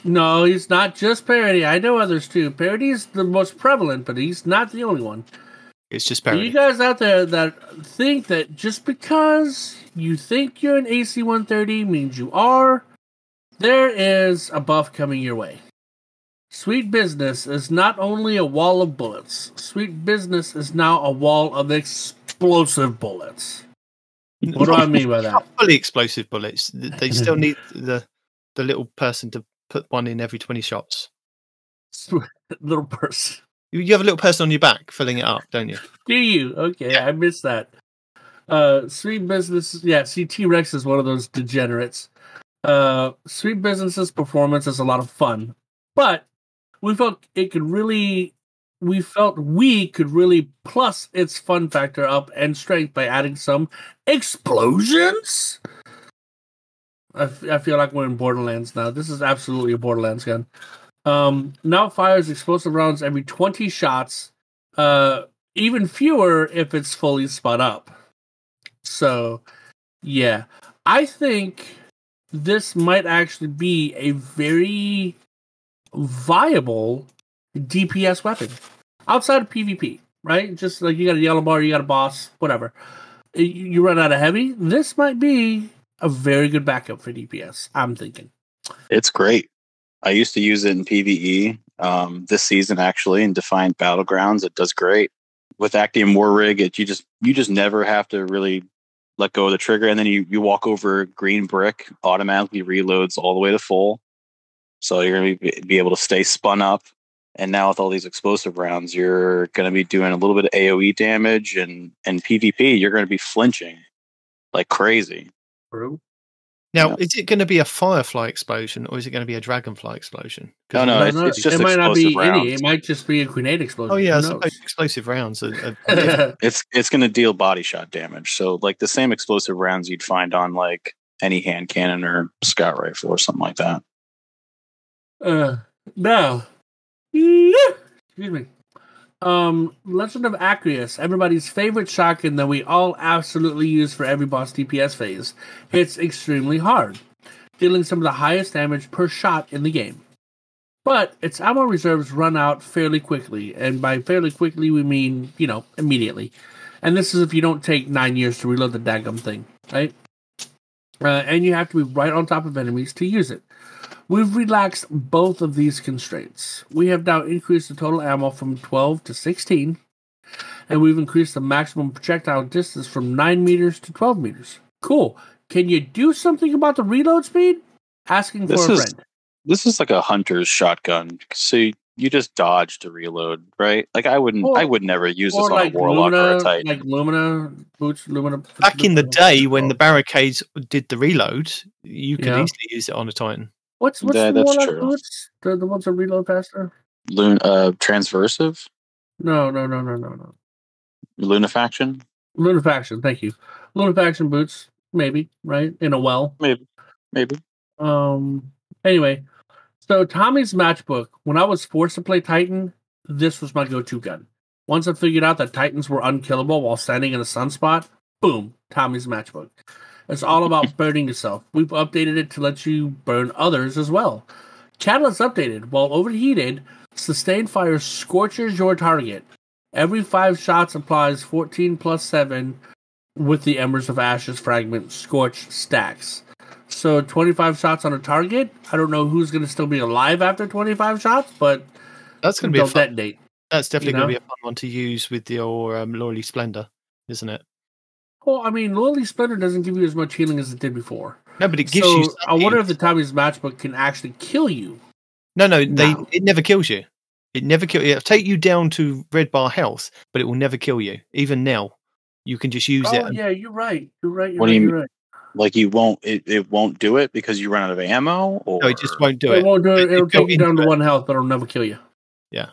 No, he's not just parody. I know others too. Parody is the most prevalent, but he's not the only one. It's just parody. You guys out there that think that just because you think you're an AC-130 means you are, there is a buff coming your way. Sweet Business is not only a wall of bullets. Sweet Business is now a wall of explosive bullets. What do I mean by that? Not fully explosive bullets. They still need the little person to put one in every 20 shots. Little person. You have a little person on your back filling it up, don't you? Do you? Okay, yeah. I missed that. Sweet Business. Yeah, see, T-Rex is one of those degenerates. Sweet Business's performance is a lot of fun, but we felt we could really plus its fun factor up and strength by adding some explosions. I feel like we're in Borderlands now. This is absolutely a Borderlands gun. Now fires explosive rounds every 20 shots, even fewer if it's fully spun up. So, yeah. I think this might actually be a very viable DPS weapon. Outside of PvP, right? Just like you got a yellow bar, you got a boss, whatever. You run out of heavy, this might be a very good backup for DPS, I'm thinking. It's great. I used to use it in PvE this season, actually, in Defined Battlegrounds. It does great. With Actium Warrig, you just never have to really let go of the trigger, and then you walk over green brick, automatically reloads all the way to full. So you're going to be able to stay spun up. And now with all these explosive rounds, you're going to be doing a little bit of AoE damage, and PvP, you're going to be flinching like crazy. True. Now, yeah. Is it going to be a Firefly explosion, or is it going to be a Dragonfly explosion? No, it's just explosive rounds. It might not be any. It might just be a grenade explosion. Oh, yeah, explosive rounds. It's going to deal body shot damage. So, like, the same explosive rounds you'd find on, like, any hand cannon or scout rifle or something like that. Now, excuse me. Legend of Acreus, everybody's favorite shotgun that we all absolutely use for every boss DPS phase. It's extremely hard, dealing some of the highest damage per shot in the game. But its ammo reserves run out fairly quickly, and by fairly quickly we mean, immediately. And this is if you don't take 9 years to reload the daggum thing, right? And you have to be right on top of enemies to use it. We've relaxed both of these constraints. We have now increased the total ammo from 12 to 16, and we've increased the maximum projectile distance from 9 meters to 12 meters. Cool. Can you do something about the reload speed? Asking for a friend. This is like a hunter's shotgun, so you just dodge to reload, right? Like I would never use this on like a warlock Lumina, or a titan. Like Lumina. Back in the day when the barricades did the reload, you could easily use it on a titan. What's the warlock boots? The ones that reload faster? Transversive? No. Lunifaction? Lunifaction, thank you. Lunifaction boots, maybe, right? In a well. Maybe. Anyway, so Tommy's Matchbook, when I was forced to play Titan, this was my go-to gun. Once I figured out that Titans were unkillable while standing in a sunspot, boom, Tommy's Matchbook. It's all about burning yourself. We've updated it to let you burn others as well. Catalyst updated. While overheated, sustained fire scorches your target. Every 5 shots applies 14 plus 7 with the Embers of Ashes fragment scorch stacks. So 25 shots on a target. I don't know who's going to still be alive after 25 shots, but that's going to be a fun date. That's definitely going to be a fun one to use with your Lordly Splendor, isn't it? Well, I mean, Lordly Splendor doesn't give you as much healing as it did before. No, but it gives you something. I wonder if the Tommy's Matchbook can actually kill you. No, it never kills you. It never kills you. It'll take you down to red bar health, but it will never kill you. Even now, you can just use it. Oh, yeah, you're right. You're right. Like you won't, it won't do it because you run out of ammo? Or... No, it just won't do it. It won't do it. It'll take you down to 1 health, but it'll never kill you. Yeah.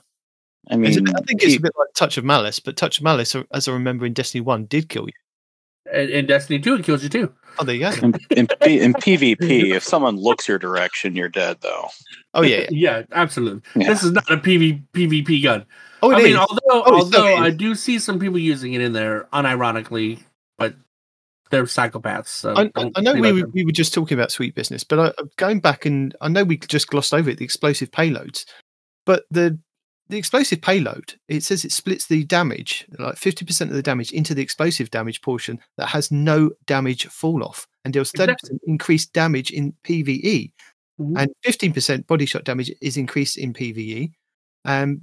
I mean, I think it's a bit like Touch of Malice, but Touch of Malice, as I remember in Destiny 1, did kill you. in Destiny 2, it kills you too. Oh, there you go. In PvP, if someone looks your direction, you're dead, though. Oh, yeah. Yeah, absolutely. Yeah. This is not a PvP gun. Oh, it I is. Mean, although I do see some people using it in there, unironically, but they're psychopaths. So I know we were just talking about Sweet Business, but going back, and I know we just glossed over it, the explosive payloads, but the explosive payload, it says it splits the damage, like 50% of the damage, into the explosive damage portion that has no damage fall off and deals 30% increased damage in PvE. Mm-hmm. And 15% body shot damage is increased in PvE. And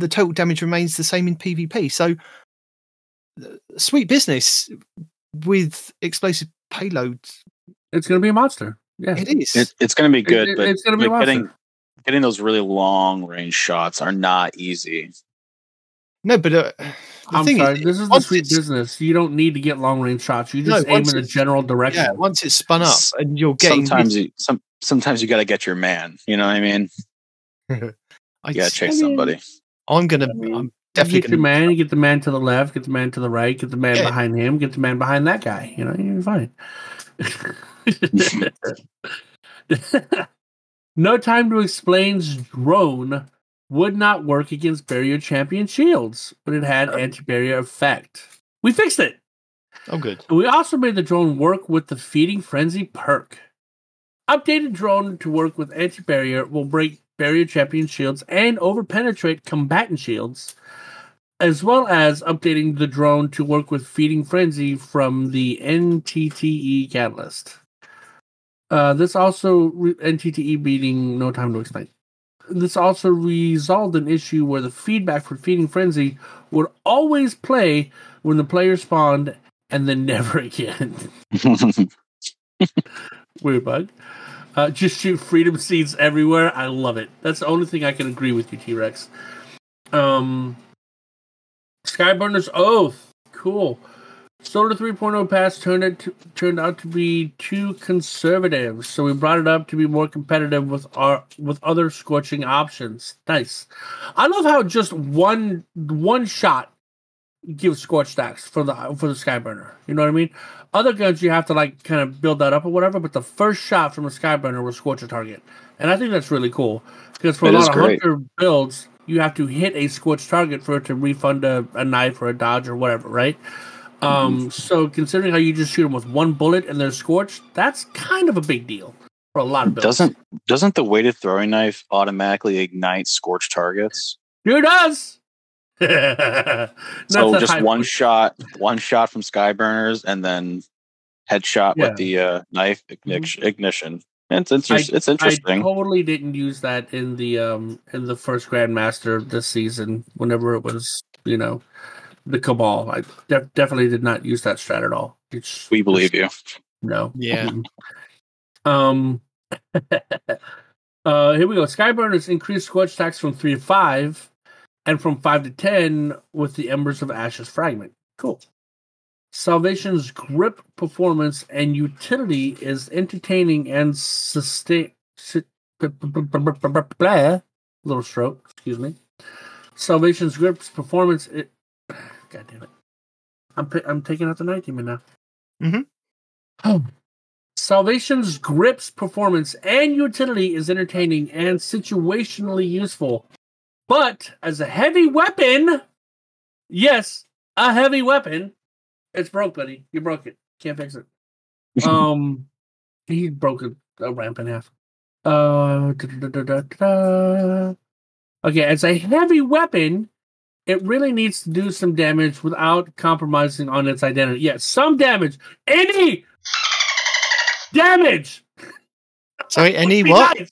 the total damage remains the same in PvP. So, Sweet Business with explosive payloads, it's going to be a monster. Yeah, it is. It's going to be good, but it's going to be getting those really long range shots are not easy. No, but the thing is, this is the Sweet Business. You don't need to get long range shots. You just aim in a general direction. Yeah, once it's spun up, and you'll get. Sometimes you got to get your man. You know what I mean? You got to chase somebody. I'm definitely get your man. You get the man to the left. Get the man to the right. Get the man behind him. Get the man behind that guy. You know, you're fine. No Time to Explain's drone would not work against barrier champion shields, but it had anti-barrier effect. We fixed it. Oh, good. We also made the drone work with the Feeding Frenzy perk. Updated drone to work with anti-barrier will break barrier champion shields and over-penetrate combatant shields, as well as updating the drone to work with Feeding Frenzy from the NTTE catalyst. This also NTTE beating No Time to Explain. This also resolved an issue where the feedback for Feeding Frenzy would always play when the player spawned, and then never again. Weird bug. Just shoot freedom seeds everywhere. I love it. That's the only thing I can agree with you, T-Rex. Skyburner's Oath. Cool. Solar 3.0 patch turned out to be too conservative, so we brought it up to be more competitive with other scorching options. Nice. I love how just one shot gives scorch stacks for the Skyburner. You know what I mean? Other guns you have to like kind of build that up or whatever, but the first shot from a Skyburner will scorch a target, and I think that's really cool because for a lot of hunter builds, you have to hit a scorch target for it to refund a knife or a dodge or whatever, right? So considering how you just shoot them with one bullet and they're scorched, that's kind of a big deal for a lot of builds. Doesn't the weighted throwing knife automatically ignite scorched targets? Sure does. So just one shot from Skyburners and then headshot with the knife ignition. It's interesting. I totally didn't use that in the first Grandmaster this season. Whenever it was, the Cabal. I definitely did not use that strat at all. We believe you. No. Yeah. Here we go. Skyburners increased scorch attacks from 3 to 5 and from 5 to 10 with the Embers of Ashes fragment. Cool. Salvation's grip performance and utility is entertaining and sustain. Little stroke. Excuse me. Salvation's grip's performance. God damn it. I'm taking out the Night Demon now. Mm-hmm. Oh. Salvation's grip's performance and utility is entertaining and situationally useful. But as a heavy weapon, it's broke, buddy. You broke it. Can't fix it. He broke a ramp in half. Okay, as a heavy weapon, it really needs to do some damage without compromising on its identity. Yes, yeah, some damage. Any damage. Sorry, any what? Nice.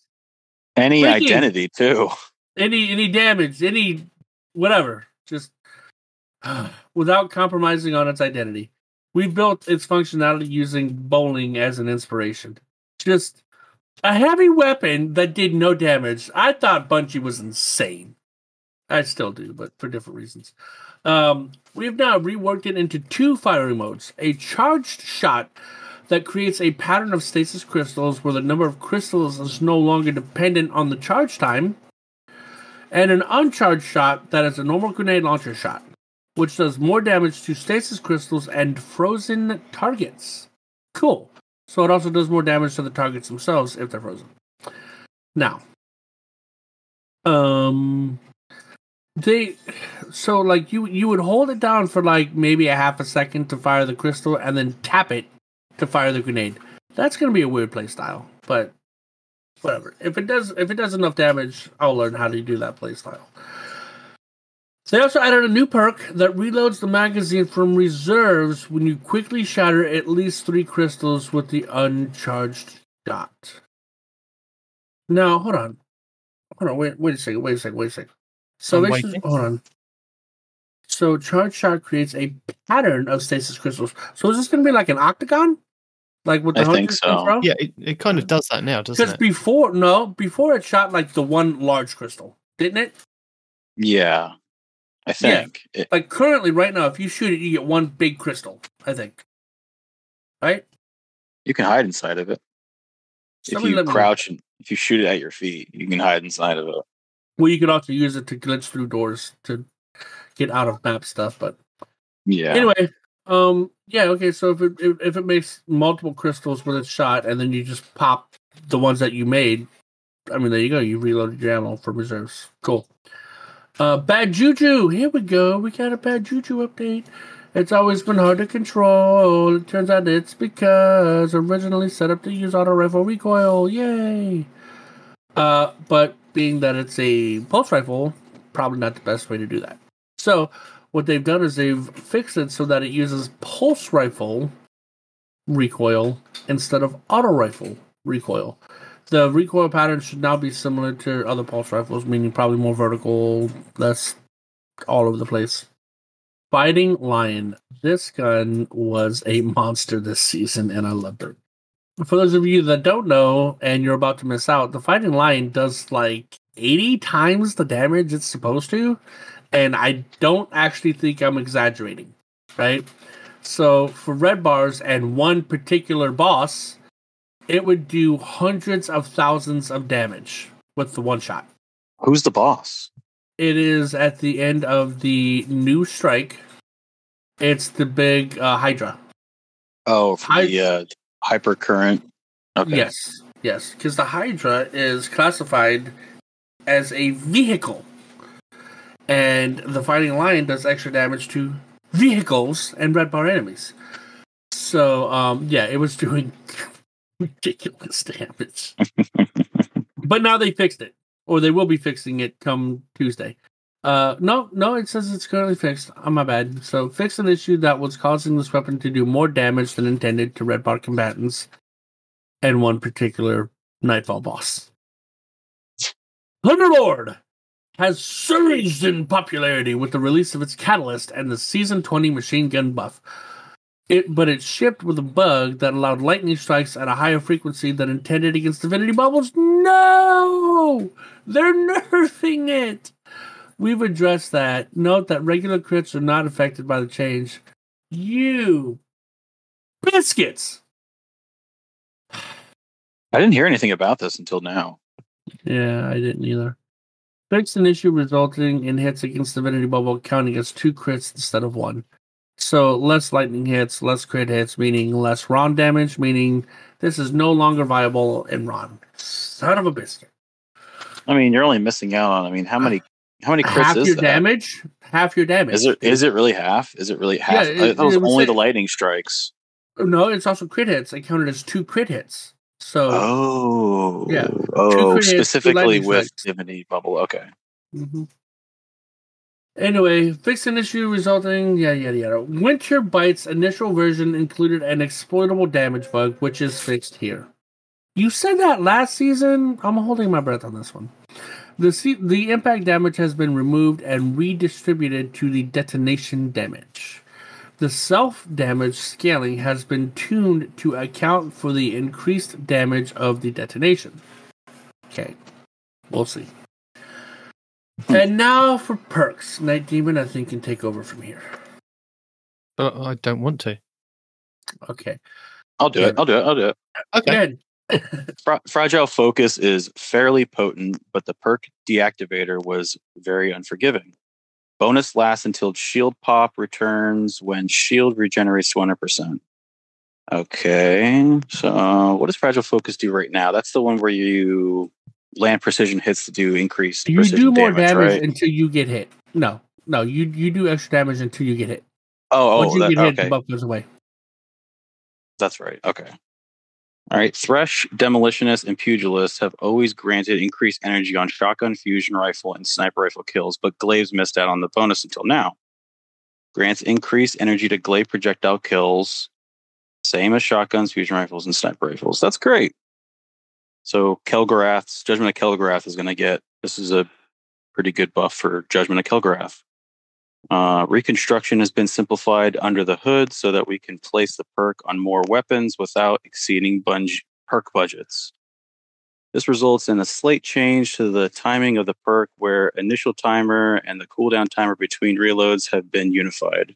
Any freaking identity too. Any damage. Any whatever. Just without compromising on its identity. We built its functionality using bowling as an inspiration. Just a heavy weapon that did no damage. I thought Bungie was insane. I still do, but for different reasons. We've now reworked it into 2 firing modes. A charged shot that creates a pattern of stasis crystals where the number of crystals is no longer dependent on the charge time. And an uncharged shot that is a normal grenade launcher shot. which does more damage to stasis crystals and frozen targets. Cool. So it also does more damage to the targets themselves if they're frozen. Now, you would hold it down for like maybe a half a second to fire the crystal and then tap it to fire the grenade. That's going to be a weird play style, but whatever. If it does enough damage, I'll learn how to do that play style. They also added a new perk that reloads the magazine from reserves when you quickly shatter at least 3 crystals with the uncharged shot. Now, hold on, wait a second. So charged shot creates a pattern of stasis crystals. So is this going to be like an octagon? Like what the I think so. From? Yeah, it kind of does that now, doesn't it? Because before it shot like the one large crystal, didn't it? Yeah. I think. Yeah. Like currently, right now, if you shoot it, you get one big crystal, I think. Right? You can hide inside of it. Somebody if you crouch and if you shoot it at your feet, you can hide inside of it. Well, you could also use it to glitch through doors to get out of map stuff, but yeah. Anyway, so if it makes multiple crystals with its shot and then you just pop the ones that you made, I mean, there you go. You reloaded your ammo from reserves. Cool. Bad Juju. Here we go. We got a Bad Juju update. It's always been hard to control. It turns out it's because originally set up to use auto rifle recoil. Yay! But being that it's a pulse rifle, probably not the best way to do that. So what they've done is they've fixed it so that it uses pulse rifle recoil instead of auto rifle recoil. The recoil pattern should now be similar to other pulse rifles, meaning probably more vertical, less all over the place. Fighting Lion. This gun was a monster this season, and I loved it. For those of you that don't know, and you're about to miss out, the Fighting Lion does like 80 times the damage it's supposed to, and I don't actually think I'm exaggerating, right? So for red bars and one particular boss, it would do hundreds of thousands of damage with the one shot. Who's the boss? It is at the end of the new strike. It's the big Hydra. Oh, the hypercurrent. Okay. Yes, because the Hydra is classified as a vehicle. And the Fighting Lion does extra damage to vehicles and red bar enemies. So, it was doing ridiculous damage. But now they fixed it. Or they will be fixing it come Tuesday. No, it says it's currently fixed. Oh, my bad. So fix an issue that was causing this weapon to do more damage than intended to red bar combatants and one particular Nightfall boss. Thunderlord has surged in popularity with the release of its catalyst and the Season 20 machine gun buff. But it shipped with a bug that allowed lightning strikes at a higher frequency than intended against Divinity bubbles. No! They're nerfing it! We've addressed that. Note that regular crits are not affected by the change. You biscuits! I didn't hear anything about this until now. Yeah, I didn't either. Fixed an issue resulting in hits against Divinity bubble counting as 2 crits instead of 1. So less lightning hits, less crit hits, meaning less Ron damage, meaning this is no longer viable in Ron. Son of a biscuit. I mean, you're only missing out on. I mean, how many crits half is your that? Damage? Half your damage. Is it really half? Is it really half? Yeah, it was only the lightning strikes. No, it's also crit hits. It counted as 2 crit hits. So yeah. Oh, specifically hits, with Divinity bubble. Okay. Mm-hmm. Anyway, fix an issue resulting, yada. Winter Bite's initial version included an exploitable damage bug, which is fixed here. You said that last season? I'm holding my breath on this one. The impact damage has been removed and redistributed to the detonation damage. The self-damage scaling has been tuned to account for the increased damage of the detonation. Okay, we'll see. And now for perks. Night Demon, I think, can take over from here. I don't want to. Okay. I'll do it. Okay. Fragile Focus is fairly potent, but the perk deactivator was very unforgiving. Bonus lasts until shield pop returns when shield regenerates to 100%. Okay, so what does Fragile Focus do right now? That's the one where you land precision hits to do increased precision damage, You do more damage, right? Until you get hit. No, you do extra damage until you get hit. Once you get hit, the buff goes away. That's right, okay. All right, Thresh, Demolitionist, and Pugilist have always granted increased energy on shotgun, fusion rifle, and sniper rifle kills, but Glaive's missed out on the bonus until now. Grants increased energy to Glaive projectile kills, same as shotguns, fusion rifles, and sniper rifles. That's great. So Kel'Garath's Judgment of Kel'Garath is going to get... This is a pretty good buff for Judgment of Kel'Garath. Reconstruction has been simplified under the hood so that we can place the perk on more weapons without exceeding perk budgets. This results in a slight change to the timing of the perk where initial timer and the cooldown timer between reloads have been unified.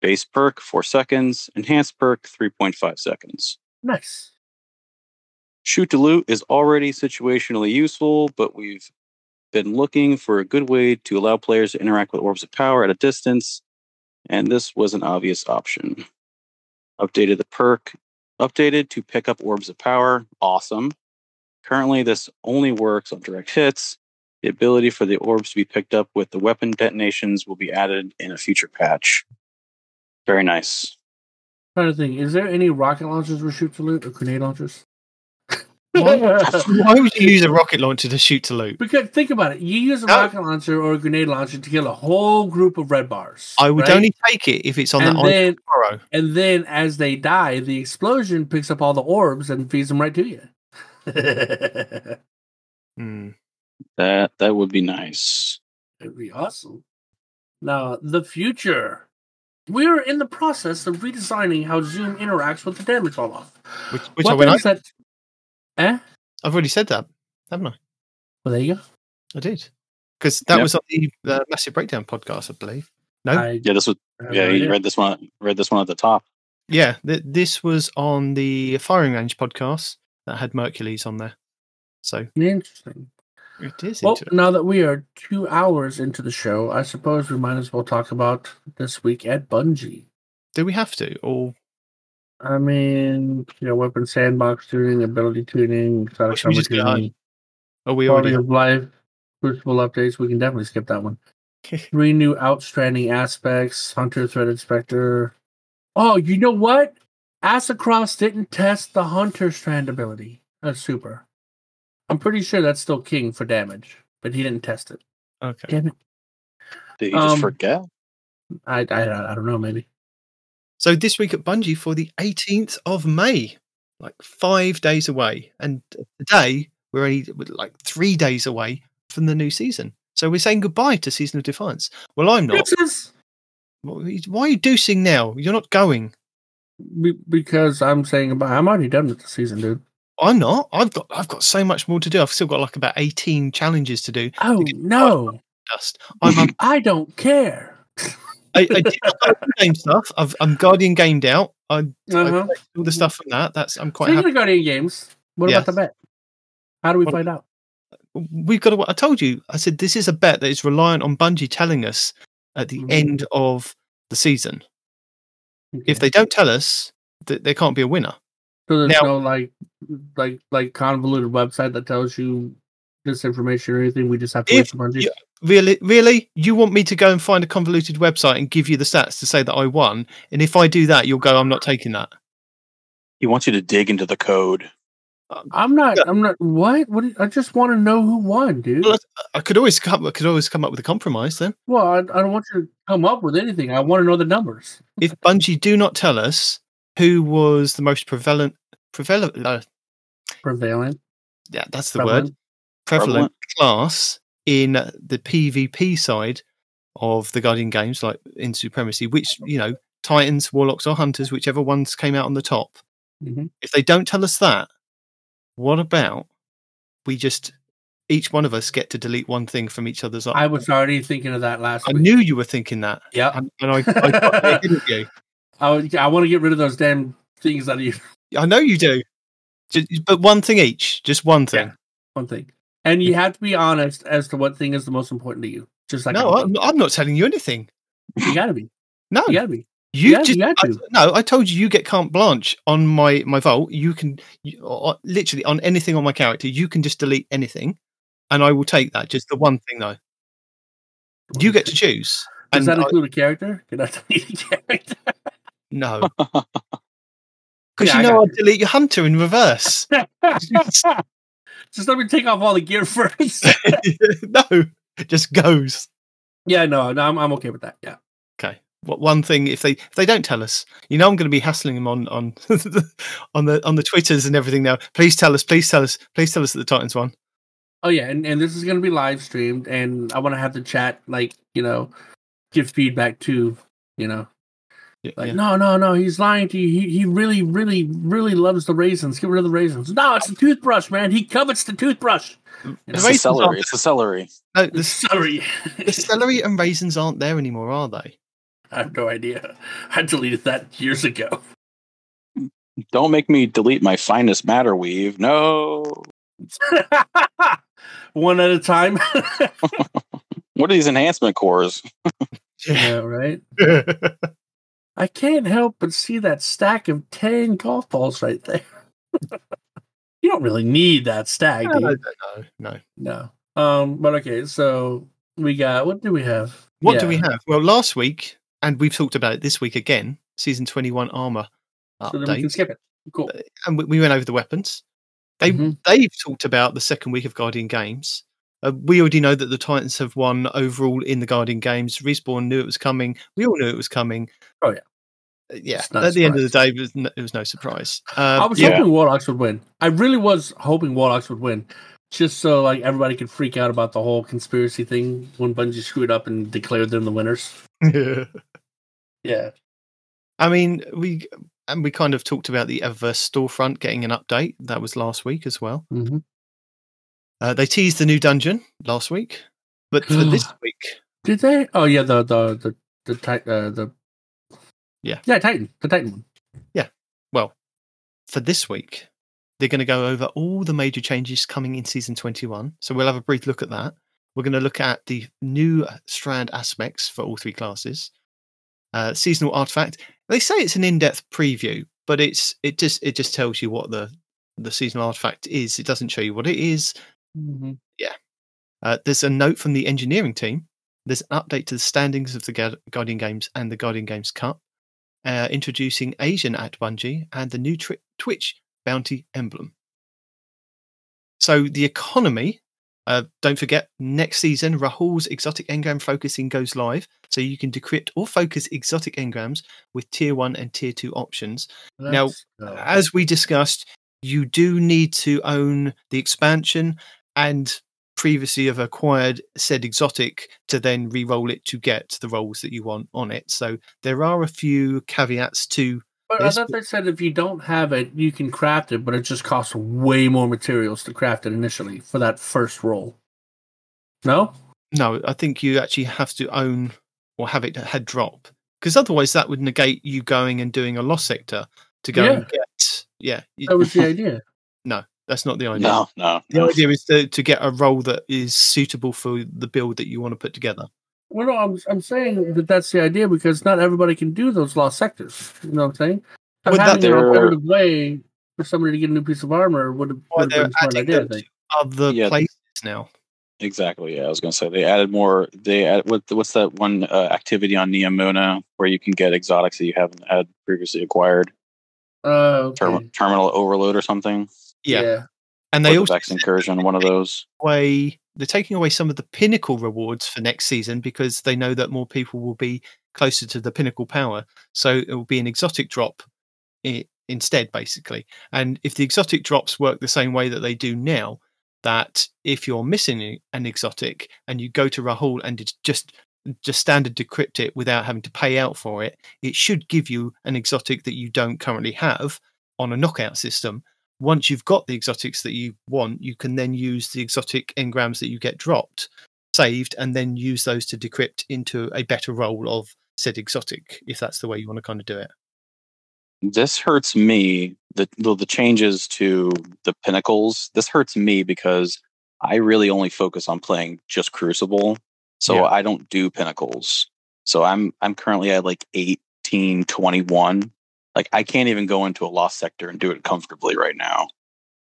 Base perk, 4 seconds. Enhanced perk, 3.5 seconds. Nice. Shoot to loot is already situationally useful, but we've been looking for a good way to allow players to interact with orbs of power at a distance, and this was an obvious option. Updated the perk. Updated to pick up orbs of power. Awesome. Currently, this only works on direct hits. The ability for the orbs to be picked up with the weapon detonations will be added in a future patch. Very nice. I'm trying to think, is there any rocket launchers we shoot to loot or grenade launchers? Why would you use a rocket launcher to shoot to loot? Because think about it. You use a rocket launcher or a grenade launcher to kill a whole group of red bars. I would only take it if it's on the arrow. And then as they die, the explosion picks up all the orbs and feeds them right to you. That would be nice. That would be awesome. Now, the future. We are in the process of redesigning how Zoom interacts with the damage roll-off. Which I went on. I've already said that, haven't I? Well, there you go. I did. Because that was on the Massive Breakdown podcast, I believe. No? You read this one at the top. Yeah, this was on the Firing Range podcast that had Mercules on there. So interesting. It is interesting. Now that we are 2 hours into the show, I suppose we might as well talk about this week at Bungie. Do we have to? Or... I mean, weapon sandbox tuning, ability tuning, exotic tuning, quality of life, crucible updates. We can definitely skip that one. 3 new outstanding aspects, Hunter, Threat Inspector. Oh, you know what? AstroCross didn't test the Hunter Strand ability. That's super. I'm pretty sure that's still king for damage, but he didn't test it. Okay. Damn it. Did he just forget? I don't know, maybe. So this week at Bungie for the 18th of May, like 5 days away. And today, we're only like 3 days away from the new season. So we're saying goodbye to Season of Defiance. Well, I'm not. Why are you deucing now? You're not going. Because I'm saying goodbye. I'm already done with the season, dude. I'm not. I've got so much more to do. I've still got like about 18 challenges to do. Oh, no. I don't care. I did game stuff. I'm Guardian gamed out. I played all the stuff from that. I'm quite happy. Speaking of Guardian games, what about the bet? How do we find out? We've got. I told you. I said this is a bet that is reliant on Bungie telling us at the end of the season. Okay. If they don't tell us, there can't be a winner. So there's no like convoluted website that tells you this information or anything. We just have to wait for Bungie. Really? You want me to go and find a convoluted website and give you the stats to say that I won? And if I do that, you'll go, I'm not taking that. He wants you to dig into the code. I'm not. What? I just want to know who won, dude. Well, I could always come up with a compromise then. Well, I don't want you to come up with anything. I want to know the numbers. If Bungie do not tell us who was the most prevalent. Yeah, that's the word. Prevalent class. In the PvP side of the Guardian games, like in Supremacy, which, Titans, Warlocks, or Hunters, whichever ones came out on the top. Mm-hmm. If they don't tell us that, what about we just, each one of us get to delete one thing from each other's article? I was already thinking of that last week. I knew you were thinking that. Yeah. And I got there, didn't you? I want to get rid of those damn things that you... I know you do. But one thing each. Just one thing. Yeah, one thing. And you have to be honest as to what thing is the most important to you. Just like no, I'm not telling you anything. You gotta be. No, you gotta be. I told you get carte blanche on my vault. You can literally on anything on my character. You can just delete anything, and I will take that. Just the one thing though. You get to choose. Does that include a character? Can I delete a character? No. Because I'll delete your hunter in reverse. Just let me take off all the gear first. No, just goes. Yeah, no, I'm okay with that. Yeah. Okay. What one thing if they don't tell us, I'm going to be hassling them on the Twitters and everything now. Please tell us that the Titans won. Oh yeah, and this is going to be live streamed, and I want to have the chat give feedback too. No, he's lying to you. He really, really, really loves the raisins. Get rid of the raisins. No, it's the toothbrush, man. He covets the toothbrush. It's the celery. No, the celery. The celery and raisins aren't there anymore, are they? I have no idea. I deleted that years ago. Don't make me delete my finest matter weave. No. One at a time. What are these enhancement cores? Yeah, right? I can't help but see that stack of 10 golf balls right there. You don't really need that stack, do you? No. But okay, so we got... What do we have? What do we have? Well, last week, and we've talked about it this week again, Season 21 Armor update. So then we can skip it. Cool. And we went over the weapons. They've talked about the second week of Guardian Games. We already know that the Titans have won overall in the Guardian Games. Respawn knew it was coming. We all knew it was coming. Oh, yeah. Yeah, at the end of the day, it was no surprise. I was hoping Warlocks would win. I really was hoping Warlocks would win, just so everybody could freak out about the whole conspiracy thing when Bungie screwed up and declared them the winners. Yeah. I mean, we kind of talked about the Eververse storefront getting an update. That was last week as well. Mm-hmm. They teased the new dungeon last week, but for this week, did they? Oh yeah, the Titan one. Yeah. Well, for this week, they're going to go over all the major changes coming in Season 21. So we'll have a brief look at that. We're going to look at the new strand aspects for all three classes. Seasonal artifact. They say it's an in-depth preview, but it just tells you what the seasonal artifact is. It doesn't show you what it is. Mm-hmm. Yeah. There's a note from the engineering team. There's an update to the standings of the Guardian Games and the Guardian Games Cup, introducing Asian at Bungie and the new Twitch bounty emblem. So the economy, don't forget, next season, Rahul's exotic engram focusing goes live, so you can decrypt or focus exotic engrams with Tier 1 and Tier 2 options. As we discussed, you do need to own the expansion and previously have acquired said exotic to then re-roll it to get the rolls that you want on it. So there are a few caveats to... But I thought they said if you don't have it, you can craft it, but it just costs way more materials to craft it initially for that first roll. No? No, I think you actually have to own or have it head drop, because otherwise that would negate you going and doing a lost sector to go and get... Yeah. That was the idea. No, that's not the idea. No. The idea is to get a role that is suitable for the build that you want to put together. Well, no, I'm saying that's the idea, because not everybody can do those lost sectors. You know what I'm saying? But having an alternative way for somebody to get a new piece of armor would have been a smart idea, I think. Other places now. Exactly, yeah. I was going to say, they added more... What's that one activity on Neomuna where you can get exotics that you haven't had previously acquired? Okay. Terminal overload or something. Yeah. And they also incursion one of those. They're taking away some of the pinnacle rewards for next season because they know that more people will be closer to the pinnacle power, so it will be an exotic drop instead, basically. And if the exotic drops work the same way that they do now, that if you're missing an exotic and you go to Rahul and it's just standard decrypt it without having to pay out for it, it should give you an exotic that you don't currently have on a knockout system. Once you've got the exotics that you want, you can then use the exotic engrams that you get dropped, saved, and then use those to decrypt into a better role of said exotic, if that's the way you want to kind of do it. This hurts me, the changes to the pinnacles. This hurts me because I really only focus on playing just Crucible. So yeah. I don't do pinnacles. So I'm currently at like 18, 21. Like I can't even go into a lost sector and do it comfortably right now.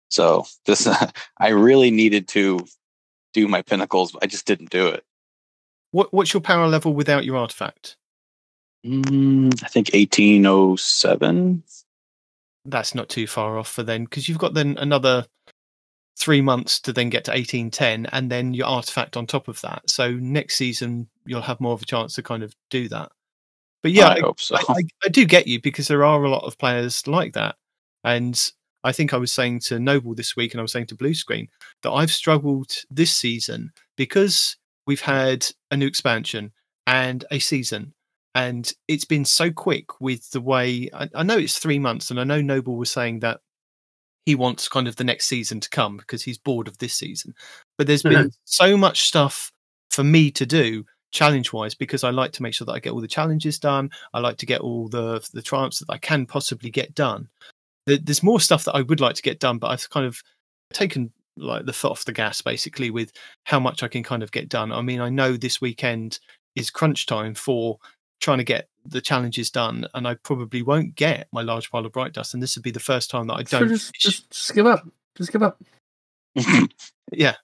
So this I really needed to do my pinnacles. But I just didn't do it. What's your power level without your artifact? I think 1807. That's not too far off for then, because you've got then another 3 months to then get to 1810, and then your artifact on top of that. So next season you'll have more of a chance to kind of do that. But yeah, I hope so. I do get you, because there are a lot of players like that. And I think I was saying to Noble this week, and I was saying to Blue Screen, that I've struggled this season because we've had a new expansion and a season. And it's been so quick with the way... I know it's 3 months, and I know Noble was saying that he wants kind of the next season to come because he's bored of this season. But there's been so much stuff for me to do challenge-wise, because I like to make sure that I get all the challenges done. I like to get all the triumphs that I can possibly get done. There's more stuff that I would like to get done, but I've kind of taken like the foot off the gas, basically, with how much I can kind of get done. I mean, I know this weekend is crunch time for... trying to get the challenges done, and I probably won't get my large pile of bright dust, and this would be the first time that I don't. Just give up. Just give up. Yeah.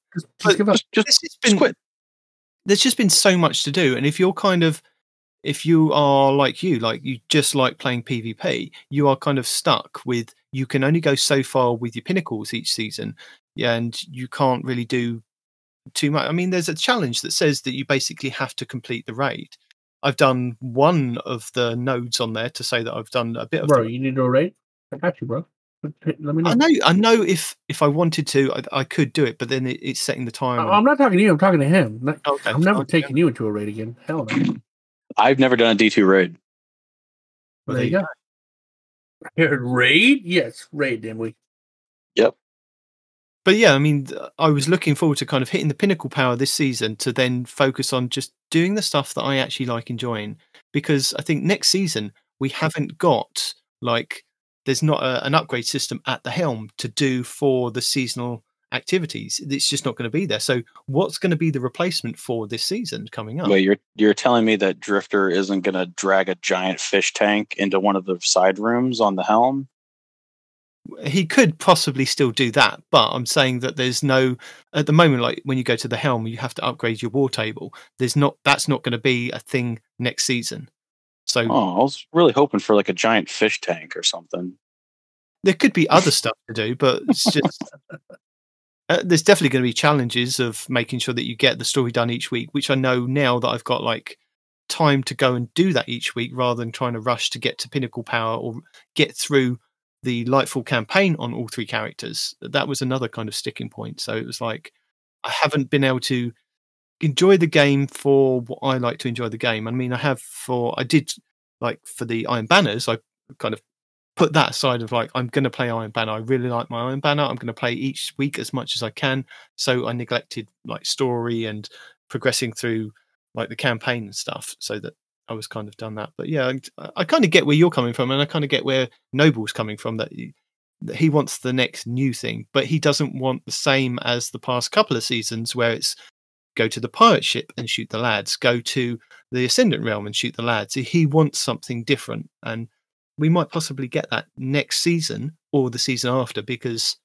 Just give up. Just quit. There's just been so much to do, and if you are like you just like playing PvP, you are kind of stuck with you can only go so far with your pinnacles each season, and you can't really do too much. I mean, there's a challenge that says that you basically have to complete the raid. I've done one of the nodes on there to say that I've done a bit of... Bro, you need to do a raid? I got you, bro. Let me know. I know if I wanted to, I could do it, but then it's setting the time. I'm not talking to you. I'm talking to him. Okay. I'm never taking you into a raid again. Hell no. I've never done a D2 raid. Well, there you go. Raid? Yes, raid, didn't we? Yep. But yeah, I mean, I was looking forward to kind of hitting the pinnacle power this season to then focus on just doing the stuff that I actually like enjoying, because I think next season we haven't got there's not an upgrade system at the helm to do for the seasonal activities. It's just not going to be there. So what's going to be the replacement for this season coming up? Well, you're telling me that Drifter isn't going to drag a giant fish tank into one of the side rooms on the helm? He could possibly still do that, but I'm saying that there's no, at the moment, like when you go to the helm, you have to upgrade your war table. That's not going to be a thing next season. So I was really hoping for like a giant fish tank or something. There could be other stuff to do, but it's just, there's definitely going to be challenges of making sure that you get the story done each week, which I know now that I've got like time to go and do that each week rather than trying to rush to get to pinnacle power or get through the Lightfall campaign on all three characters. That was another kind of sticking point. So it was like, I haven't been able to enjoy the game for what I like to enjoy the game. I mean, for the Iron Banners, I kind of put that aside of like, I'm going to play Iron Banner. I really like my Iron Banner. I'm going to play each week as much as I can. So I neglected like story and progressing through like the campaign and stuff, so that I was kind of done that. But yeah, I kind of get where you're coming from, and I kind of get where Noble's coming from, that he wants the next new thing, but he doesn't want the same as the past couple of seasons where it's go to the pirate ship and shoot the lads, go to the Ascendant Realm and shoot the lads. He wants something different, and we might possibly get that next season or the season after, because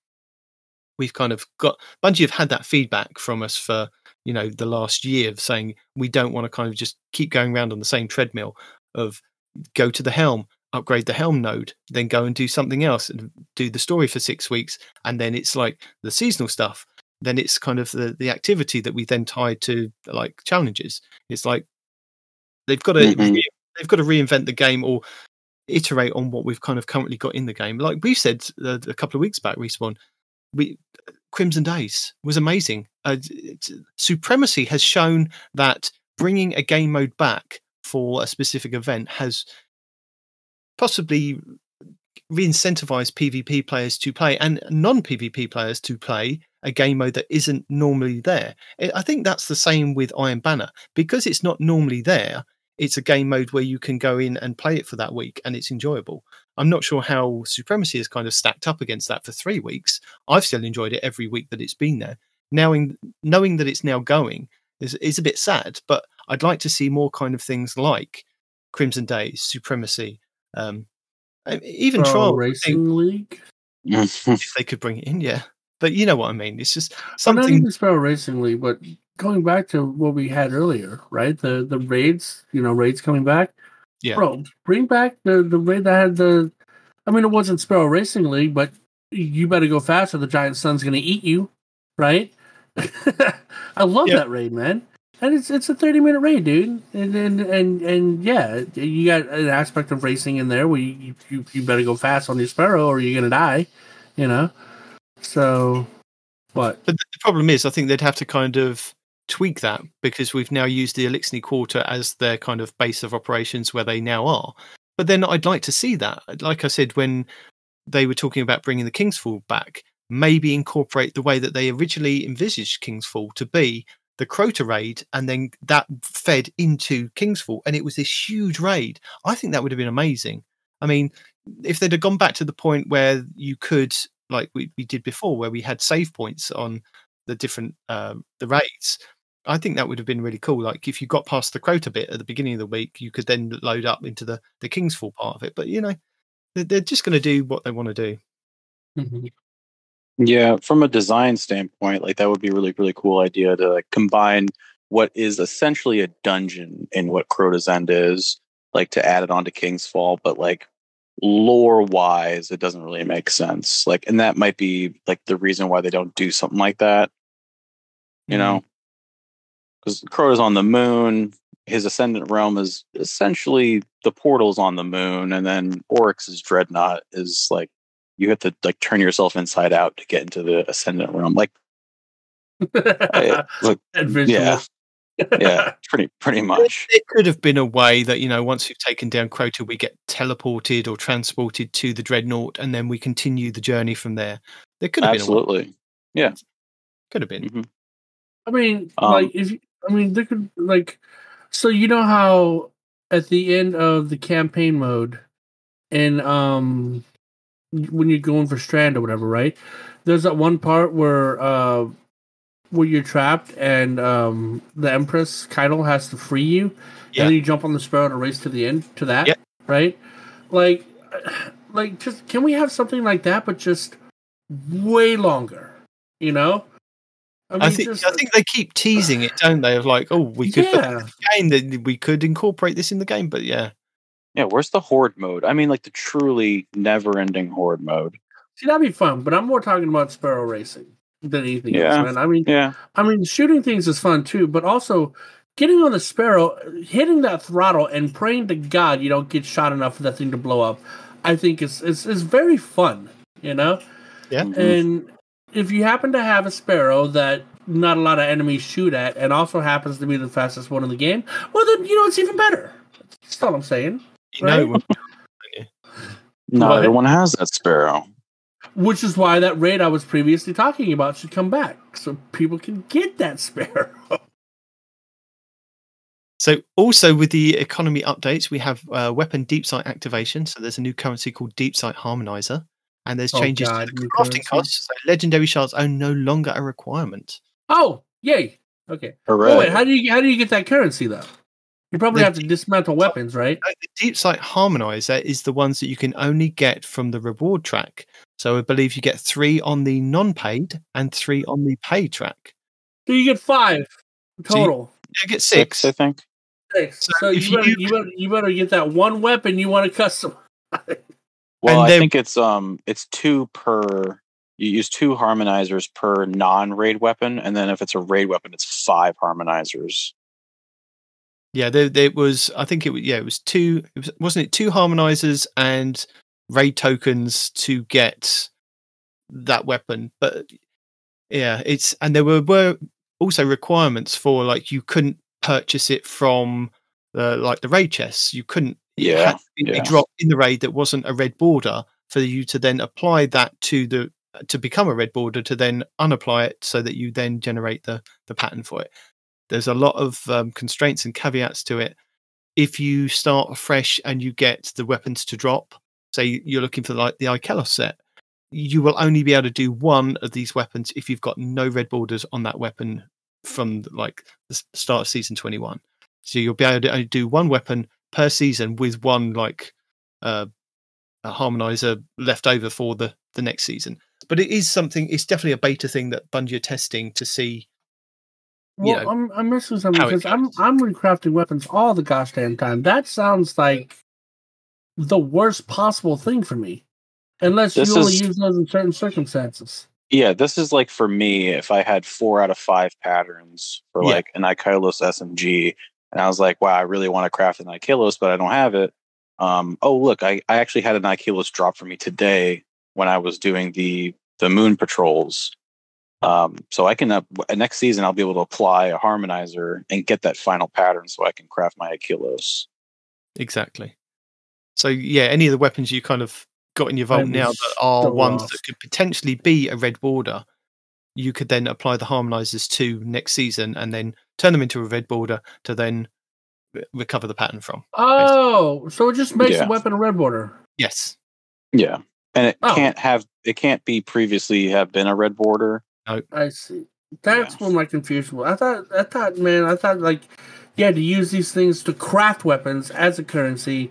we've kind of got... Bungie have had that feedback from us for the last year of saying we don't want to kind of just keep going around on the same treadmill of go to the helm, upgrade the helm node, then go and do something else and do the story for 6 weeks. And then it's like the seasonal stuff. Then it's kind of the activity that we then tie to like challenges. It's like they've got to reinvent the game or iterate on what we've kind of currently got in the game. Like we said a couple of weeks back, Respawn, Crimson Days was amazing. Supremacy has shown that bringing a game mode back for a specific event has possibly re-incentivized PvP players to play and non-PvP players to play a game mode that isn't normally there. I think that's the same with Iron Banner. Because it's not normally there, it's a game mode where you can go in and play it for that week and it's enjoyable. I'm not sure how Supremacy is kind of stacked up against that for 3 weeks. I've still enjoyed it every week that it's been there. Now, knowing that it's now going, It's a bit sad, but I'd like to see more kind of things like Crimson Days, Supremacy, even Trial Racing League. If they could bring it in, yeah. But you know what I mean. It's just something. Not even Sparrow Racing League, but going back to what we had earlier, right? The raids, raids coming back. Yeah. Bro, bring back the raid that had the. I mean, it wasn't Sparrow Racing League, but you better go fast or the giant sun's going to eat you, right? I love that raid, man. And it's a 30-minute raid, dude. And yeah, you got an aspect of racing in there where you better go fast on your Sparrow or you're going to die, So, what? But the problem is, I think they'd have to kind of tweak that because we've now used the Elixni Quarter as their kind of base of operations where they now are. But then I'd like to see that. Like I said, when they were talking about bringing the King's Fall back, maybe incorporate the way that they originally envisaged King's Fall to be the Crota raid, and then that fed into King's Fall, and it was this huge raid. I think that would have been amazing. I mean, if they'd have gone back to the point where you could, like we did before, where we had save points on the different the raids, I think that would have been really cool. Like if you got past the Crota bit at the beginning of the week, you could then load up into the King's Fall part of it. But they're just going to do what they want to do. Mm-hmm. Yeah, from a design standpoint, like that would be a really, really cool idea to like combine what is essentially a dungeon in what Crota's End is, like to add it onto King's Fall, but like lore-wise, it doesn't really make sense. Like, and that might be like the reason why they don't do something like that, you know? Because Crota's on the moon, his Ascendant Realm is essentially the portals on the moon, and then Oryx's Dreadnought is like, you have to like turn yourself inside out to get into the Ascendant Realm. Like, pretty much. It could have been a way that, once we've taken down Crota, we get teleported or transported to the Dreadnought, and then we continue the journey from there. There could have been a way. Yeah, could have been. Mm-hmm. I mean, there could so how at the end of the campaign mode in when you're going for Strand or whatever, right? There's that one part where you're trapped and the Empress Kydal has to free you, and then you jump on the Sparrow to race to the end to that, right? Like, just can we have something like that, but just way longer, I mean, I think they keep teasing it, don't they? Of like, oh, we could we could incorporate this in the game, but yeah. Yeah, where's the horde mode? I mean, like the truly never-ending horde mode. See, that'd be fun, but I'm more talking about Sparrow racing than anything else, man. I mean, shooting things is fun too, but also getting on the Sparrow, hitting that throttle, and praying to God you don't get shot enough for that thing to blow up. I think it's very fun, Yeah. Mm-hmm. And if you happen to have a Sparrow that not a lot of enemies shoot at, and also happens to be the fastest one in the game, well, then it's even better. That's all I'm saying. No, everyone has that Sparrow. Which is why that raid I was previously talking about should come back, so people can get that Sparrow. So also with the economy updates, we have weapon deep sight activation. So there's a new currency called Deep Sight Harmonizer. And there's changes to the crafting costs. So legendary shards are no longer a requirement. Oh, yay. Okay. Hooray. Oh, wait, how do you get that currency, though? You probably have to dismantle weapons, right? The Deep Sight Harmonizer is the ones that you can only get from the reward track. So I believe you get 3 on the non-paid and 3 on the paid track. So you get 5 total. So you get 6, I think. 6. So you better get that one weapon you want to customize. Well, I think it's 2 per. You use 2 harmonizers per non-raid weapon, and then if it's a raid weapon, it's 5 harmonizers. Yeah, there was. I think it was. Yeah, it was 2. Wasn't it 2 harmonizers and raid tokens to get that weapon? But yeah, it's and there were also requirements for like you couldn't purchase it from the raid chests. You couldn't. It had to be a drop in the raid that wasn't a red border for you to then apply that to become a red border to then unapply it so that you then generate the pattern for it. There's a lot of constraints and caveats to it. If you start fresh and you get the weapons to drop, say you're looking for like the Ikelos set, you will only be able to do one of these weapons if you've got no red borders on that weapon from like the start of season 21. So you'll be able to only do one weapon per season with one like a harmonizer left over for the next season. But it is something, it's definitely a beta thing that Bungie are testing to see. Well, know, I'm missing something because I'm recrafting weapons all the gosh damn time. That sounds like the worst possible thing for me. Unless this you only use those in certain circumstances. Yeah, this is like for me, if I had 4 out of 5 patterns for like an Ikelos SMG, and I was like, wow, I really want to craft an Ikelos, but I don't have it. Oh, look, I actually had an Ikelos drop for me today when I was doing the moon patrols. So I can, next season, I'll be able to apply a harmonizer and get that final pattern so I can craft my Ikelos. Exactly. So, yeah, any of the weapons you kind of got in your vault now that are ones that could potentially be a red border, you could then apply the harmonizers to next season and then turn them into a red border to then recover the pattern from. Oh, basically. So it just makes the weapon a red border. Yes. Yeah. And it can't be previously have been a red border. No. I see. That's when my confusion was. I thought like you had to use these things to craft weapons as a currency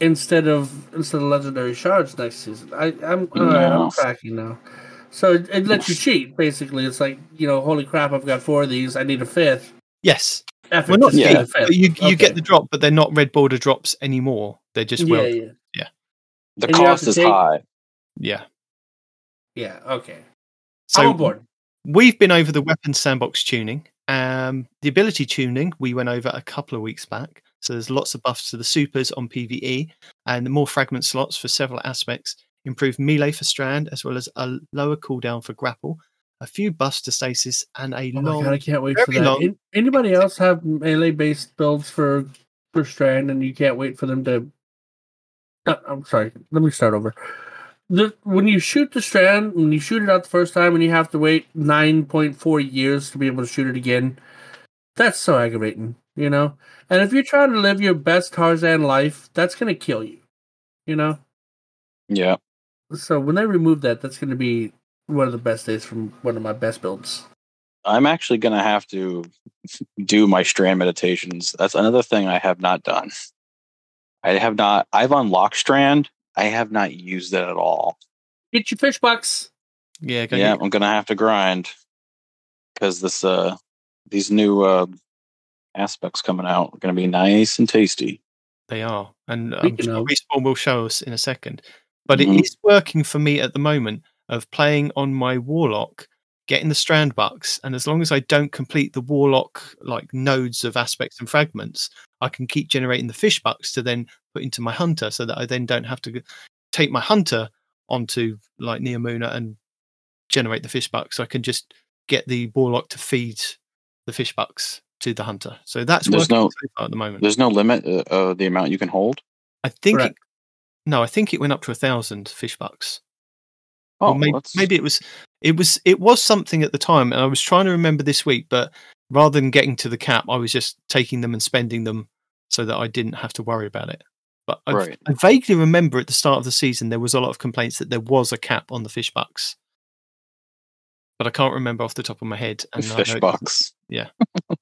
instead of legendary shards next season. I'm tracking now. So it lets you cheat, basically. It's like, you know, holy crap, I've got 4 of these, I need a 5th. Yes. Well, not fifth. You get the drop, but they're not red border drops anymore. They're just The and cost is high. Yeah. Yeah, okay. So I'm on board. We've been over the weapons sandbox tuning. The ability tuning we went over a couple of weeks back. So there's lots of buffs to the supers on PvE and the more fragment slots for several aspects. Improved melee for Strand, as well as a lower cooldown for Grapple. A few buffs to Stasis and a long... God, I can't wait for that. Anybody else have melee-based builds for Strand and you can't wait for them to... I'm sorry. Let me start over. When you shoot the Strand, when you shoot it out the first time and you have to wait 9.4 years to be able to shoot it again, that's so aggravating, you know? And if you're trying to live your best Tarzan life, that's going to kill you, you know? Yeah. So when they remove that, that's going to be one of the best days from one of my best builds. I'm actually going to have to do my Strand meditations. That's another thing I have not done. I've unlocked Strand. I have not used it at all. Get your fish box. Yeah, I'm going to have to grind because this these new aspects coming out are going to be nice and tasty. They are. And Respawn will show us in a second. But it is working for me at the moment of playing on my Warlock, getting the Strand bucks, and as long as I don't complete the Warlock like nodes of aspects and fragments, I can keep generating the fish bucks to then put into my Hunter so that I then don't have to take my Hunter onto like Neomuna and generate the fish bucks. So I can just get the Warlock to feed the fish bucks to the Hunter. So that's working so far at the moment. There's no limit the amount you can hold? I think I think it went up to 1,000 fish bucks. Oh, maybe it was something at the time, and I was trying to remember this week, but rather than getting to the cap, I was just taking them and spending them so that I didn't have to worry about it. But I vaguely remember at the start of the season, there was a lot of complaints that there was a cap on the fish bucks, but I can't remember off the top of my head. And fish bucks. Yeah.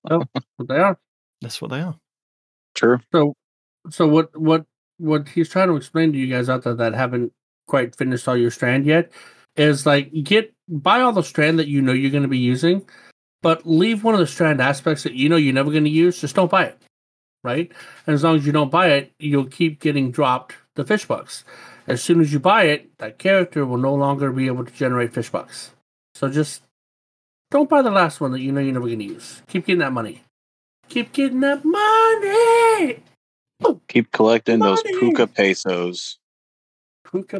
Well, they are. That's what they are. True. So what he's trying to explain to you guys out there that haven't quite finished all your Strand yet is like buy all the Strand that you know you're going to be using, but leave one of the Strand aspects that you know you're never going to use. Just don't buy it, right? And as long as you don't buy it, you'll keep getting dropped the fish bucks. As soon as you buy it, that character will no longer be able to generate fish bucks. So just don't buy the last one that you know you're never going to use. Keep getting that money. Keep getting that money. Ooh, keep collecting those puka pesos.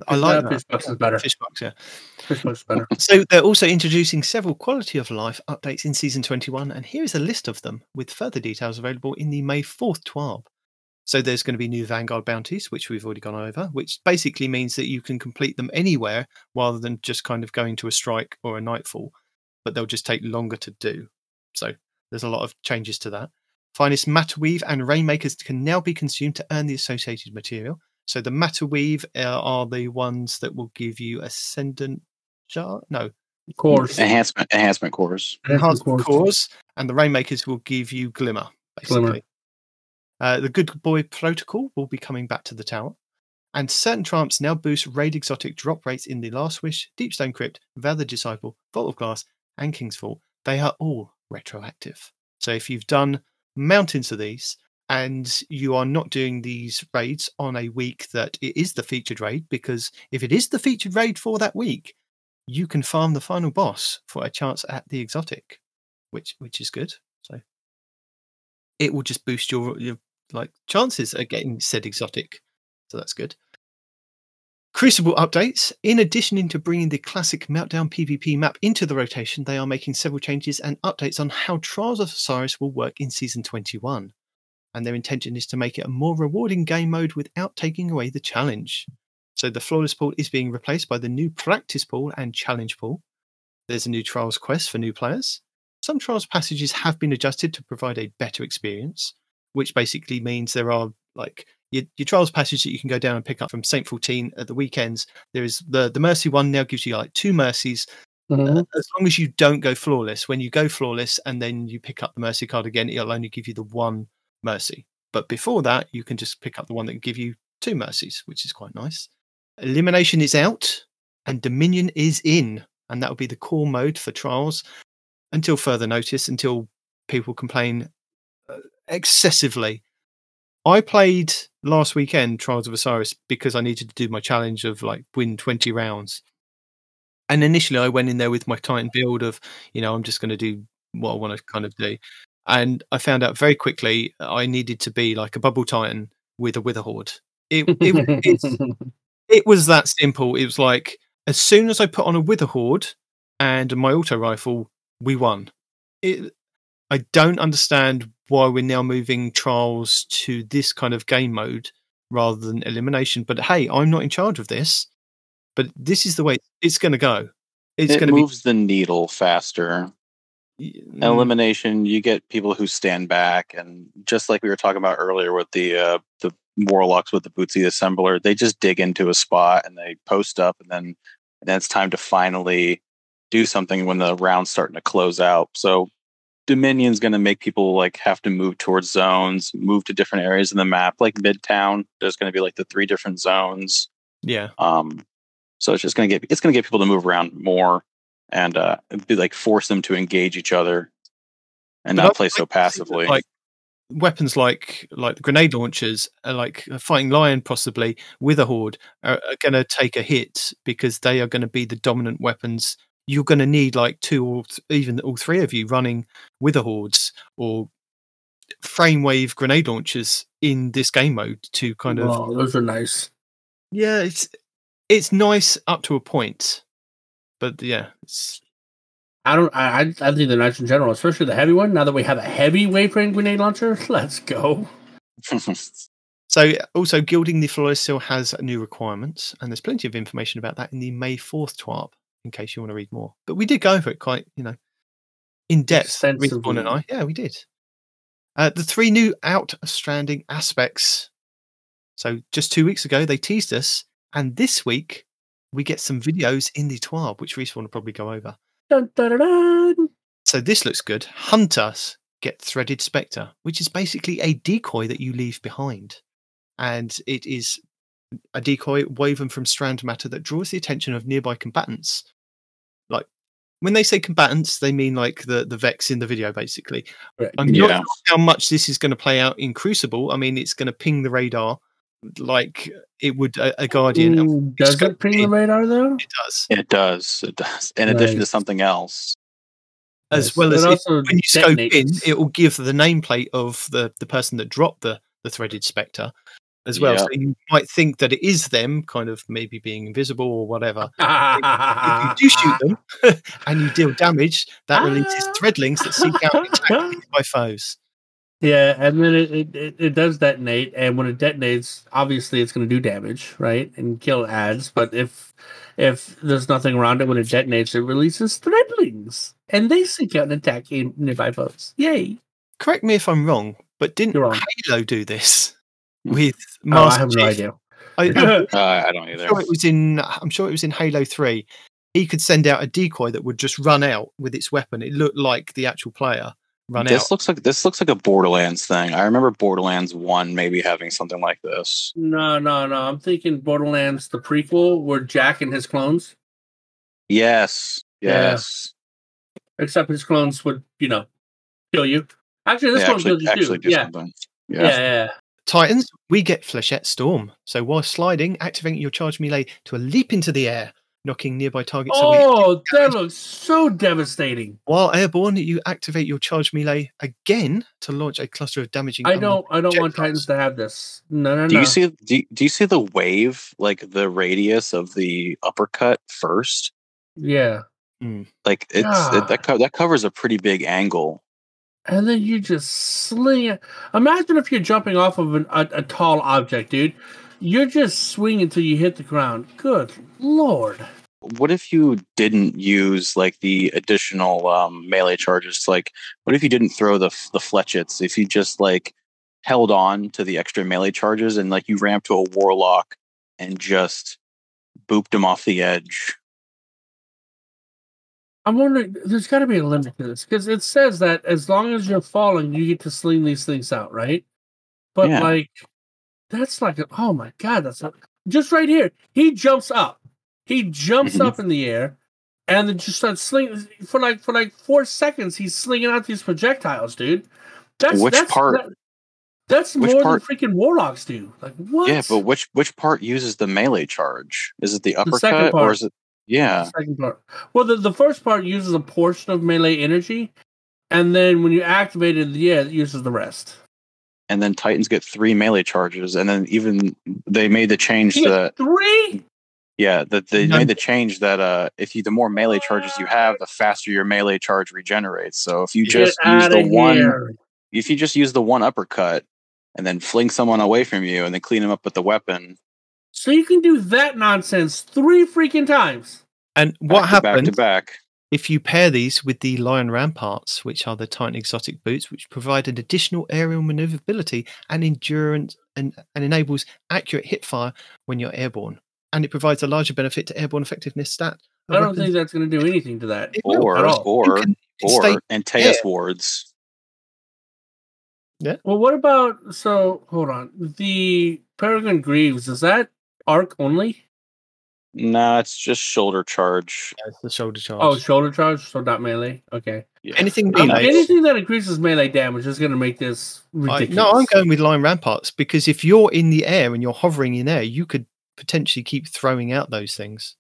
I like that. Fishbox is better. Fishbox, yeah. Fishbox is better. So they're also introducing several quality of life updates in Season 21, and here is a list of them with further details available in the May 4th TWAB. So there's going to be new Vanguard bounties, which we've already gone over, which basically means that you can complete them anywhere rather than just kind of going to a strike or a nightfall, but they'll just take longer to do. So there's a lot of changes to that. Finest Matterweave and Rainmakers can now be consumed to earn the associated material. So the Matterweave are the ones that will give you Ascendant Jar. No, Course. Enhancement cores. Enhancement cores. And the Rainmakers will give you Glimmer, basically. Glimmer. The Good Boy Protocol will be coming back to the tower. And certain triumphs now boost raid exotic drop rates in the Last Wish, Deepstone Crypt, Vather Disciple, Vault of Glass, and King's Fall. They are all retroactive. So if you've done mountains of these and you are not doing these raids on a week that it is the featured raid, because if it is the featured raid for that week, you can farm the final boss for a chance at the exotic, which is good. So it will just boost your like chances at getting said exotic. So that's good. Crucible updates. In addition to bringing the classic Meltdown PvP map into the rotation, they are making several changes and updates on how Trials of Osiris will work in Season 21. And their intention is to make it a more rewarding game mode without taking away the challenge. So the Flawless Pool is being replaced by the new Practice Pool and Challenge Pool. There's a new Trials quest for new players. Some Trials passages have been adjusted to provide a better experience, which basically means there are like... Your Trials passage that you can go down and pick up from St. 14 at the weekends. There is the Mercy one now gives you like two Mercies. Mm-hmm. As long as you don't go Flawless. When you go Flawless and then you pick up the Mercy card again, it'll only give you the one Mercy. But before that, you can just pick up the one that can give you two Mercies, which is quite nice. Elimination is out and Dominion is in. And that will be the core mode for Trials until further notice, until people complain excessively. I played last weekend Trials of Osiris because I needed to do my challenge of like win 20 rounds. And initially I went in there with my Titan build of, you know, I'm just going to do what I want to kind of do. And I found out very quickly I needed to be like a bubble Titan with a Wither Horde. It was that simple. It was like, as soon as I put on a Wither Horde and my auto rifle, we won. I don't understand why we're now moving Trials to this kind of game mode rather than elimination. But hey, I'm not in charge of this. But this is the way it's going to go. It moves the needle faster. Yeah. Elimination, you get people who stand back. And just like we were talking about earlier with the Warlocks with the Bootsy Assembler, they just dig into a spot and they post up. And then it's time to finally do something when the round's starting to close out. So Dominion's going to make people like have to move towards zones, move to different areas in the map, like Midtown. There's going to be like the three different zones. Yeah. So it's just going to get people to move around more and be like force them to engage each other and not play so passively. Like weapons like the grenade launchers, like a Fighting Lion, possibly with a Horde, are going to take a hit because they are going to be the dominant weapons. You're going to need like two or even all three of you running Wither Hordes or frame wave grenade launchers in this game mode to kind of. Oh, those are nice. Yeah, it's nice up to a point, but yeah, I think they're nice in general, especially the heavy one. Now that we have a heavy wave-frame grenade launcher, let's go. So, also, Gilding the Flawless still has new requirements, and there's plenty of information about that in the May 4th TWARP. In case you want to read more. But we did go over it quite, in depth. Respawn and I. Yeah, we did. The three new outstranding aspects. So just 2 weeks ago, they teased us. And this week, we get some videos in the TWAB, which Respawn will probably go over. Dun, dun, dun. So this looks good. Hunters get Threaded Spectre, which is basically a decoy that you leave behind. And it is a decoy woven from strand matter that draws the attention of nearby combatants. Like when they say combatants, they mean like the Vex in the video, basically. Right. I'm not sure how much this is going to play out in Crucible. I mean, it's going to ping the radar like it would a Guardian. Does it ping the radar though? It does. In addition to something else. As well as when you scope in, it will give the nameplate of the person that dropped the Threaded Spectre as well. Yeah. So you might think that it is them kind of maybe being invisible or whatever. If you do shoot them and you deal damage, that releases thread links that seek out and attack by foes. Yeah, and then it does detonate, and when it detonates, obviously it's going to do damage, right? And kill adds, but if there's nothing around it when it detonates, it releases thread links, and they seek out and attack nearby foes. Yay! Correct me if I'm wrong, but didn't Halo do this? With Master Chief. I have no idea. I don't either. I'm sure it was in Halo 3. he could send out a decoy that would just run out with its weapon. It looked like the actual player run out. This looks like a Borderlands thing. I remember Borderlands 1 maybe having something like this. No. I'm thinking Borderlands, the prequel, where Jack and his clones. Yes. Yeah. Except his clones would, kill you. Actually, this one kills you too. Something. Yeah. Titans, we get Flechette Storm. So while sliding, activating your charge melee to a leap into the air, knocking nearby targets. Oh, that looks so devastating. While airborne, you activate your charge melee again to launch a cluster of damaging. I don't want Titans to have this. No. Do you see the wave, like the radius of the uppercut first? Yeah. Like that covers a pretty big angle. And then you just sling it. Imagine if you're jumping off of a tall object, dude. You're just swinging until you hit the ground. Good Lord. What if you didn't use the additional melee charges? What if you didn't throw the Flechets? If you just held on to the extra melee charges and you ramped to a Warlock and just booped him off the edge? I'm wondering, there's got to be a limit to this, because it says that as long as you're falling, you get to sling these things out, right? But that's oh my God, that's just right here. He jumps up. He jumps up in the air and then just starts slinging for 4 seconds. He's slinging out these projectiles, dude. That's more than freaking Warlocks do. What? Yeah, but which part uses the melee charge? Is it the uppercut or is it? Yeah. The second part. Well, the first part uses a portion of melee energy, and then when you activate it, it uses the rest. And then Titans get 3 melee charges, and then even they made the change that 3. Yeah, made the change that if you the more melee charges you have, the faster your melee charge regenerates. So if you just use the one uppercut, and then fling someone away from you, and then clean them up with the weapon. So you can do that nonsense 3 freaking times. And what happens if you pair these with the Lion Ramparts, which are the Titan exotic boots, which provide an additional aerial maneuverability and endurance and enables accurate hip fire when you're airborne. And it provides a larger benefit to airborne effectiveness stat. I don't think that's going to do anything to that. Or Antaeus wards. Yeah. Well, what about... So, hold on. The Peregrine Greaves, is that arc only? No, it's just shoulder charge. Yeah, it's the shoulder charge. Oh, shoulder charge, so not melee? Okay. Yeah. Anything that increases melee damage is going to make this ridiculous. I'm going with Lion Ramparts, because if you're in the air and you're hovering in air, you could potentially keep throwing out those things.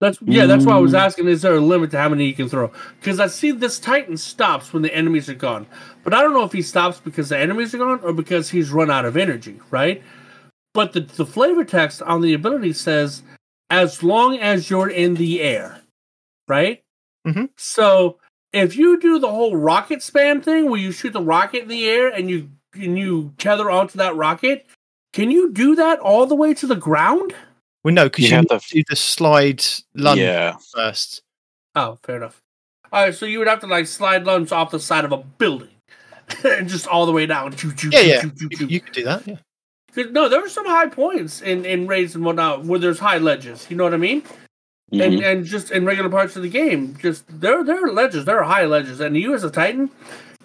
That's why I was asking, is there a limit to how many you can throw? Because I see this Titan stops when the enemies are gone. But I don't know if he stops because the enemies are gone or because he's run out of energy, right? But the flavor text on the ability says, as long as you're in the air, right? Mm-hmm. So if you do the whole rocket spam thing where you shoot the rocket in the air and you tether onto that rocket, can you do that all the way to the ground? Well, no, because you have to do the slide lunge first. Oh, fair enough. All right, so you would have to slide lunge off the side of a building and just all the way down. You could do that, yeah. No, there were some high points in raids and whatnot where there's high ledges, you know what I mean? Mm-hmm. And just in regular parts of the game, just there are ledges, there are high ledges, and you as a Titan,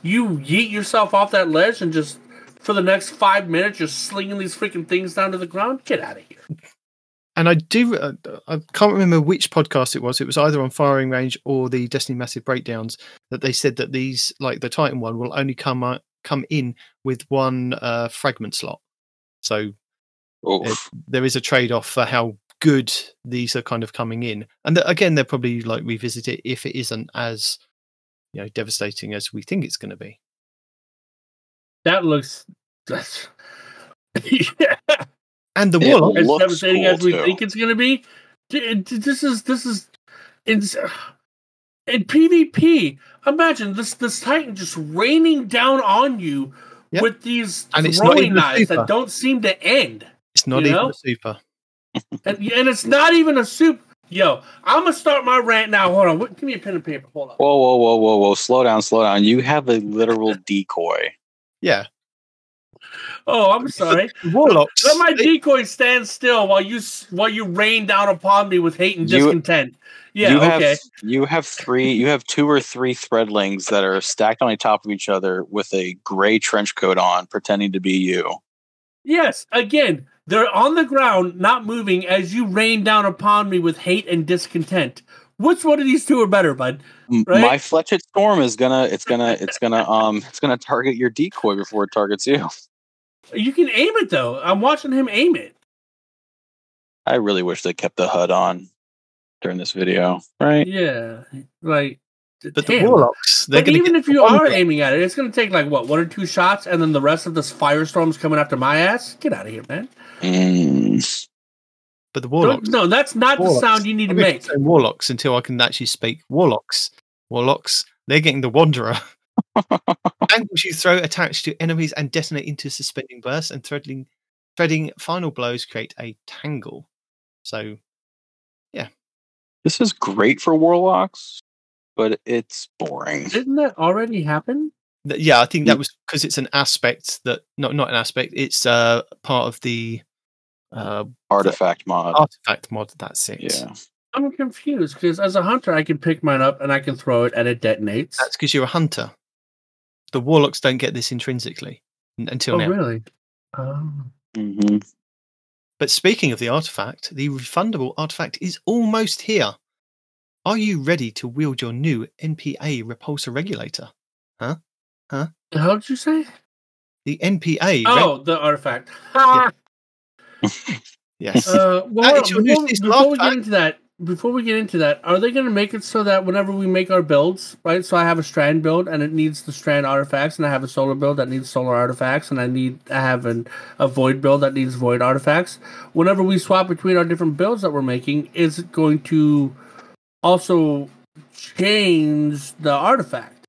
you yeet yourself off that ledge and just for the next 5 minutes, you're slinging these freaking things down to the ground. Get out of here. And I can't remember which podcast it was. It was either on Firing Range or the Destiny Massive Breakdowns that they said that these, like the Titan one, will only come in with one fragment slot. So there is a trade-off for how good these are kind of coming in. And again, they'll probably revisit it if it isn't as devastating as we think it's going to be. That looks... yeah. And the Warlock is devastating cool as we think it's going to be. This is in PvP. Imagine this Titan just raining down on you with these throwing knives that don't seem to end. It's not even a super, and it's not even a super. Yo, I'm gonna start my rant now. Hold on, give me a pen and paper. Hold on. Whoa! Slow down. You have a literal decoy. Yeah. Oh, I'm sorry. Warlocks. Let my decoy stand still while you rain down upon me with hate and discontent. You have 2 or 3 threadlings that are stacked on top of each other with a gray trench coat on, pretending to be you. Yes, again, they're on the ground, not moving, as you rain down upon me with hate and discontent. Which one of these two are better, bud? Right? My Fletched Storm is gonna target your decoy before it targets you. You can aim it though. I'm watching him aim it. I really wish they kept the HUD on during this video, right? Yeah, like. But the Warlocks, they're gonna even if you are aiming at it, it's gonna take like 1 or 2 shots, and then the rest of this firestorm's coming after my ass. Get out of here, man. But the Warlocks. No, that's not the sound you need to make. Warlocks until I can actually speak. Warlocks. They're getting the Wanderer. Angles you throw attached to enemies and detonate into suspending bursts, and threading final blows create a tangle. So, yeah, this is great for Warlocks, but it's boring. Didn't that already happen? Yeah, I think that was because it's an aspect that not an aspect. It's part of the. Artifact mod, that's it. Yeah. I'm confused because as a hunter, I can pick mine up and I can throw it and it detonates. That's because you're a hunter. The Warlocks don't get this intrinsically until now. Oh, really? Mm-hmm. But speaking of the artifact, the refundable artifact is almost here. Are you ready to wield your new NPA repulsor regulator? Huh? The hell did you say? The NPA. The artifact. Yeah. Yes. Before we get into that, are they going to make it so that whenever we make our builds, right? So I have a strand build and it needs the strand artifacts, and I have a solar build that needs solar artifacts, and I have a void build that needs void artifacts. Whenever we swap between our different builds that we're making, is it going to also change the artifact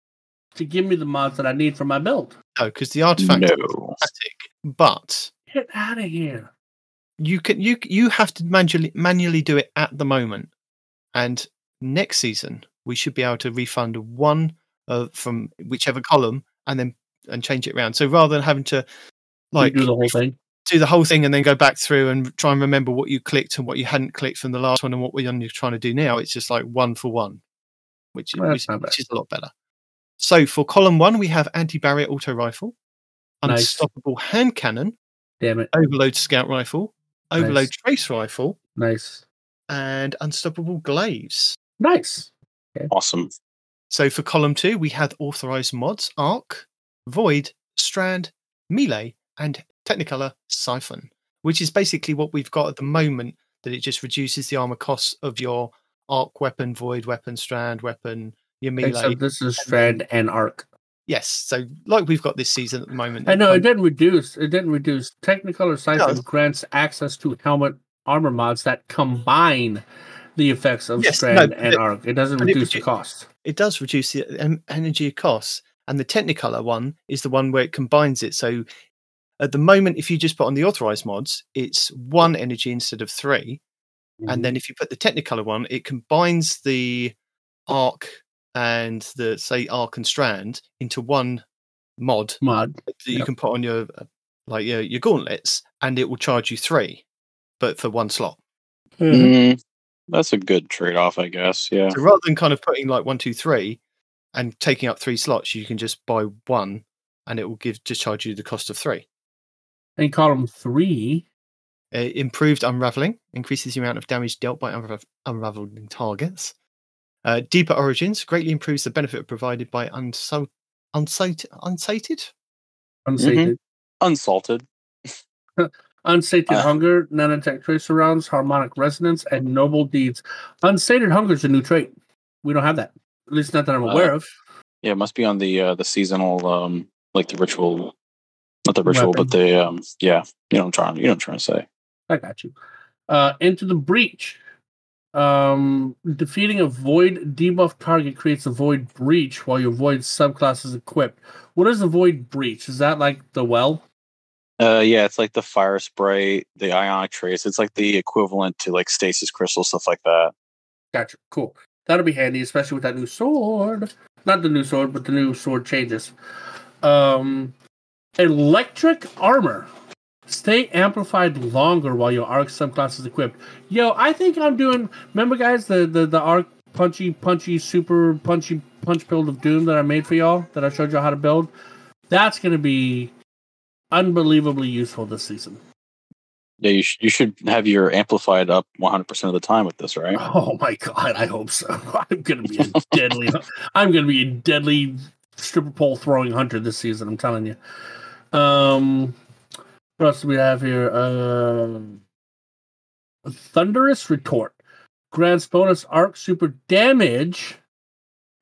to give me the mods that I need for my build? No, because the artifact is automatic, but get out of here. You have to manually do it at the moment, and next season we should be able to refund one from whichever column and change it around. So rather than having to do the whole thing and then go back through and try and remember what you clicked and what you hadn't clicked from the last one and what you're trying to do now, it's just like one for one, which is a lot better. So for column 1 we have anti-barrier auto rifle, nice. Unstoppable hand cannon. Damn it. Overload scout rifle, overload nice. Trace rifle, nice, and unstoppable glaives. Nice. Okay. Awesome. So for column 2, we had authorized mods, arc, void, strand, melee, and technicolor siphon, which is basically what we've got at the moment, that it just reduces the armor costs of your arc weapon, void weapon, strand weapon, your melee. So this is strand and arc. Yes, so like we've got this season at the moment. I know, it didn't reduce. Technicolor Siphon grants access to helmet armor mods that combine the effects of Strand and Arc. It doesn't reduce the cost. It does reduce the energy costs. And the Technicolor one is the one where it combines it. So at the moment, if you just put on the authorized mods, it's 1 energy instead of 3. Mm-hmm. And then if you put the Technicolor one, it combines the Arc and the arc and strand into one mod that you can put on your gauntlets, and it will charge you 3, but for 1 slot. Mm. That's a good trade-off, I guess. Yeah. So rather than kind of putting 1, 2, 3, and taking up 3 slots, you can just buy 1, and it will charge you the cost of 3. And column 3, improved unraveling increases the amount of damage dealt by unraveling targets. Deeper Origins greatly improves the benefit provided by unsalted unsated hunger, nanotech tracer rounds, harmonic resonance, and noble deeds. Unsated hunger is a new trait. We don't have that, at least not that I'm aware of. Yeah, it must be on the seasonal, like the ritual, not the ritual, weapon. But the you know what I'm trying to say. I got you. Into the breach. Defeating a void debuff target creates a void breach while your void subclass is equipped. What is the void breach? Is that like the well? Yeah, it's like the fire spray, the ionic trace. It's like the equivalent to like stasis crystal, stuff like that. Gotcha. Cool. That'll be handy, especially with that new sword. Not the new sword, but the new sword changes. Electric armor. Stay amplified longer while your arc subclass is equipped. Yo, I think I'm doing... Remember, guys, the arc punchy, super punch build of Doom that I made for y'all, that I showed y'all how to build? That's going to be unbelievably useful this season. Yeah, you should have your amplified up 100% of the time with this, right? Oh my god, I hope so. I'm going to be a deadly stripper pole throwing hunter this season, I'm telling you. What else do we have here? Thunderous Retort grants bonus arc super damage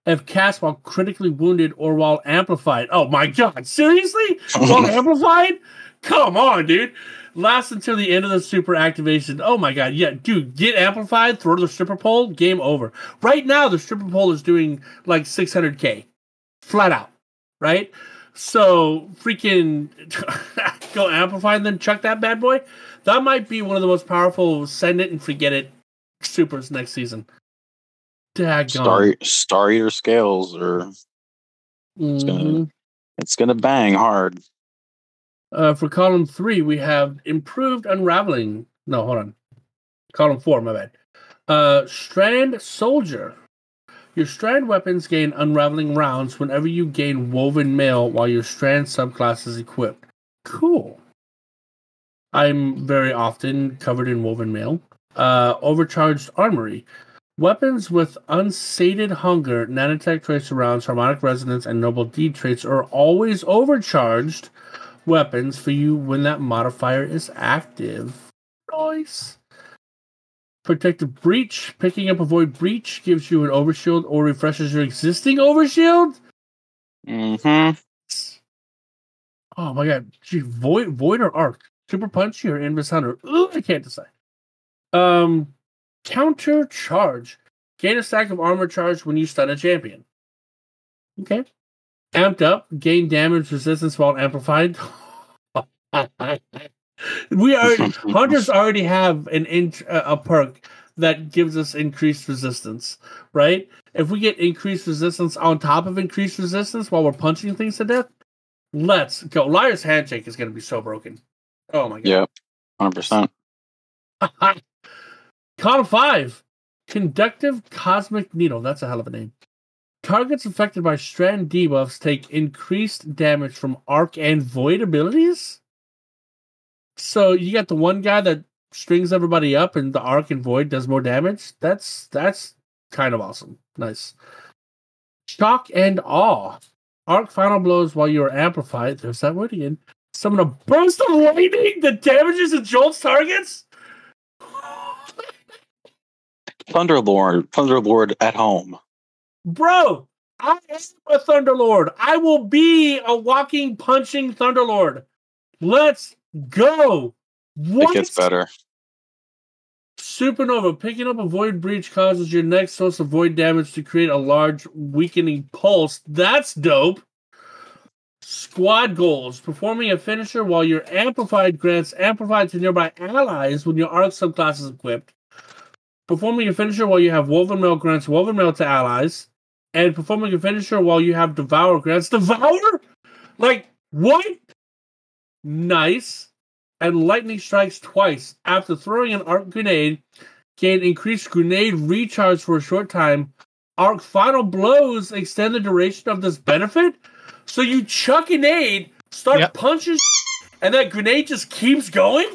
if cast while critically wounded or while amplified. Oh my god, seriously? While amplified? Come on, dude. Lasts until the end of the super activation. Oh my god, yeah, dude, get amplified, throw to the stripper pole, game over. Right now, the stripper pole is doing like 600k. Flat out, right? So, freaking go amplify and then chuck that bad boy. That might be one of the most powerful send it and forget it supers next season. Daggone. Star Eater scales are... It's going to bang hard. For column 3, we have improved unraveling. No, hold on. Column 4, my bad. Strand Soldier. Your strand weapons gain unraveling rounds whenever you gain woven mail while your strand subclass is equipped. Cool. I'm very often covered in woven mail. Overcharged Armory. Weapons with unsated hunger, nanotech traits rounds, harmonic resonance, and noble deed traits are always overcharged weapons for you when that modifier is active. Nice. Protective Breach. Picking up a Void Breach gives you an overshield or refreshes your existing overshield. Oh my god. Gee, void or arc? Super Punch or Invis Hunter? Ooh, I can't decide. Counter Charge. Gain a stack of armor charge when you stun a champion. Okay. Amped up, gain damage resistance while amplified. Hunters already have a perk that gives us increased resistance, right? If we get increased resistance on top of increased resistance while we're punching things to death, let's go. Liar's Handshake is going to be so broken. Oh my god. Yeah, 100%. Column 5, Conductive Cosmic Needle. That's a hell of a name. Targets affected by strand debuffs take increased damage from arc and void abilities. So you got the one guy that strings everybody up, and the arc and void does more damage. That's kind of awesome. Nice. Shock and Awe. Arc final blows while you are amplified. There's that word again. Summon a burst of lightning that damages and jolts targets. Thunderlord at home. Bro, I am a Thunderlord. I will be a walking, punching Thunderlord. Let's go. What? It gets better. Supernova. Picking up a Void Breach causes your next source of void damage to create a large weakening pulse. That's dope. Squad Goals. Performing a finisher while your amplified grants amplified to nearby allies when your arc subclass is equipped. Performing a finisher while you have woven mail grants woven mail to allies. And performing a finisher while you have devour grants devour? Like, what? Nice. And lightning strikes twice. After throwing an arc grenade, gain increased grenade recharge for a short time. Arc final blows extend the duration of this benefit. So you chuck an aid, start punching, and that grenade just keeps going?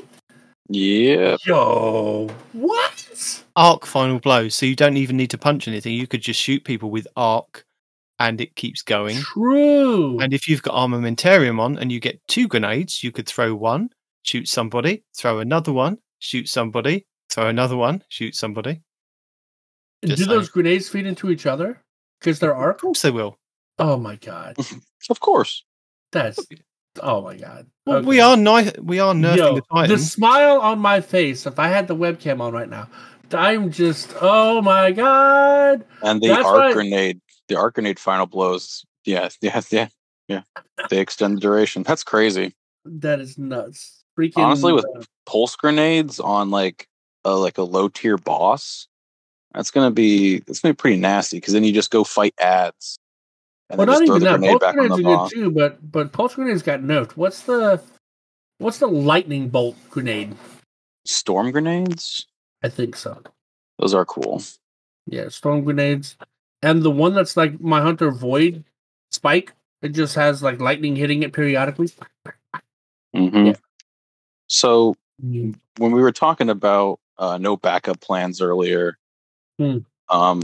Yeah. Yo, what? Arc final blow, so you don't even need to punch anything. You could just shoot people with arc, and it keeps going. True. And if you've got armamentarium on, and you get 2 grenades, you could throw one, shoot somebody, throw another one, shoot somebody, throw another one, shoot somebody. Just do those grenades feed into each other? Because they're arc? Of course they will. Oh my god. Of course. That's... Oh my god! Okay. Well, we are nerfing the Titan. The smile on my face if I had the webcam on right now, I'm just oh my god! And the the arc grenade final blows. Yeah. They extend the duration. That's crazy. That is nuts. Freaking honestly, with pulse grenades on like a low tier boss, that's gonna be pretty nasty because then you just go fight ads. And well, not even that. Pulse grenades are good too, but pulse grenades got nerfed. What's the lightning bolt grenade? Storm grenades? I think so. Those are cool. Yeah, storm grenades. And the one that's like my Hunter Void Spike, it just has like lightning hitting it periodically. Mm-hmm. Yeah. So when we were talking about no backup plans earlier, the loop of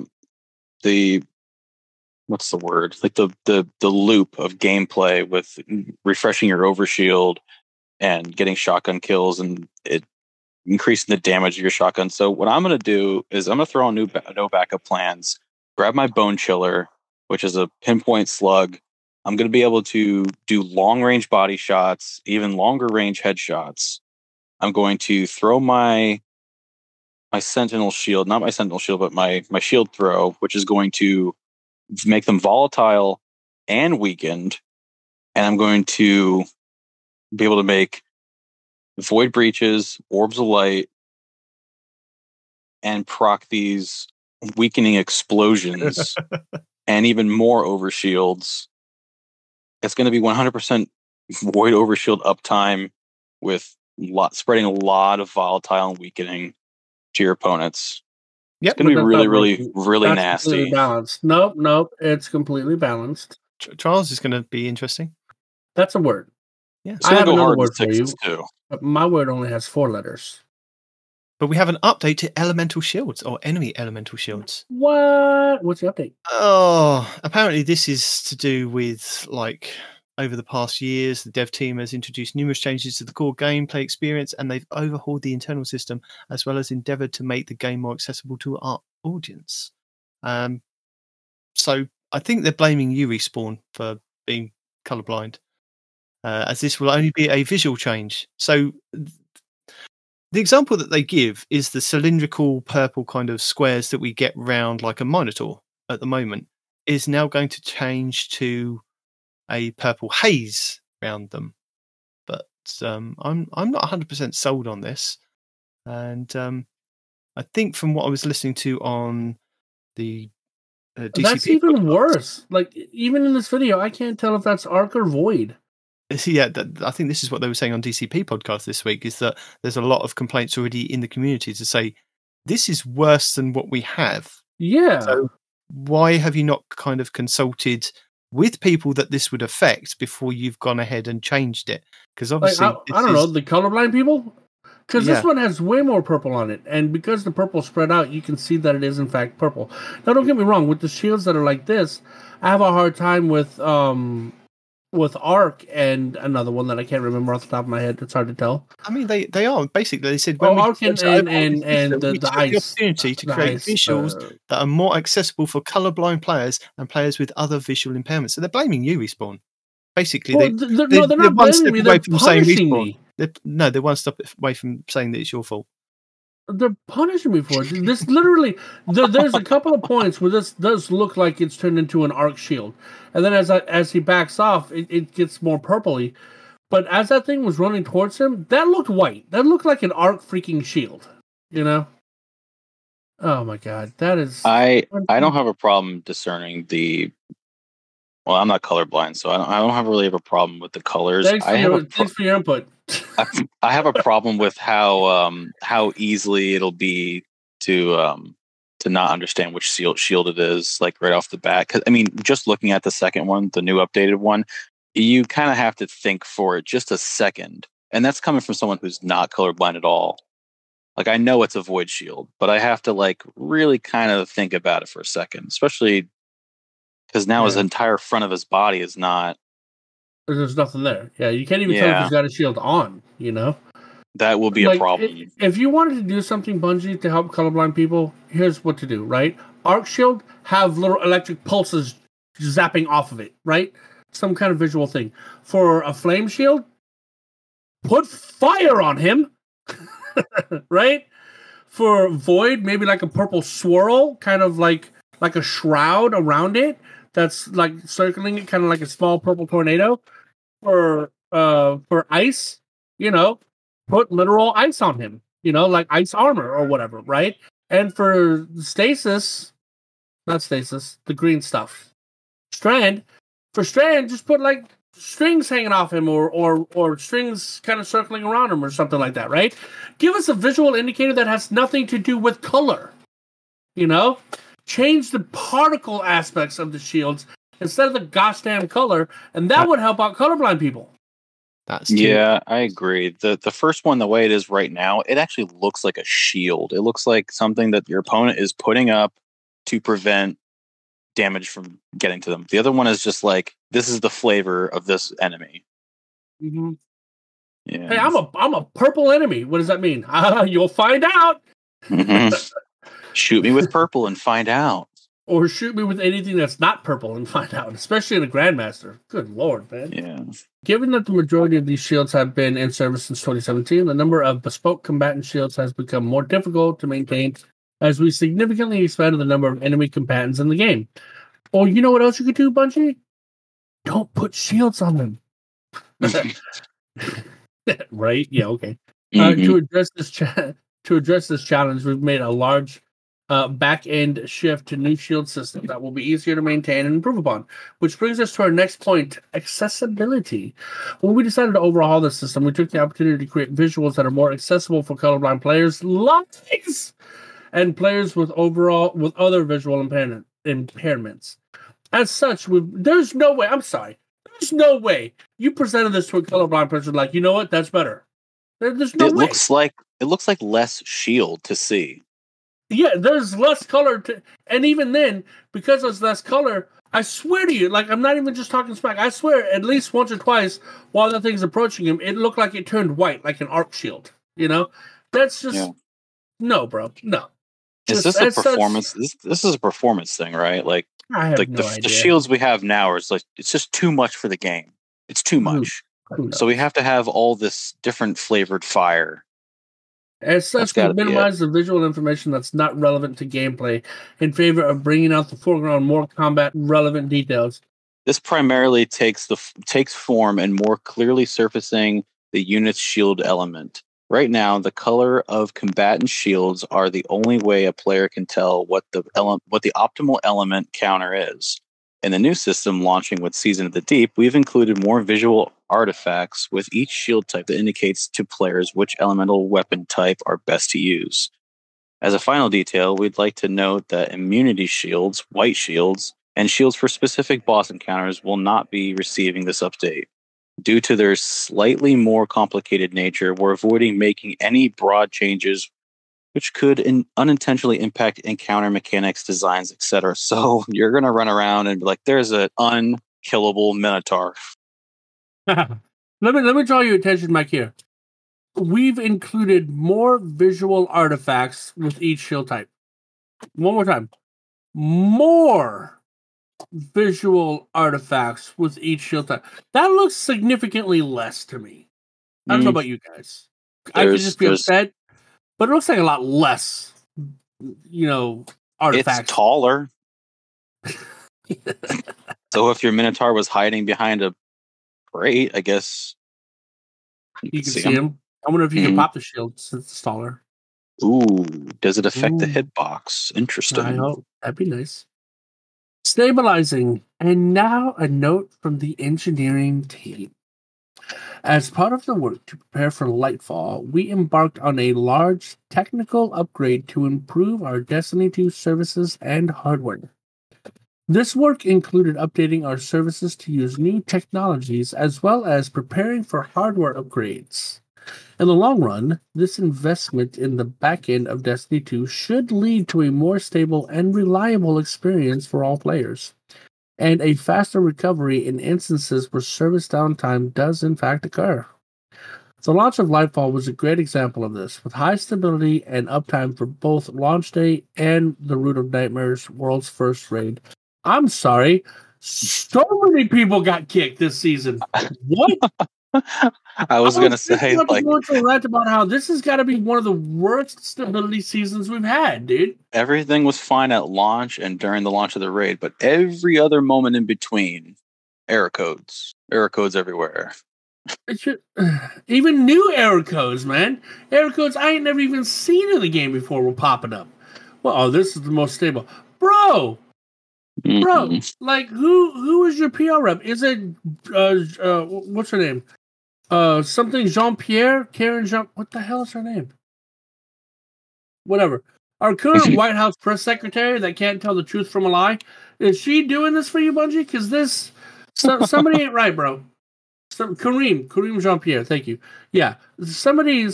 gameplay with refreshing your overshield and getting shotgun kills and it increasing the damage of your shotgun. So what I'm going to do is I'm going to throw on no backup plans, grab my bone chiller, which is a pinpoint slug. I'm going to be able to do long range body shots, even longer range headshots. I'm going to throw my sentinel shield, not my sentinel shield, but my shield throw, which is going to make them volatile and weakened. And I'm going to be able to make void breaches, orbs of light, and proc these weakening explosions and even more overshields. It's going to be 100% void overshield uptime with spreading a lot of volatile and weakening to your opponents. Yep, it's going to be really, really, really nasty. Balanced. Nope. It's completely balanced. Trials is going to be interesting. That's a word. Yeah, it's going to go hard with sixes too. My word only has 4 letters. But we have an update to elemental shields or enemy elemental shields. What? What's the update? Oh, apparently this is to do with like over the past years, the dev team has introduced numerous changes to the core gameplay experience, and they've overhauled the internal system as well as endeavoured to make the game more accessible to our audience. So I think they're blaming you, Respawn, for being colorblind, as this will only be a visual change. So the example that they give is the cylindrical purple kind of squares that we get round like a Minotaur at the moment is now going to change to a purple haze around them. But I'm not 100% sold on this. And I think from what I was listening to on the DCP... That's even worse. Like, even in this video, I can't tell if that's Arc or Void. Yeah, I think this is what they were saying on DCP podcast this week, is that there's a lot of complaints already in the community to say, this is worse than what we have. Yeah. So why have you not kind of consulted with people that this would affect before you've gone ahead and changed it? Because obviously... Like, I don't know, the colorblind people? Because this one has way more purple on it. And because the purple spread out, you can see that it is, in fact, purple. Now, don't get me wrong. With the shields that are like this, I have a hard time with Arc and another one that I can't remember off the top of my head. It's hard to tell. I mean, they are. Basically, they said... When Arc and the ice. The opportunity to create visuals that are more accessible for colorblind players and players with other visual impairments. So they're blaming you, Respawn. Basically, they're not blaming me. They're punishing me. They're one step away from saying that it's your fault. They're punishing me for it. This literally, there's a couple of points where this does look like it's turned into an arc shield, and then as he backs off, it gets more purpley. But as that thing was running towards him, that looked white. That looked like an arc freaking shield. You know? Oh my god, that is. I don't have a problem discerning the. Well, I'm not colorblind, so I don't really have a problem with the colors. Thanks for your input. I have a problem with how easily it'll be to not understand which shield it is, like right off the bat. Because I mean, just looking at the second one, the new updated one, you kind of have to think for it just a second, and that's coming from someone who's not colorblind at all. Like I know it's a void shield, but I have to like really kind of think about it for a second, especially because now his entire front of his body is not. There's nothing there. Yeah, you can't even tell if he's got a shield on, you know? That will be like, a problem. If you wanted to do something, Bungie, to help colorblind people, here's what to do, right? Arc shield, have little electric pulses zapping off of it, right? Some kind of visual thing. For a flame shield, put fire on him, right? For void, maybe like a purple swirl, kind of like a shroud around it that's like circling it, kind of like a small purple tornado. For ice, you know, put literal ice on him, you know, like ice armor or whatever, right? And for stasis, the green stuff, Strand. For Strand, just put like strings hanging off him or strings kind of circling around him or something like that, right? Give us a visual indicator that has nothing to do with color. You know? Change the particle aspects of the shields instead of the gosh damn color, and that would help out colorblind people. Yeah, I agree. The first one, the way it is right now, it actually looks like a shield. It looks like something that your opponent is putting up to prevent damage from getting to them. The other one is just like, this is the flavor of this enemy. Mm-hmm. Yeah. Hey, I'm a purple enemy. What does that mean? You'll find out. Mm-hmm. Shoot me with purple and find out. Or shoot me with anything that's not purple and find out, especially in a Grandmaster. Good lord, man. Yeah. Given that the majority of these shields have been in service since 2017, the number of bespoke combatant shields has become more difficult to maintain as we significantly expanded the number of enemy combatants in the game. Or you know what else you could do, Bungie? Don't put shields on them. Right? Yeah, okay. Mm-hmm. To address this challenge, we've made a large back-end shift to new shield system that will be easier to maintain and improve upon. Which brings us to our next point, accessibility. When we decided to overhaul the system, we took the opportunity to create visuals that are more accessible for colorblind players, lives, and players with other visual impairments. As such, there's no way, I'm sorry, there's no way you presented this to a colorblind person like, you know what, that's better. There's no way. It looks like less shield to see. Yeah, there's less color, and even then, because there's less color, I swear to you, like, I'm not even just talking smack, I swear at least once or twice while the thing's approaching him, it looked like it turned white, like an arc shield, you know? That's just, No, bro, no. Is just, this a performance? This is a performance thing, right? Like, I have no idea. The shields we have now are like, it's just too much for the game. It's too much. So we have to have all this different flavored fire. As such, we minimize the visual information that's not relevant to gameplay in favor of bringing out the foreground more combat-relevant details. This primarily takes form and more clearly surfacing the unit's shield element. Right now, the color of combatant shields are the only way a player can tell what the optimal element counter is. In the new system launching with Season of the Deep, we've included more visual artifacts with each shield type that indicates to players which elemental weapon type are best to use. As a final detail, we'd like to note that immunity shields, white shields, and shields for specific boss encounters will not be receiving this update. Due to their slightly more complicated nature, we're avoiding making any broad changes which could unintentionally impact encounter mechanics, designs, etc. So you're going to run around and be like, there's an unkillable Minotaur. Let me draw your attention, Mike, here. We've included more visual artifacts with each shield type. One more time. More visual artifacts with each shield type. That looks significantly less to me. I don't know about you guys. I could just be upset. But it looks like a lot less, you know, artifacts. It's taller. So if your Minotaur was hiding behind a crate, I guess you can see him. I wonder if you can pop the shield since it's taller. Ooh, does it affect the hitbox? Interesting. I hope. That'd be nice. Stabilizing. And now a note from the engineering team. As part of the work to prepare for Lightfall, we embarked on a large technical upgrade to improve our Destiny 2 services and hardware. This work included updating our services to use new technologies as well as preparing for hardware upgrades. In the long run, this investment in the back end of Destiny 2 should lead to a more stable and reliable experience for all players, and a faster recovery in instances where service downtime does in fact occur. The launch of Lightfall was a great example of this, with high stability and uptime for both launch day and the Root of Nightmares World's First Raid. I'm sorry, so many people got kicked this season. What? I was going to say, like, rant about how this has got to be one of the worst stability seasons we've had, dude. Everything was fine at launch and during the launch of the raid, but every other moment in between, error codes everywhere. Even new error codes, man. Error codes I ain't never even seen in the game before were popping up. Well, this is the most stable, bro. Bro, like, who is your PR rep? Is it, what's her name? Something Jean-Pierre? Karen Jean... What the hell is her name? Whatever. Our current White House press secretary that can't tell the truth from a lie, is she doing this for you, Bungie? Because this... somebody ain't right, bro. Kareem Jean-Pierre, thank you. Yeah, somebody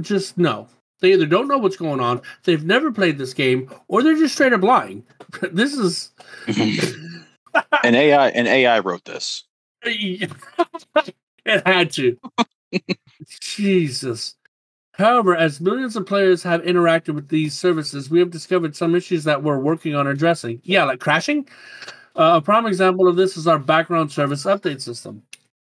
just... No. They either don't know what's going on, they've never played this game, or they're just straight up lying. This is... An AI wrote this. It had to. Jesus. However, as millions of players have interacted with these services, we have discovered some issues that we're working on addressing. Yeah, like crashing? A prime example of this is our background service update system.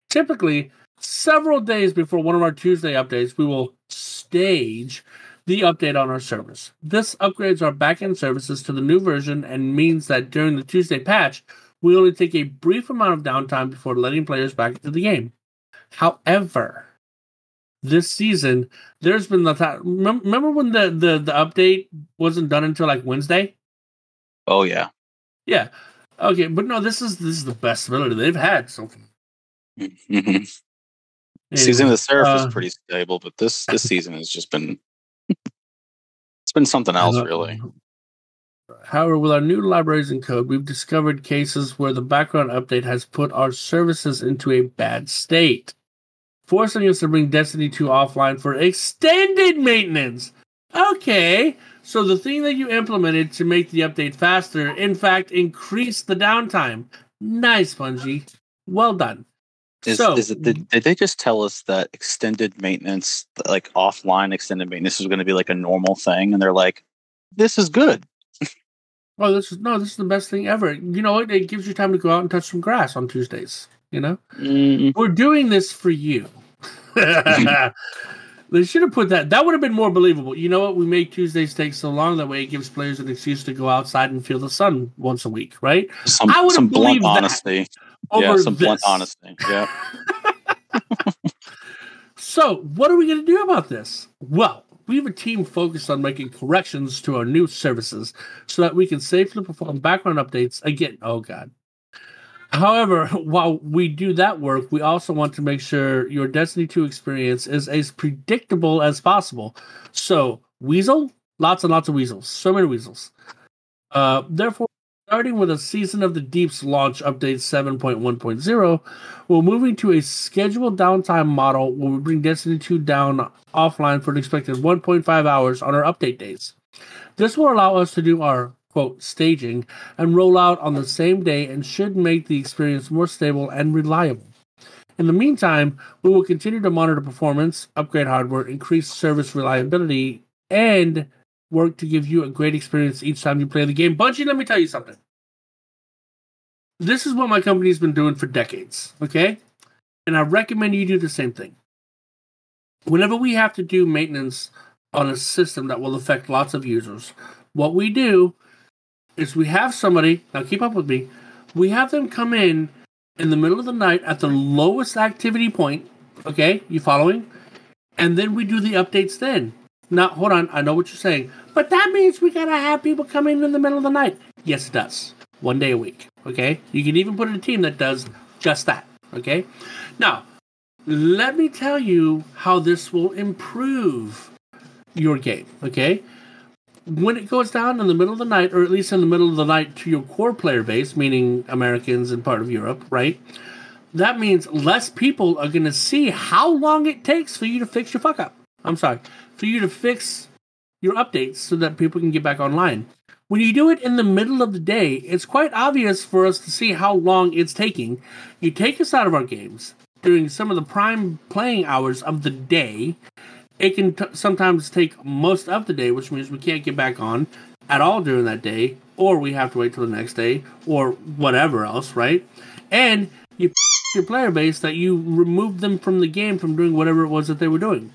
Typically, several days before one of our Tuesday updates, we will stage the update on our servers. This upgrades our backend services to the new version and means that during the Tuesday patch, we only take a brief amount of downtime before letting players back into the game. However, this season, there's been the time. Remember when the update wasn't done until like Wednesday? Oh yeah, yeah. Okay, but no, this is the best ability they've had so far. Anyway, Season of the Seraph is pretty stable, but this season has just been it's been something else, really. However, with our new libraries and code, we've discovered cases where the background update has put our services into a bad state, forcing us to bring Destiny 2 offline for extended maintenance. Okay, so the thing that you implemented to make the update faster, in fact, increased the downtime. Nice, Bungie. Well done. Did they just tell us that extended maintenance, like offline extended maintenance, is going to be like a normal thing? And they're like, this is good. Well, this is the best thing ever. You know what? It gives you time to go out and touch some grass on Tuesdays. You know, We're doing this for you. They should have put that. That would have been more believable. You know what? We make Tuesdays take so long that way it gives players an excuse to go outside and feel the sun once a week, right? Some blunt honesty. Blunt honesty. Yeah. So, what are we going to do about this? Well, we have a team focused on making corrections to our new services so that we can safely perform background updates again. Oh, God. However, while we do that work, we also want to make sure your Destiny 2 experience is as predictable as possible. So, Weasel, lots and lots of Weasels. So many Weasels. Therefore, starting with a Season of the Deep's launch update 7.1.0, we're moving to a scheduled downtime model where we bring Destiny 2 down offline for an expected 1.5 hours on our update days. This will allow us to do our, quote, staging and roll out on the same day and should make the experience more stable and reliable. In the meantime, we will continue to monitor performance, upgrade hardware, increase service reliability, and work to give you a great experience each time you play the game. Bungie, let me tell you something. This is what my company's been doing for decades, okay? And I recommend you do the same thing. Whenever we have to do maintenance on a system that will affect lots of users, what we do is we have somebody, now keep up with me, we have them come in the middle of the night at the lowest activity point, okay? You following? And then we do the updates then. Now, hold on, I know what you're saying, but that means we gotta have people come in the middle of the night. Yes, it does. One day a week, okay? You can even put in a team that does just that, okay? Now, let me tell you how this will improve your game, okay? When it goes down in the middle of the night, or at least in the middle of the night to your core player base, meaning Americans and part of Europe, right? That means less people are gonna see how long it takes for you to fix your fuck up. I'm sorry, for you to fix your updates so that people can get back online. When you do it in the middle of the day, it's quite obvious for us to see how long it's taking. You take us out of our games during some of the prime playing hours of the day. It can sometimes take most of the day, which means we can't get back on at all during that day, or we have to wait till the next day, or whatever else, right? And you your player base that you removed them from the game from doing whatever it was that they were doing.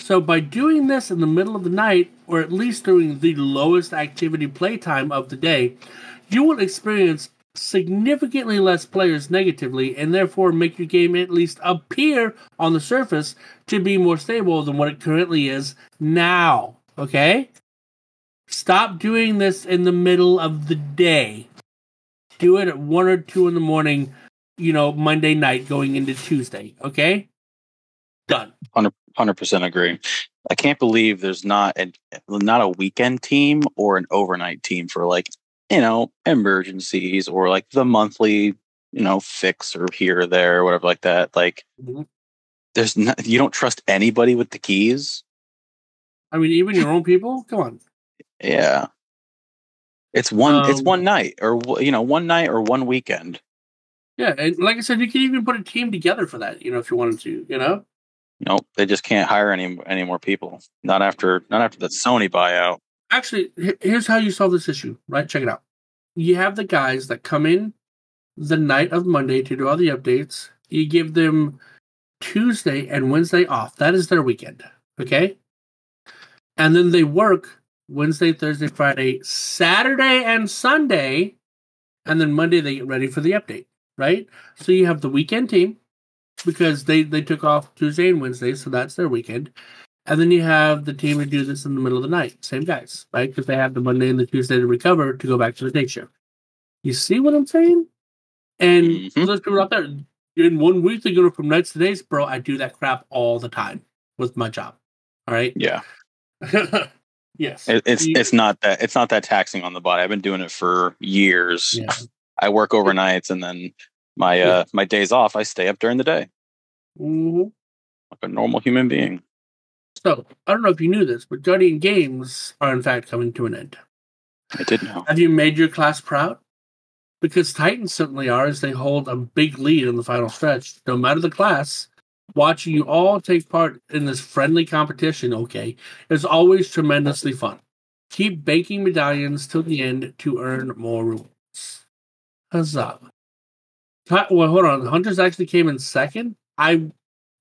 So by doing this in the middle of the night, or at least during the lowest activity playtime of the day, you will experience significantly less players negatively and therefore make your game at least appear on the surface to be more stable than what it currently is now, okay? Stop doing this in the middle of the day. Do it at 1 or 2 in the morning, you know, Monday night going into Tuesday. Okay? Done. 100% agree. I can't believe there's not a weekend team or an overnight team for, like, you know, emergencies or like the monthly, you know, fix or here or there or whatever like that. Like, mm-hmm. There's not, you don't trust anybody with the keys. I mean, even your own people. Come on. Yeah, it's one night or one weekend. Yeah, and like I said, you can even put a team together for that. You know, if you wanted to, you know. Nope, they just can't hire any more people. Not after the Sony buyout. Actually, here's how you solve this issue, right? Check it out. You have the guys that come in the night of Monday to do all the updates. You give them Tuesday and Wednesday off. That is their weekend, okay? And then they work Wednesday, Thursday, Friday, Saturday, and Sunday. And then Monday, they get ready for the update, right? So you have the weekend team because they took off Tuesday and Wednesday, so that's their weekend. And then you have the team to do this in the middle of the night. Same guys, right? Because they have the Monday and the Tuesday to recover to go back to the day shift. You see what I'm saying? And mm-hmm. Those people out there, in 1 week, they go from nights to days. Bro, I do that crap all the time with my job. All right? Yeah. Yes. It's not that taxing on the body. I've been doing it for years. Yeah. I work overnights, and then my my days off, I stay up during the day. Mm-hmm. Like a normal human being. So, I don't know if you knew this, but Guardian Games are in fact coming to an end. I did know. Have you made your class proud? Because Titans certainly are, as they hold a big lead in the final stretch. No matter the class, watching you all take part in this friendly competition, okay, is always tremendously fun. Keep banking medallions till the end to earn more rewards. Huzzah. Well, hold on. Hunters actually came in second? I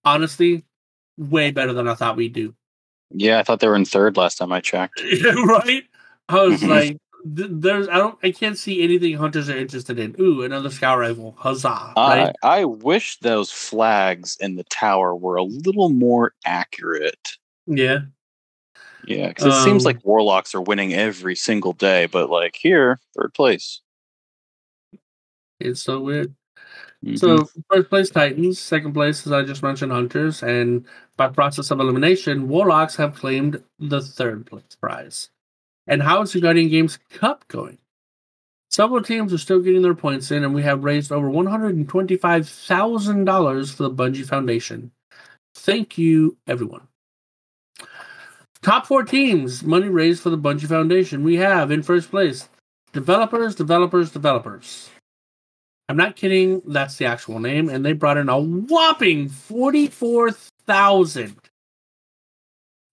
honestly... way better than I thought we'd do. Yeah, I thought they were in third last time I checked. Right? I was like, I can't see anything Hunters are interested in. Ooh, another scout rifle. Huzzah. Right? I wish those flags in the tower were a little more accurate. Yeah. Yeah, because it seems like Warlocks are winning every single day, but like here, third place. It's so weird. Mm-hmm. So, first place Titans, second place, as I just mentioned, Hunters, and by process of elimination, Warlocks have claimed the third place prize. And how is the Guardian Games Cup going? Several teams are still getting their points in, and we have raised over $125,000 for the Bungie Foundation. Thank you, everyone. Top four teams, money raised for the Bungie Foundation. We have, in first place, Developers. I'm not kidding. That's the actual name. And they brought in a whopping $44,000.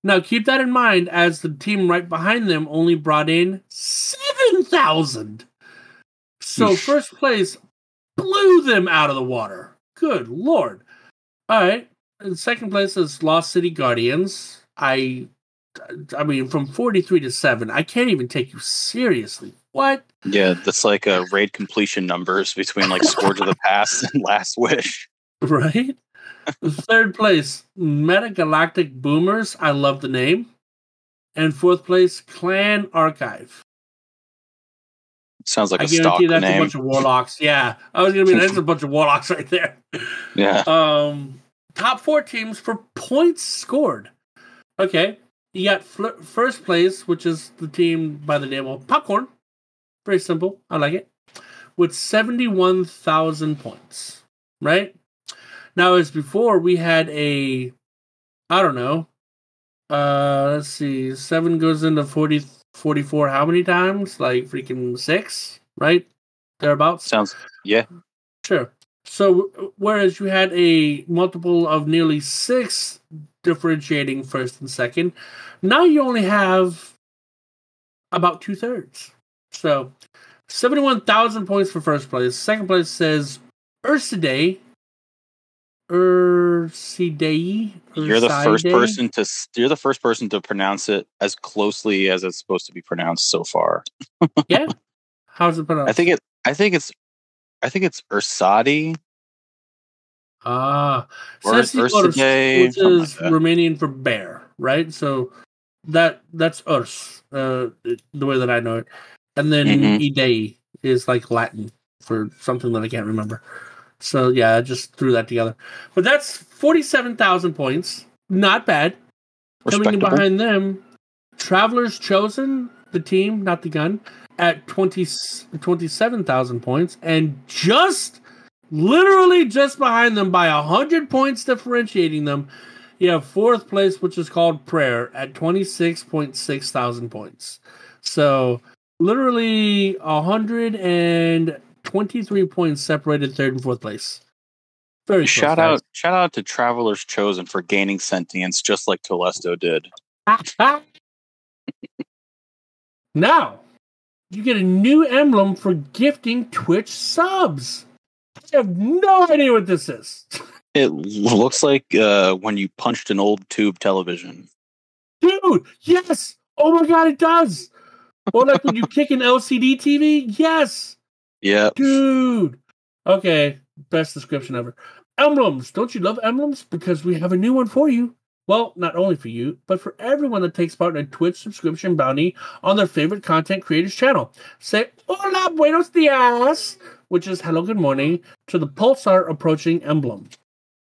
Now, keep that in mind as the team right behind them only brought in $7,000. So first place blew them out of the water. Good Lord. All right. And second place is Lost City Guardians. I mean, from 43-7, I can't even take you seriously. What? Yeah, that's like a raid completion numbers between like Scourge of the Past and Last Wish. Right? Third place, Metagalactic Boomers. I love the name. And fourth place, Clan Archive. Sounds like a stock name. I guarantee that's a bunch of Warlocks. Yeah, I was going to be that's a bunch of Warlocks right there. Yeah. Top four teams for points scored. Okay. You got first place, which is the team by the name of Popcorn. Very simple. I like it. With 71,000 points, right? Now, as before, we had a, I don't know, let's see, 7 goes into 44 how many times? Like freaking 6, right? Thereabouts. Sounds, yeah. Sure. So, whereas you had a multiple of nearly 6 differentiating first and second, now you only have about 2/3. So, 71,000 points for first place. Second place says Ursidei. You're the first person to pronounce it as closely as it's supposed to be pronounced so far. Yeah. How's it pronounced? I think it's Ursadi. Ah, Ursidei, which is like Romanian for bear, right? So that's Urs, the way that I know it. And then Idei is like Latin for something that I can't remember. So, yeah, I just threw that together. But that's 47,000 points. Not bad. Coming in behind them, Traveler's Chosen, the team, not the gun, at 27,000 points. And just, literally just behind them by 100 points differentiating them, you have fourth place, which is called Prayer, at 26.6 thousand points. So, literally 123 points separated third and fourth place. Very shout out to Traveler's Chosen for gaining sentience, just like Telesto did. Now, you get a new emblem for gifting Twitch subs. I have no idea what this is. It looks like when you punched an old tube television. Dude, yes! Oh my god, it does! Or like when you kick an LCD TV? Yes! Yeah. Dude! Okay, best description ever. Emblems! Don't you love emblems? Because we have a new one for you. Well, not only for you, but for everyone that takes part in a Twitch subscription bounty on their favorite content creator's channel. Say, hola, buenos dias! Which is hello, good morning, to the pulsar approaching emblem.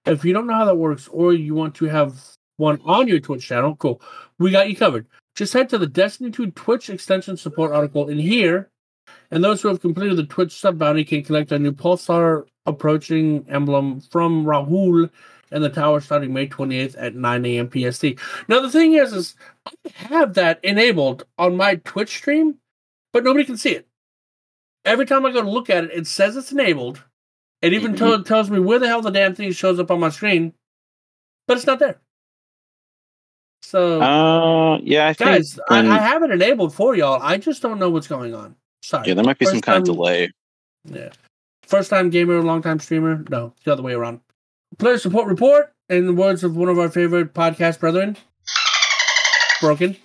If you don't know how that works, or you want to have one on your Twitch channel, cool. We got you covered. Just head to the Destiny 2 Twitch extension support article in here, and those who have completed the Twitch sub bounty can collect a new pulsar approaching emblem from Rahul and the tower starting May 28th at 9 a.m. PST. Now, the thing is I have that enabled on my Twitch stream, but nobody can see it. Every time I go to look at it, it says it's enabled. It even tells me where the hell the damn thing shows up on my screen, but it's not there. So, yeah, I have it enabled for y'all. I just don't know what's going on. Sorry. Yeah, there might be some kind of delay. Yeah. First time gamer, long time streamer. No, the other way around. Player support report, in the words of one of our favorite podcast brethren, broken.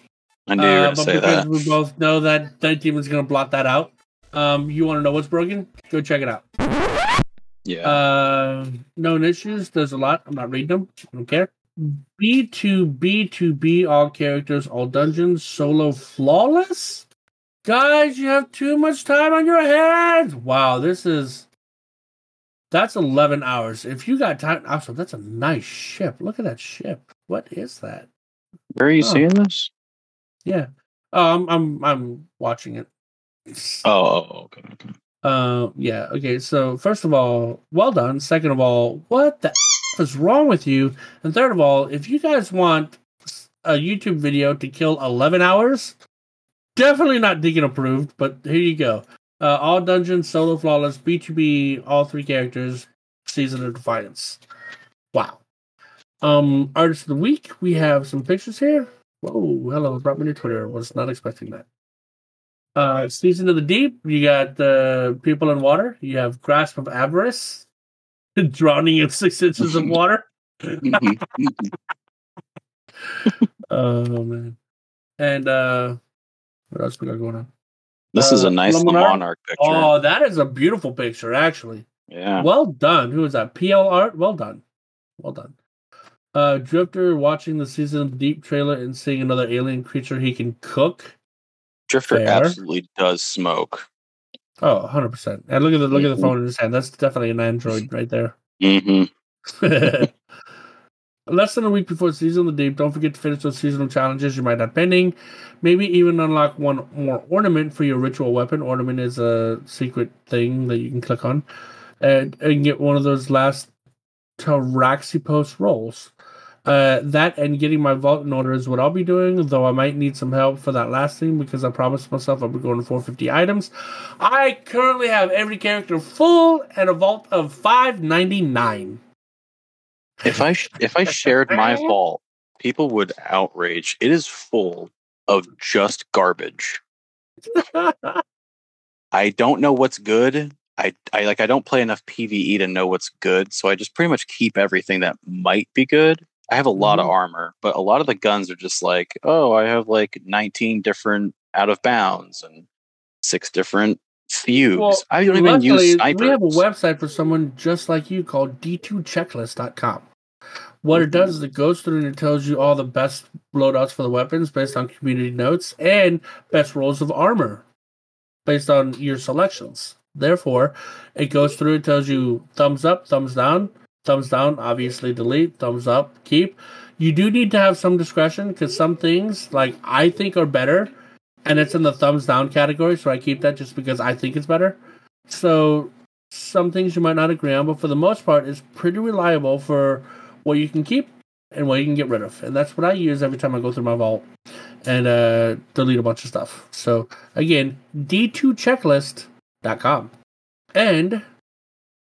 I knew you were going to say that. We both know that Night Demon's going to blot that out. You want to know what's broken? Go check it out. Yeah. Known issues. There's a lot. I'm not reading them. I don't care. B2B2B, all characters, all dungeons, solo flawless. Guys, you have too much time on your hands. Wow, that's 11 hours. If you got time, also, that's a nice ship. Look at that ship. What is that? Where are you seeing this? Yeah. I'm watching it. Oh, okay. Yeah, okay, so first of all, well done. Second of all, what the is wrong with you? And third of all, if you guys want a YouTube video to kill 11 hours, definitely not Deacon approved, but here you go. All Dungeons, Solo Flawless, B2B, all three characters, Season of Defiance. Wow. Artist of the Week, we have some pictures here. Whoa, hello, brought me to Twitter. Was not expecting that. Season of the Deep, you got the People in Water, you have Grasp of Avarice, drowning in 6 inches of water. Oh, man. And what else we got going on? This is a nice Le Monarch picture. Oh, that is a beautiful picture, actually. Yeah. Well done. Who is that? PL Art? Well done. Drifter watching the Season of the Deep trailer and seeing another alien creature he can cook. Drifter absolutely does smoke. Oh, 100%. And look at the phone in his hand. That's definitely an Android right there. Mm-hmm. Less than a week before Season of the Deep, don't forget to finish those seasonal challenges you might have pending. Maybe even unlock one more ornament for your ritual weapon. Ornament is a secret thing that you can click on. And get one of those last Taraxipos rolls. That and getting my vault in order is what I'll be doing, though I might need some help for that last thing because I promised myself I'll be going to 450 items. I currently have every character full and a vault of 599. If I shared my vault, people would outrage. It is full of just garbage. I don't know what's good. I don't play enough PvE to know what's good, so I just pretty much keep everything that might be good. I have a lot of armor, but a lot of the guns are just like, oh, I have like 19 different out of bounds and 6 different fuse. Well, I don't even use snipers. We have a website for someone just like you called d2checklist.com. What it does is it goes through and it tells you all the best loadouts for the weapons based on community notes and best rolls of armor based on your selections. Therefore, it goes through and tells you thumbs up, thumbs down, obviously delete, thumbs up, keep. You do need to have some discretion because some things, like, I think are better, and it's in the thumbs down category, so I keep that just because I think it's better. So some things you might not agree on, but for the most part, it's pretty reliable for what you can keep and what you can get rid of. And that's what I use every time I go through my vault and delete a bunch of stuff. So again, d2checklist.com. And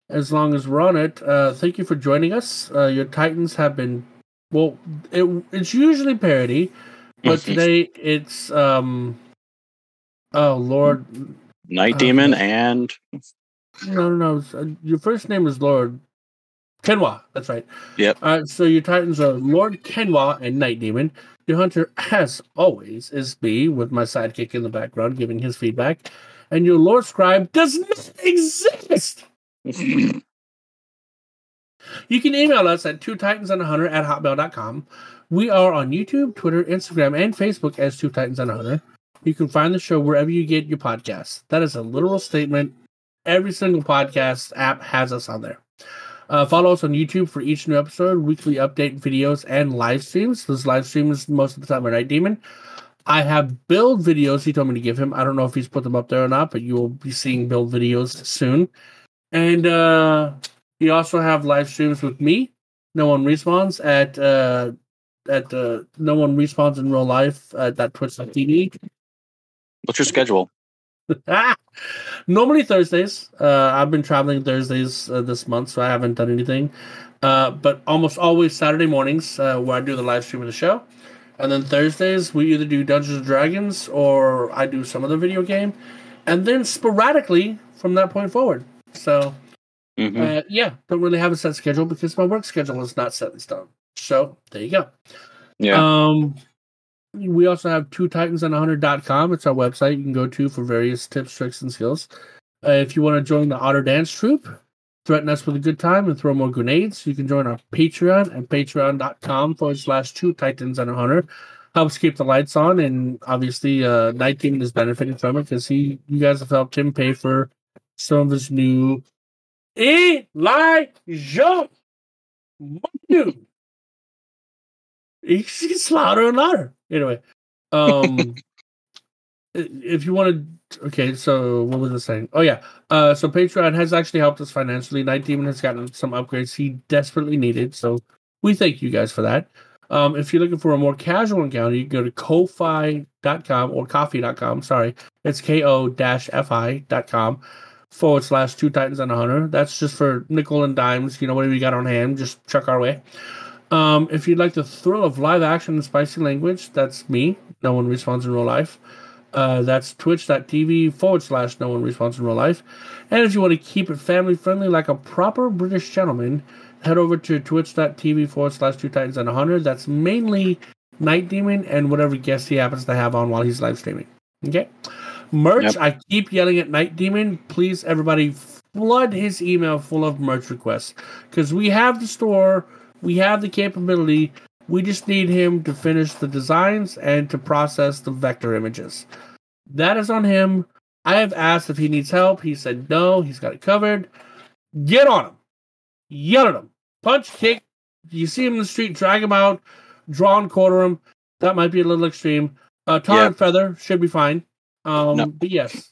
as long as we're on it, thank you for joining us. Your Titans have been, well, it's usually parody, but today it's, oh, Lord. Night Demon and... No. Your first name is Lord Kenwa. That's right. Yep. All right, so your Titans are Lord Kenwa and Night Demon. Your Hunter, as always, is B, with my sidekick in the background giving his feedback. And your Lord Scribe does not exist! You can email us at twotitansandahunter@hotmail.com. We are on YouTube, Twitter, Instagram, and Facebook as Two Titans and a Hunter. You can find the show wherever you get your podcasts. That is a literal statement. Every single podcast app has us on there. Follow us on YouTube for each new episode, weekly update videos, and live streams. Those live streams most of the time are Night Demon. I have build videos he told me to give him. I don't know if he's put them up there or not, but you will be seeing build videos soon. And you also have live streams with me. No One Responds at No One Responds in Real Life at twitch.tv. What's your schedule? Normally Thursdays. I've been traveling Thursdays this month, so I haven't done anything. But almost always Saturday mornings where I do the live stream of the show. And then Thursdays, we either do Dungeons & Dragons or I do some other video game. And then sporadically from that point forward. So, don't really have a set schedule because my work schedule is not set in stone. So, there you go. Yeah. We also have twotitansandahunter.com. It's our website you can go to for various tips, tricks, and skills. If you want to join the Otter Dance Troupe, threaten us with a good time and throw more grenades, you can join our Patreon at patreon.com/twotitansandahunter. Helps keep the lights on, and obviously Night Demon is benefiting from it because you guys have helped him pay for some of his new Elijah. It's louder and louder. Anyway, if you want to... Okay, so what was I saying? Oh, yeah. So Patreon has actually helped us financially. Night Demon has gotten some upgrades he desperately needed, so we thank you guys for that. If you're looking for a more casual encounter, you can go to ko-fi.com or coffee.com. Sorry, it's ko-fi.com/Two Titans and a Hunter. That's just for nickel and dimes. You know, whatever you got on hand, just chuck our way. If you'd like the thrill of live action and spicy language, that's me. No One Responds in Real Life. That's twitch.tv/No One Responds in Real Life. And if you want to keep it family friendly like a proper British gentleman, head over to twitch.tv/Two Titans and a Hunter. That's mainly Night Demon and whatever guest he happens to have on while he's live streaming. Okay. Merch. Yep. I keep yelling at Night Demon. Please, everybody, flood his email full of merch requests because we have the store. We have the capability. We just need him to finish the designs and to process the vector images. That is on him. I have asked if he needs help. He said no. He's got it covered. Get on him. Yell at him. Punch, kick. You see him in the street, drag him out. Draw and quarter him. That might be a little extreme. Tar and feather should be fine. No. But yes.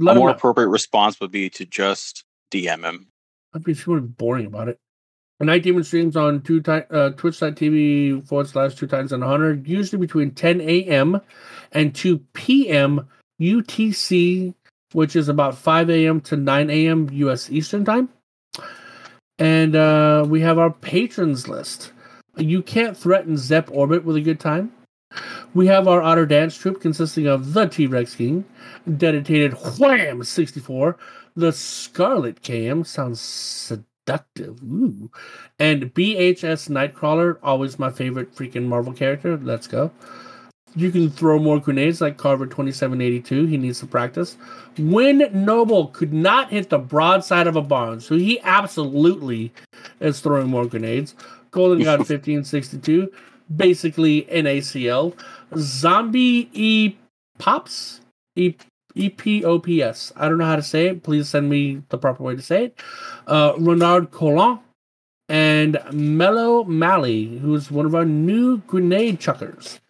A more appropriate response would be to just DM him. I'd be super boring about it. Night Demon streams on twitch.tv/Two Titans and a Hunter, usually between 10 a.m. and 2 p.m. UTC, which is about 5 a.m. to 9 a.m. U.S. Eastern Time. And we have our patrons list. You can't threaten Zep Orbit with a good time. We have our Otter Dance Troupe consisting of the T-Rex King, dedicated Wham 64, the Scarlet KM, sounds seductive. Ooh. And BHS Nightcrawler, always my favorite freaking Marvel character. Let's go. You can throw more grenades like Carver 2782. He needs to practice. Wynn Noble could not hit the broadside of a barn, so he absolutely is throwing more grenades. Golden God 1562, basically NACL. Zombie E Pops, E EPOPS. I don't know how to say it. Please send me the proper way to say it. Renard Collin and Mello Malley, who's one of our new grenade chuckers.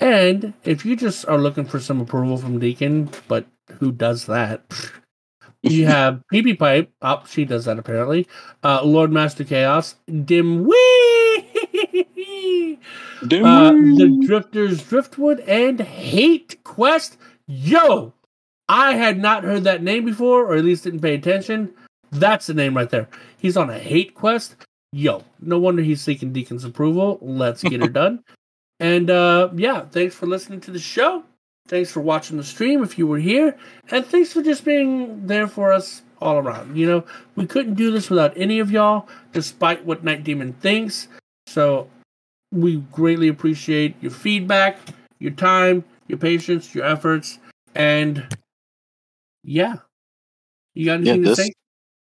And if you just are looking for some approval from Deacon, but who does that? You have PB Pipe. Oh, she does that apparently. Lord Master Chaos. Dimwee! The Drifters Driftwood and Hate Quest. Yo! I had not heard that name before, or at least didn't pay attention. That's the name right there. He's on a hate quest. Yo, no wonder he's seeking Deacon's approval. Let's get her done. And yeah, thanks for listening to the show. Thanks for watching the stream if you were here. And thanks for just being there for us all around. You know, we couldn't do this without any of y'all, despite what Night Demon thinks. So we greatly appreciate your feedback, your time, your patience, your efforts, and yeah. You got anything to say?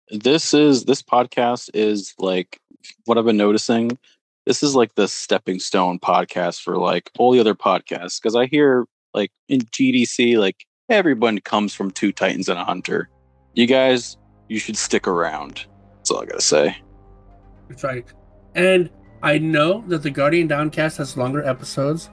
This podcast is like what I've been noticing. This is like the stepping stone podcast for like all the other podcasts. Because I hear like in GDC, like everyone comes from Two Titans and a Hunter. You guys, you should stick around. That's all I gotta say. That's right. And I know that the Guardian Downcast has longer episodes,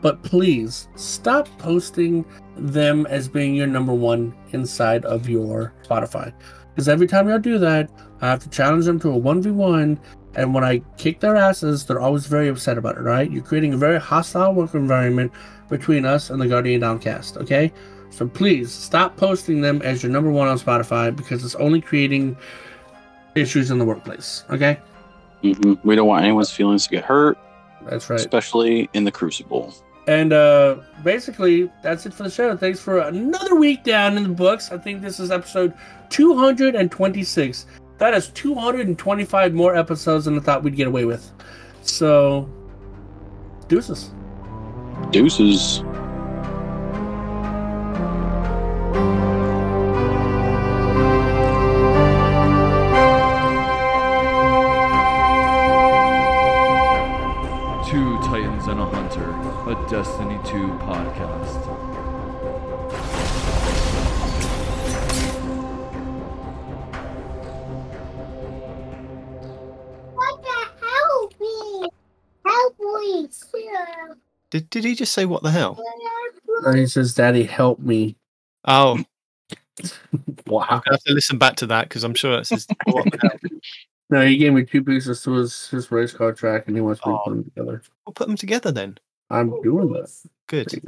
but please stop posting them as being your number one inside of your Spotify. Because every time y'all do that, I have to challenge them to a 1v1, and when I kick their asses, they're always very upset about it, right? You're creating a very hostile work environment between us and the Guardian Downcast, okay? So please, stop posting them as your number one on Spotify, because it's only creating issues in the workplace, okay? Mm-hmm. We don't want anyone's feelings to get hurt. That's right. Especially in the Crucible. And basically, that's it for the show. Thanks for another week down in the books. I think this is episode 226. That is 225 more episodes than I thought we'd get away with. So, deuces. Deuces. Two Titans and a Hunter, a Destiny 2 podcast. Did he just say what the hell? No, he says, "Daddy, help me." Oh, wow! I have to listen back to that because I'm sure it says what the hell. No, he gave me two pieces to his race car track, and he wants me to put them together. We'll put them together then. I'm doing that. Good.